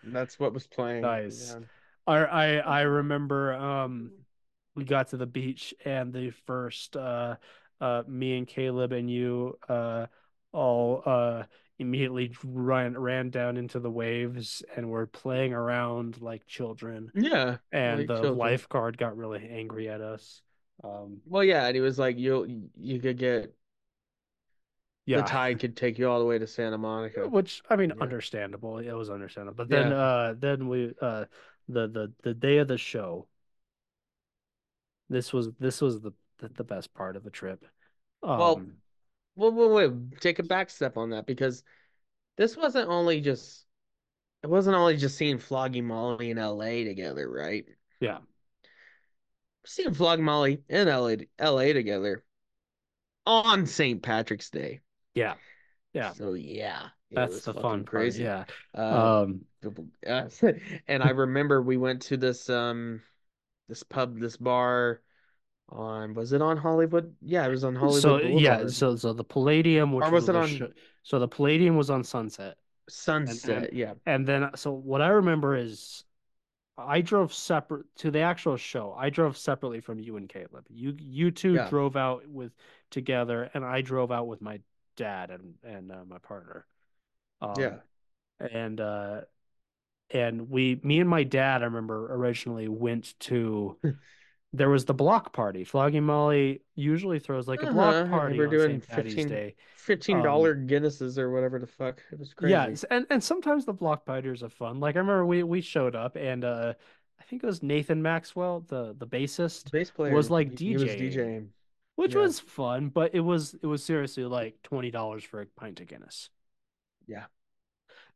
That's what was playing. Nice. Yeah. I, I I remember um, we got to the beach, and the first uh, uh, me and Caleb and you uh, all uh, immediately ran ran down into the waves and were playing around like children. Yeah. And like the children. Lifeguard got really angry at us. Um, well, yeah, and he was like, "You you could get." Yeah. The tide could take you all the way to Santa Monica, which I mean, yeah. understandable. It was understandable. But then, yeah. uh, then we, uh, the the the day of the show. This was this was the the best part of the trip. Um, well, well, wait, wait, take a back step on that, because this wasn't only just it wasn't only just seeing Flogging Molly in L A together, right? Yeah, seeing Flogging Molly in L A L A together on Saint Patrick's Day. Yeah, yeah. So yeah, that's the fun, crazy. Part, yeah. Um, um, and I remember we went to this um, this pub, this bar. On was it on Hollywood? Yeah, it was on Hollywood. So Boulevard. yeah, so so the Palladium, which or was, was it on? Sh- so the Palladium was on Sunset. Sunset, and, and, yeah. And then, so what I remember is, I drove separate to the actual show. I drove separately from you and Caleb. You you two yeah. drove out with together, and I drove out with my dad and and uh, my partner. Um, yeah, and uh, and we, me and my dad, I remember originally went to. There was the block party. Flogging Molly usually throws like uh-huh. a block party. We're doing Saint Patty's fifteen Day. Fifteen dollar um, Guinnesses or whatever the fuck. It was crazy. Yeah, and, and sometimes the block parties are fun. Like I remember we we showed up, and uh, I think it was Nathan Maxwell, the the bassist, the bass player, was like DJing, he was DJing, which yeah. was fun. But it was it was seriously like twenty dollars for a pint of Guinness. Yeah.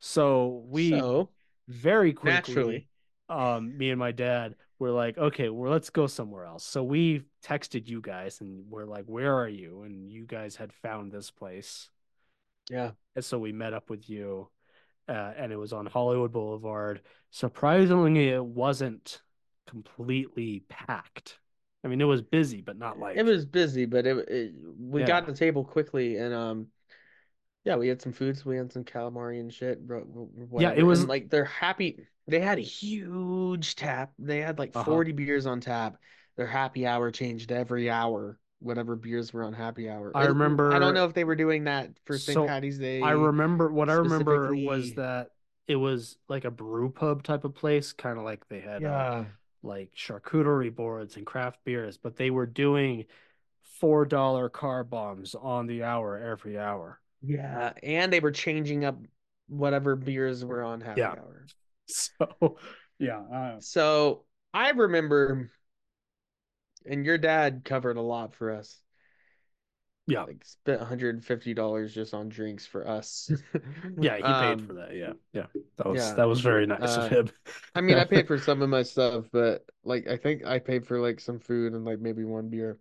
So we so, very quickly, naturally. um, me and my dad. We're like, okay, well, let's go somewhere else. So we texted you guys, and we're like, where are you? And you guys had found this place. Yeah. And so we met up with you, uh, and it was on Hollywood Boulevard. Surprisingly, it wasn't completely packed. I mean, it was busy, but not like it was busy, but it, it we yeah. got the table quickly, and um, yeah, we had some foods, we had some calamari and shit. Whatever. Yeah, it was and, like they're happy. They had a huge tap. They had like uh-huh. forty beers on tap. Their happy hour changed every hour. Whatever beers were on happy hour. I remember. I don't know if they were doing that for Saint So Patty's Day. I remember what I remember was that it was like a brew pub type of place, kind of like they had yeah. uh, like charcuterie boards and craft beers, but they were doing four dollar car bombs on the hour every hour. Yeah, and they were changing up whatever beers were on happy yeah. hour. So yeah. Uh, so I remember. And your dad covered a lot for us. Yeah. Like spent one hundred fifty dollars just on drinks for us. yeah, he um, paid for that. Yeah. Yeah. That was yeah. that was very nice uh, of him. I mean, I paid for some of my stuff, but like I think I paid for like some food and like maybe one beer.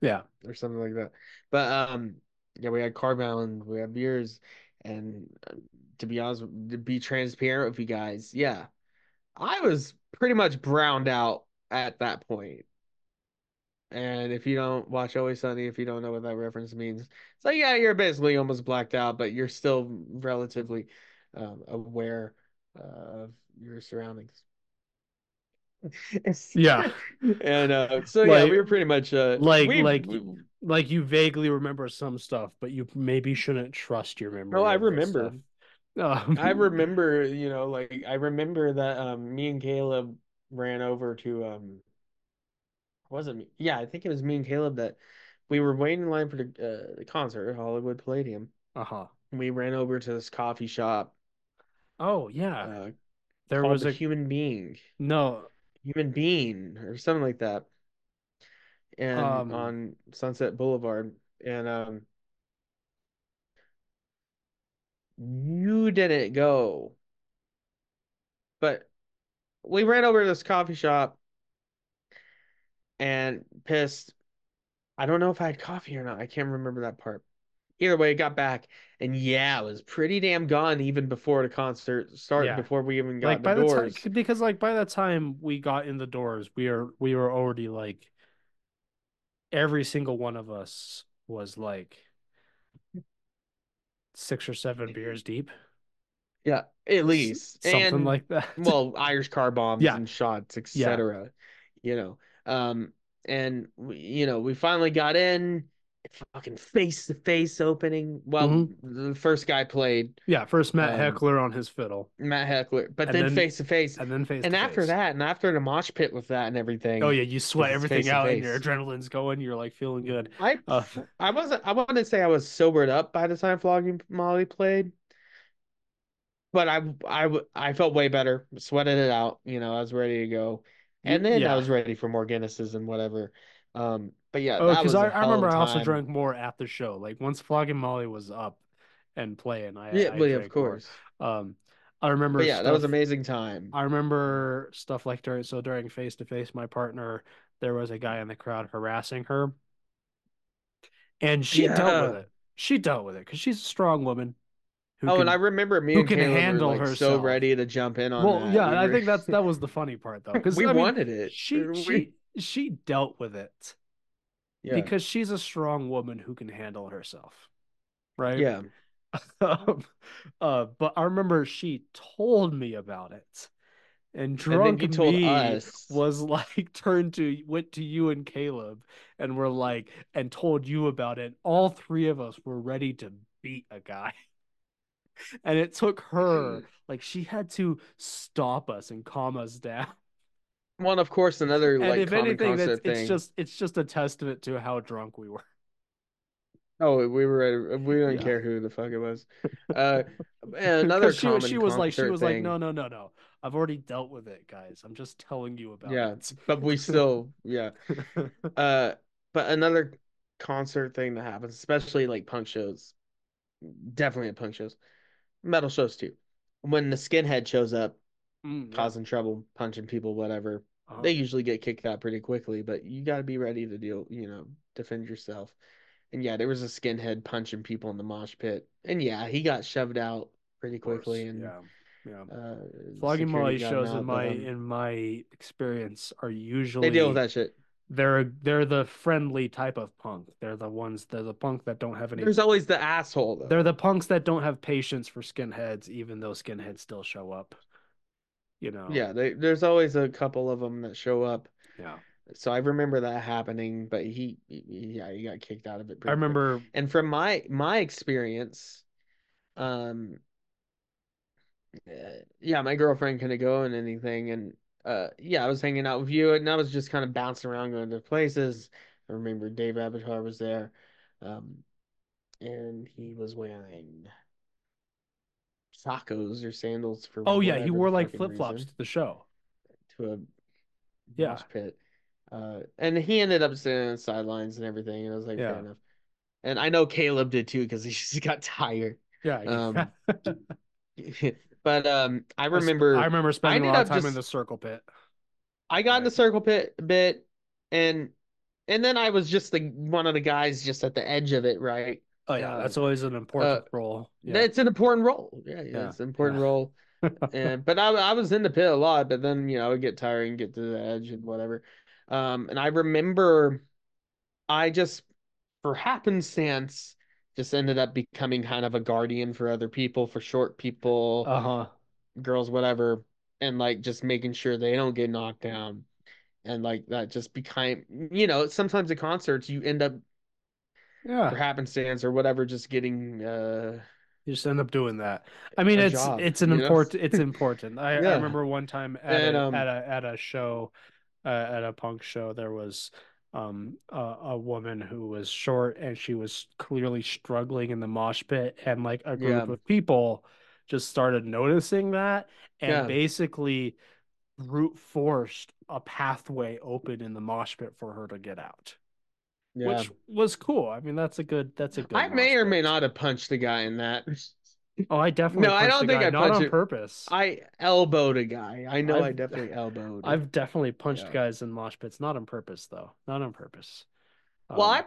Yeah. Or something like that. But um yeah, we had Carb Island, we had beers, and uh, to be honest, to be transparent with you guys, yeah. I was pretty much browned out at that point. And if you don't watch Always Sunny, if you don't know what that reference means, it's like, yeah, you're basically almost blacked out, but you're still relatively um, aware of your surroundings. yeah. And uh, so, like, yeah, we were pretty much... Uh, like, we, like, we, like you vaguely remember some stuff, but you maybe shouldn't trust your memory. No, I remember. Um, I remember, you know, like, I remember that um, me and Caleb ran over to... Um, wasn't me. Yeah, I think it was me and Caleb that we were waiting in line for the, uh, the concert at Hollywood Palladium. Uh-huh. We ran over to this coffee shop. Oh, yeah. Uh, there was a human being. No. Human being or something like that. And um, on Sunset Boulevard. And um, you didn't go. But we ran over to this coffee shop. And pissed. I don't know if I had coffee or not. I can't remember that part. Either way, I got back. And yeah, it was pretty damn gone even before the concert started, yeah. before we even got like, in the by doors. The time, because like by the time we got in the doors, we are we were already like every single one of us was like six or seven beers deep. Yeah, at least. S- something and, like that. Well, Irish car bombs yeah. and shots, et cetera. Yeah. You know. Um, and we, you know, we finally got in fucking face to face opening. Well, mm-hmm. the first guy played, yeah, first Matt um, Heckler on his fiddle, Matt Heckler, but then face to face, and then face and after that, and after the mosh pit with that and everything. Oh, yeah, you sweat everything out, and your adrenaline's going, you're like feeling good. I, uh, I wasn't, I wouldn't say I was sobered up by the time Flogging Molly played, but I, I, I felt way better, sweated it out, you know, I was ready to go. And then yeah. I was ready for more Guinnesses and whatever. Um, but yeah, oh, because I, I remember I also drank more at the show. Like once Flogging Molly was up and playing, I yeah, I well, yeah of course. Um, I remember. But yeah, stuff, that was amazing time. I remember stuff like during so during face to face, my partner, there was a guy in the crowd harassing her, and she yeah. dealt with it. She dealt with it because she's a strong woman. Oh, can, and I remember me and Caleb handle were like herself. So ready to jump in on well, that. Well, yeah, we were... I think that's that was the funny part, though. Because we I mean, wanted it. She, we... she, she dealt with it yeah. because she's a strong woman who can handle herself, right? Yeah. um, uh, but I remember she told me about it. And drunk and told me us. Was like turned to went to you and Caleb and were like and told you about it. All three of us were ready to beat a guy. And it took her like she had to stop us and calm us down. Well, of course, another and like if common anything, concept thing. It's just it's just a testament to how drunk we were. Oh, we were we didn't yeah. care who the fuck it was. Uh, another she, common she was like she was thing. Like no no no no. I've already dealt with it, guys. I'm just telling you about yeah, it. Yeah, but we still yeah. Uh, but another concert thing that happens, especially like punk shows, definitely at punk shows. Metal shows too. When the skinhead shows up, mm, causing yeah. trouble, punching people, whatever, uh-huh. they usually get kicked out pretty quickly. But you got to be ready to deal, you know, defend yourself. And yeah, there was a skinhead punching people in the mosh pit, and yeah, he got shoved out pretty quickly. And yeah, yeah. Uh, Flogging Molly shows out, in my but, um, in my experience are usually they deal with that shit. They're they're the friendly type of punk. They're the ones. They're the punk that don't have any. There's always the asshole, though. They're the punks that don't have patience for skinheads, even though skinheads still show up. You know. Yeah, they, there's always a couple of them that show up. Yeah. So I remember that happening, but he, he yeah, he got kicked out of it. I remember. Quick. And from my my experience, um, yeah, my girlfriend couldn't go in anything, and. Uh, yeah, I was hanging out with you, and I was just kind of bouncing around, going to places. I remember Dave Abitar was there, um, and he was wearing tacos or sandals for. Oh yeah, he wore like flip flops to the show, to a yeah pit, uh, and he ended up sitting on the sidelines and everything. And I was like, yeah. fair enough. And I know Caleb did too because he just got tired. Yeah. Um, But um, I remember I remember spending I a lot of time just, in the circle pit. I got right. in the circle pit bit, and and then I was just the one of the guys just at the edge of it, right? Oh yeah, uh, that's always an important uh, role. Yeah. That's an important role. Yeah, yeah, yeah. It's an important yeah. role. and but I I was in the pit a lot, but then you know I would get tired and get to the edge and whatever. Um, and I remember I just for happenstance. Just ended up becoming kind of a guardian for other people, for short people, uh-huh. girls, whatever. And like, just making sure they don't get knocked down. And like that just became, you know, sometimes at concerts you end up yeah. for happenstance or whatever, just getting, uh, you just end up doing that. I mean, it's, job, it's an important, it's important. I, yeah. I remember one time at, and, a, um, at a, at a show, uh, at a punk show, there was, Um, uh, a woman who was short and she was clearly struggling in the mosh pit, and like a group yeah. of people just started noticing that and yeah. basically brute forced a pathway open in the mosh pit for her to get out, yeah. which was cool. I mean, that's a good. That's a good. I may or pit. may not have punched the guy in that. Oh, I definitely. No, I don't think guy. I not punched on it. purpose. I elbowed a guy. I know I've, I definitely elbowed. I've definitely punched yeah. guys in mosh pits, not on purpose though. Not on purpose. Um, well, I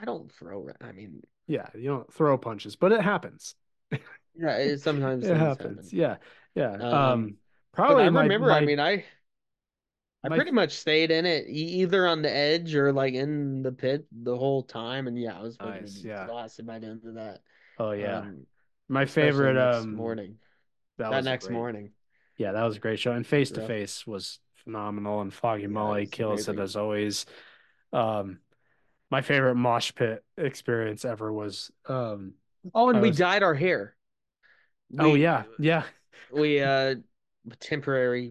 I don't throw. I mean, yeah, you don't throw punches, but it happens. yeah, it, sometimes it happens. Happen. Yeah, yeah. Um, um probably. I remember. My, I mean, I. I my, pretty much stayed in it, either on the edge or like in the pit the whole time, and yeah, I was nice, exhausted yeah. by the end of that. Oh yeah. Um, My Especially favorite next um morning. That, that next great, morning. Yeah, that was a great show. And Face to Face was phenomenal, and Flogging yeah, Molly kills amazing. It as always. Um my favorite mosh pit experience ever was um Oh, and I we was... dyed our hair. We, oh yeah, yeah. we uh temporary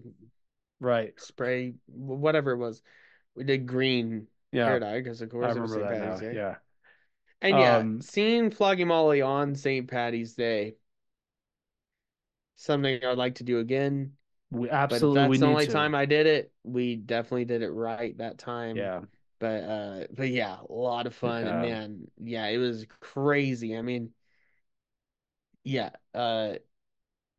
right spray whatever it was. We did green yeah. hair dye because of course I it was Saint Patty's Day. Yeah. And yeah, um, seeing Flogging Molly on Saint Patty's Day, something I'd like to do again. We absolutely. But that's we the only to. time I did it. We definitely did it right that time. Yeah. But uh, but yeah, a lot of fun. Yeah. And man, yeah, it was crazy. I mean, yeah. Uh,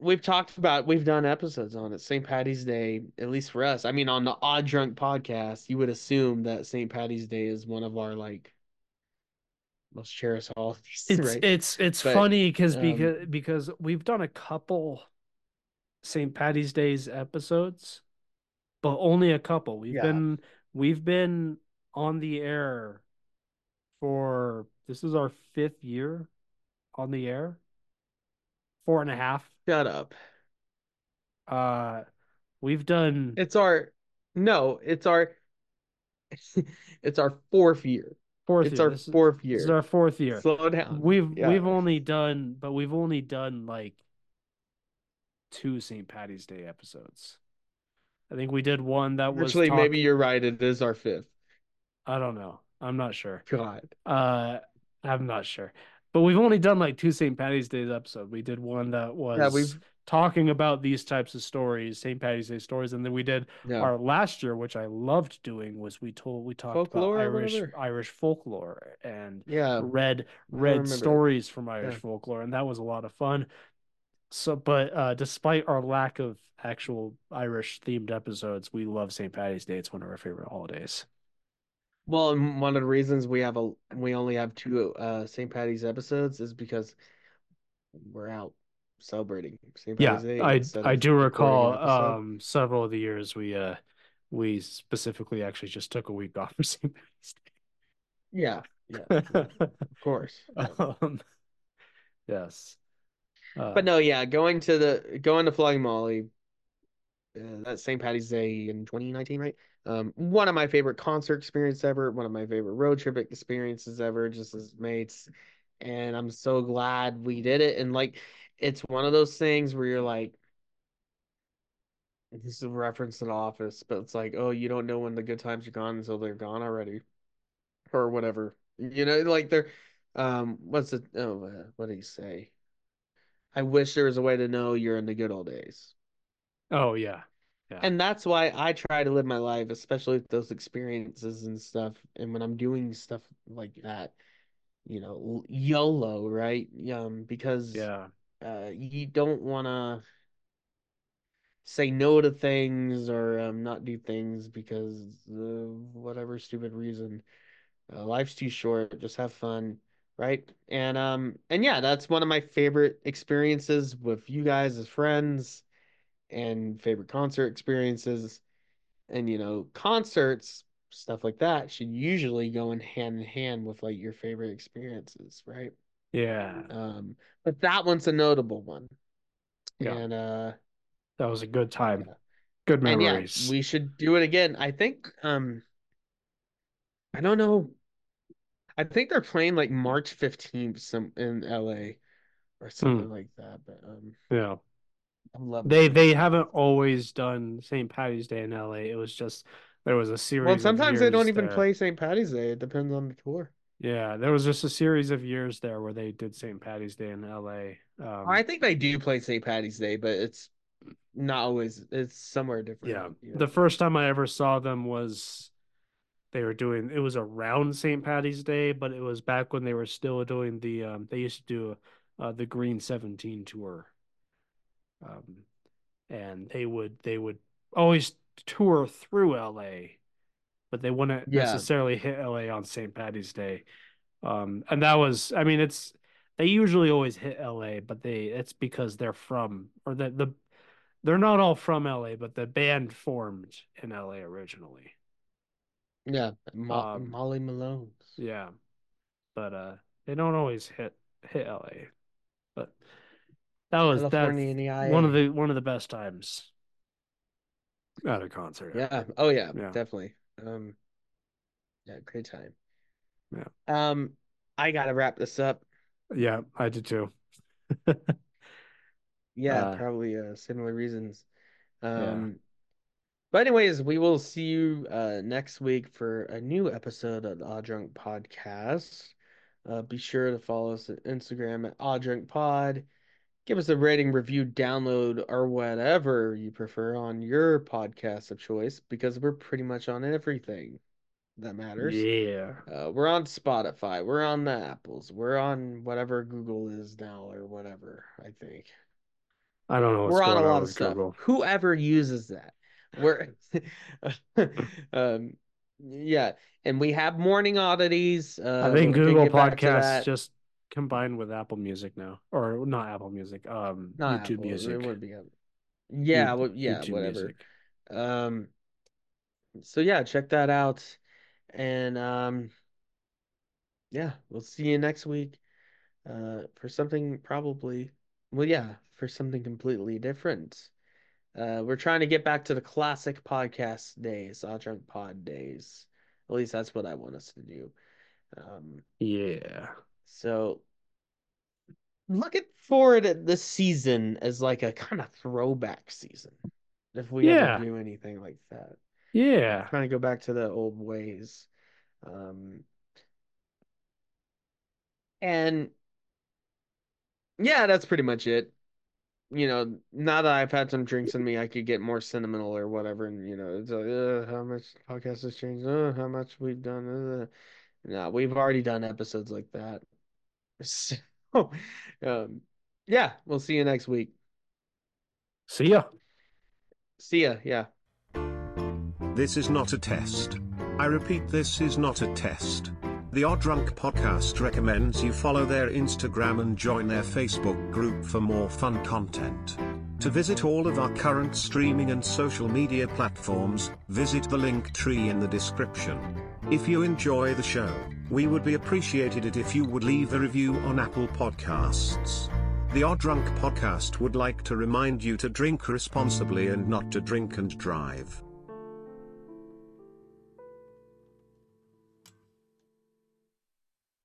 we've talked about we've done episodes on it. Saint Patty's Day, at least for us. I mean, on the Odd Drunk podcast, you would assume that Saint Patty's Day is one of our like. Most cherished holidays. It's right? it's it's but, funny because um, because because we've done a couple Saint Patty's Day's episodes, but only a couple. We've yeah. been we've been on the air for this is our fifth year on the air, four and a half. Shut up. Uh, we've done. It's our no. It's our. it's our fourth year. Fourth it's year. our this fourth year. It's our fourth year. Slow down. We've yeah. we've only done, but we've only done like two Saint Patty's Day episodes. I think we did one that was actually talk... maybe you're right. It is our fifth. I don't know. I'm not sure. God, uh, I'm not sure. But we've only done like two Saint Patty's Day episodes. We did one that was yeah, we've... talking about these types of stories, Saint Patty's Day stories, and then we did yeah. our last year, which I loved doing, was we told we talked folklore about Irish Irish folklore and yeah, read read stories from Irish yeah. folklore, and that was a lot of fun. So, but uh, despite our lack of actual Irish themed episodes, we love Saint Patty's Day. It's one of our favorite holidays. Well, and one of the reasons we have a we only have two uh, Saint Patty's episodes is because we're out. celebrating Saint Patrick's Day. Yeah, I I do recall um, several of the years we uh we specifically actually just took a week off for Saint Patrick's Day. Yeah, yeah, yeah of course. Um, yes, uh, but no, yeah, going to the going to Flogging Molly. Uh, that Saint Patty's Day in twenty nineteen, right? Um, one of my favorite concert experiences ever. One of my favorite road trip experiences ever, just as mates. And I'm so glad we did it. And like, it's one of those things where you're like, this is a reference to The Office, but it's like, oh, you don't know when the good times are gone until they're gone already, or whatever. You know, like they're, um, what's the oh, uh, what do you say? I wish there was a way to know you're in the good old days. Oh yeah. yeah. And that's why I try to live my life, especially with those experiences and stuff. And when I'm doing stuff like that, you know, YOLO, right? Um, because yeah. uh, you don't want to say no to things or um, not do things because of whatever stupid reason. Uh, life's too short. Just have fun. Right. And, um, and yeah, that's one of my favorite experiences with you guys as friends. And favorite concert experiences, and you know, concerts, stuff like that should usually go in hand in hand with like your favorite experiences, right? Yeah. Um, but that one's a notable one. Yeah. And uh that was a good time. Yeah. Good memories. Yeah, we should do it again. I think um I don't know. I think they're playing like March fifteenth some in L A or something mm. like that. But um yeah. I love they that. They haven't always done Saint Patty's Day in L A. It was just there was a series. Well, sometimes of they don't even there. play Saint Patty's Day. It depends on the tour. Yeah, there was just a series of years there where they did Saint Patty's Day in L A. Um, I think they do play Saint Patty's Day, but it's not always. It's somewhere different. Yeah, you know? The first time I ever saw them was they were doing. It was around Saint Patty's Day, but it was back when they were still doing the. Um, they used to do uh, the Green seventeen tour. Um, and they would they would always tour through L A, but they wouldn't yeah. necessarily hit L A on Saint Patty's Day. Um, and that was, I mean, it's they usually always hit L A, but they it's because they're from or the the they're not all from L A, but the band formed in L A originally. Yeah, Mo- um, Molly Malone's. Yeah, but uh, they don't always hit hit L A, but. That was that one of the one of the best times at a concert. Yeah. Oh yeah, yeah. Definitely. Um, yeah, great time. Yeah. Um, I gotta wrap this up. Yeah, I did too. yeah, uh, probably uh, similar reasons. Um, yeah. But anyways, we will see you uh, next week for a new episode of the Odd Drunk Podcast. Uh, be sure to follow us on Instagram at Odd Drunk Pod. Give us a rating, review, download, or whatever you prefer on your podcast of choice, because we're pretty much on everything that matters. Yeah. Uh, we're on Spotify. We're on the Apples. We're on whatever Google is now or whatever, I think. I don't know what's we're going on. We're on a lot of stuff. Google. Whoever uses that. We're um, yeah. And we have morning oddities. Uh, I think Google Podcasts just... combined with Apple Music now, or not Apple Music, um, not YouTube Apple, Music. It would be, yeah, well, yeah, YouTube whatever. Music. Um, so yeah, check that out, and um, yeah, we'll see you next week. Uh, for something probably, well, yeah, for something completely different. Uh, we're trying to get back to the classic podcast days, Odd Drunk Pod days. At least that's what I want us to do. Um, yeah. So, looking forward at this season as like a kind of throwback season. If we yeah. ever do anything like that. Yeah. I'm trying to go back to the old ways. Um, and, yeah, that's pretty much it. You know, now that I've had some drinks in me, I could get more sentimental or whatever. And, you know, it's like, uh, how much the podcast has changed, uh, how much we've done. Uh, no, we've already done episodes like that. So, um, yeah, we'll see you next week. See ya. See ya, yeah. This is not a test. I repeat, this is not a test. The Odd Drunk Podcast recommends you follow their Instagram and join their Facebook group for more fun content. To visit all of our current streaming and social media platforms, visit the link tree in the description. If you enjoy the show, we would be appreciated it if you would leave a review on Apple Podcasts. The Odd Drunk Podcast would like to remind you to drink responsibly and not to drink and drive.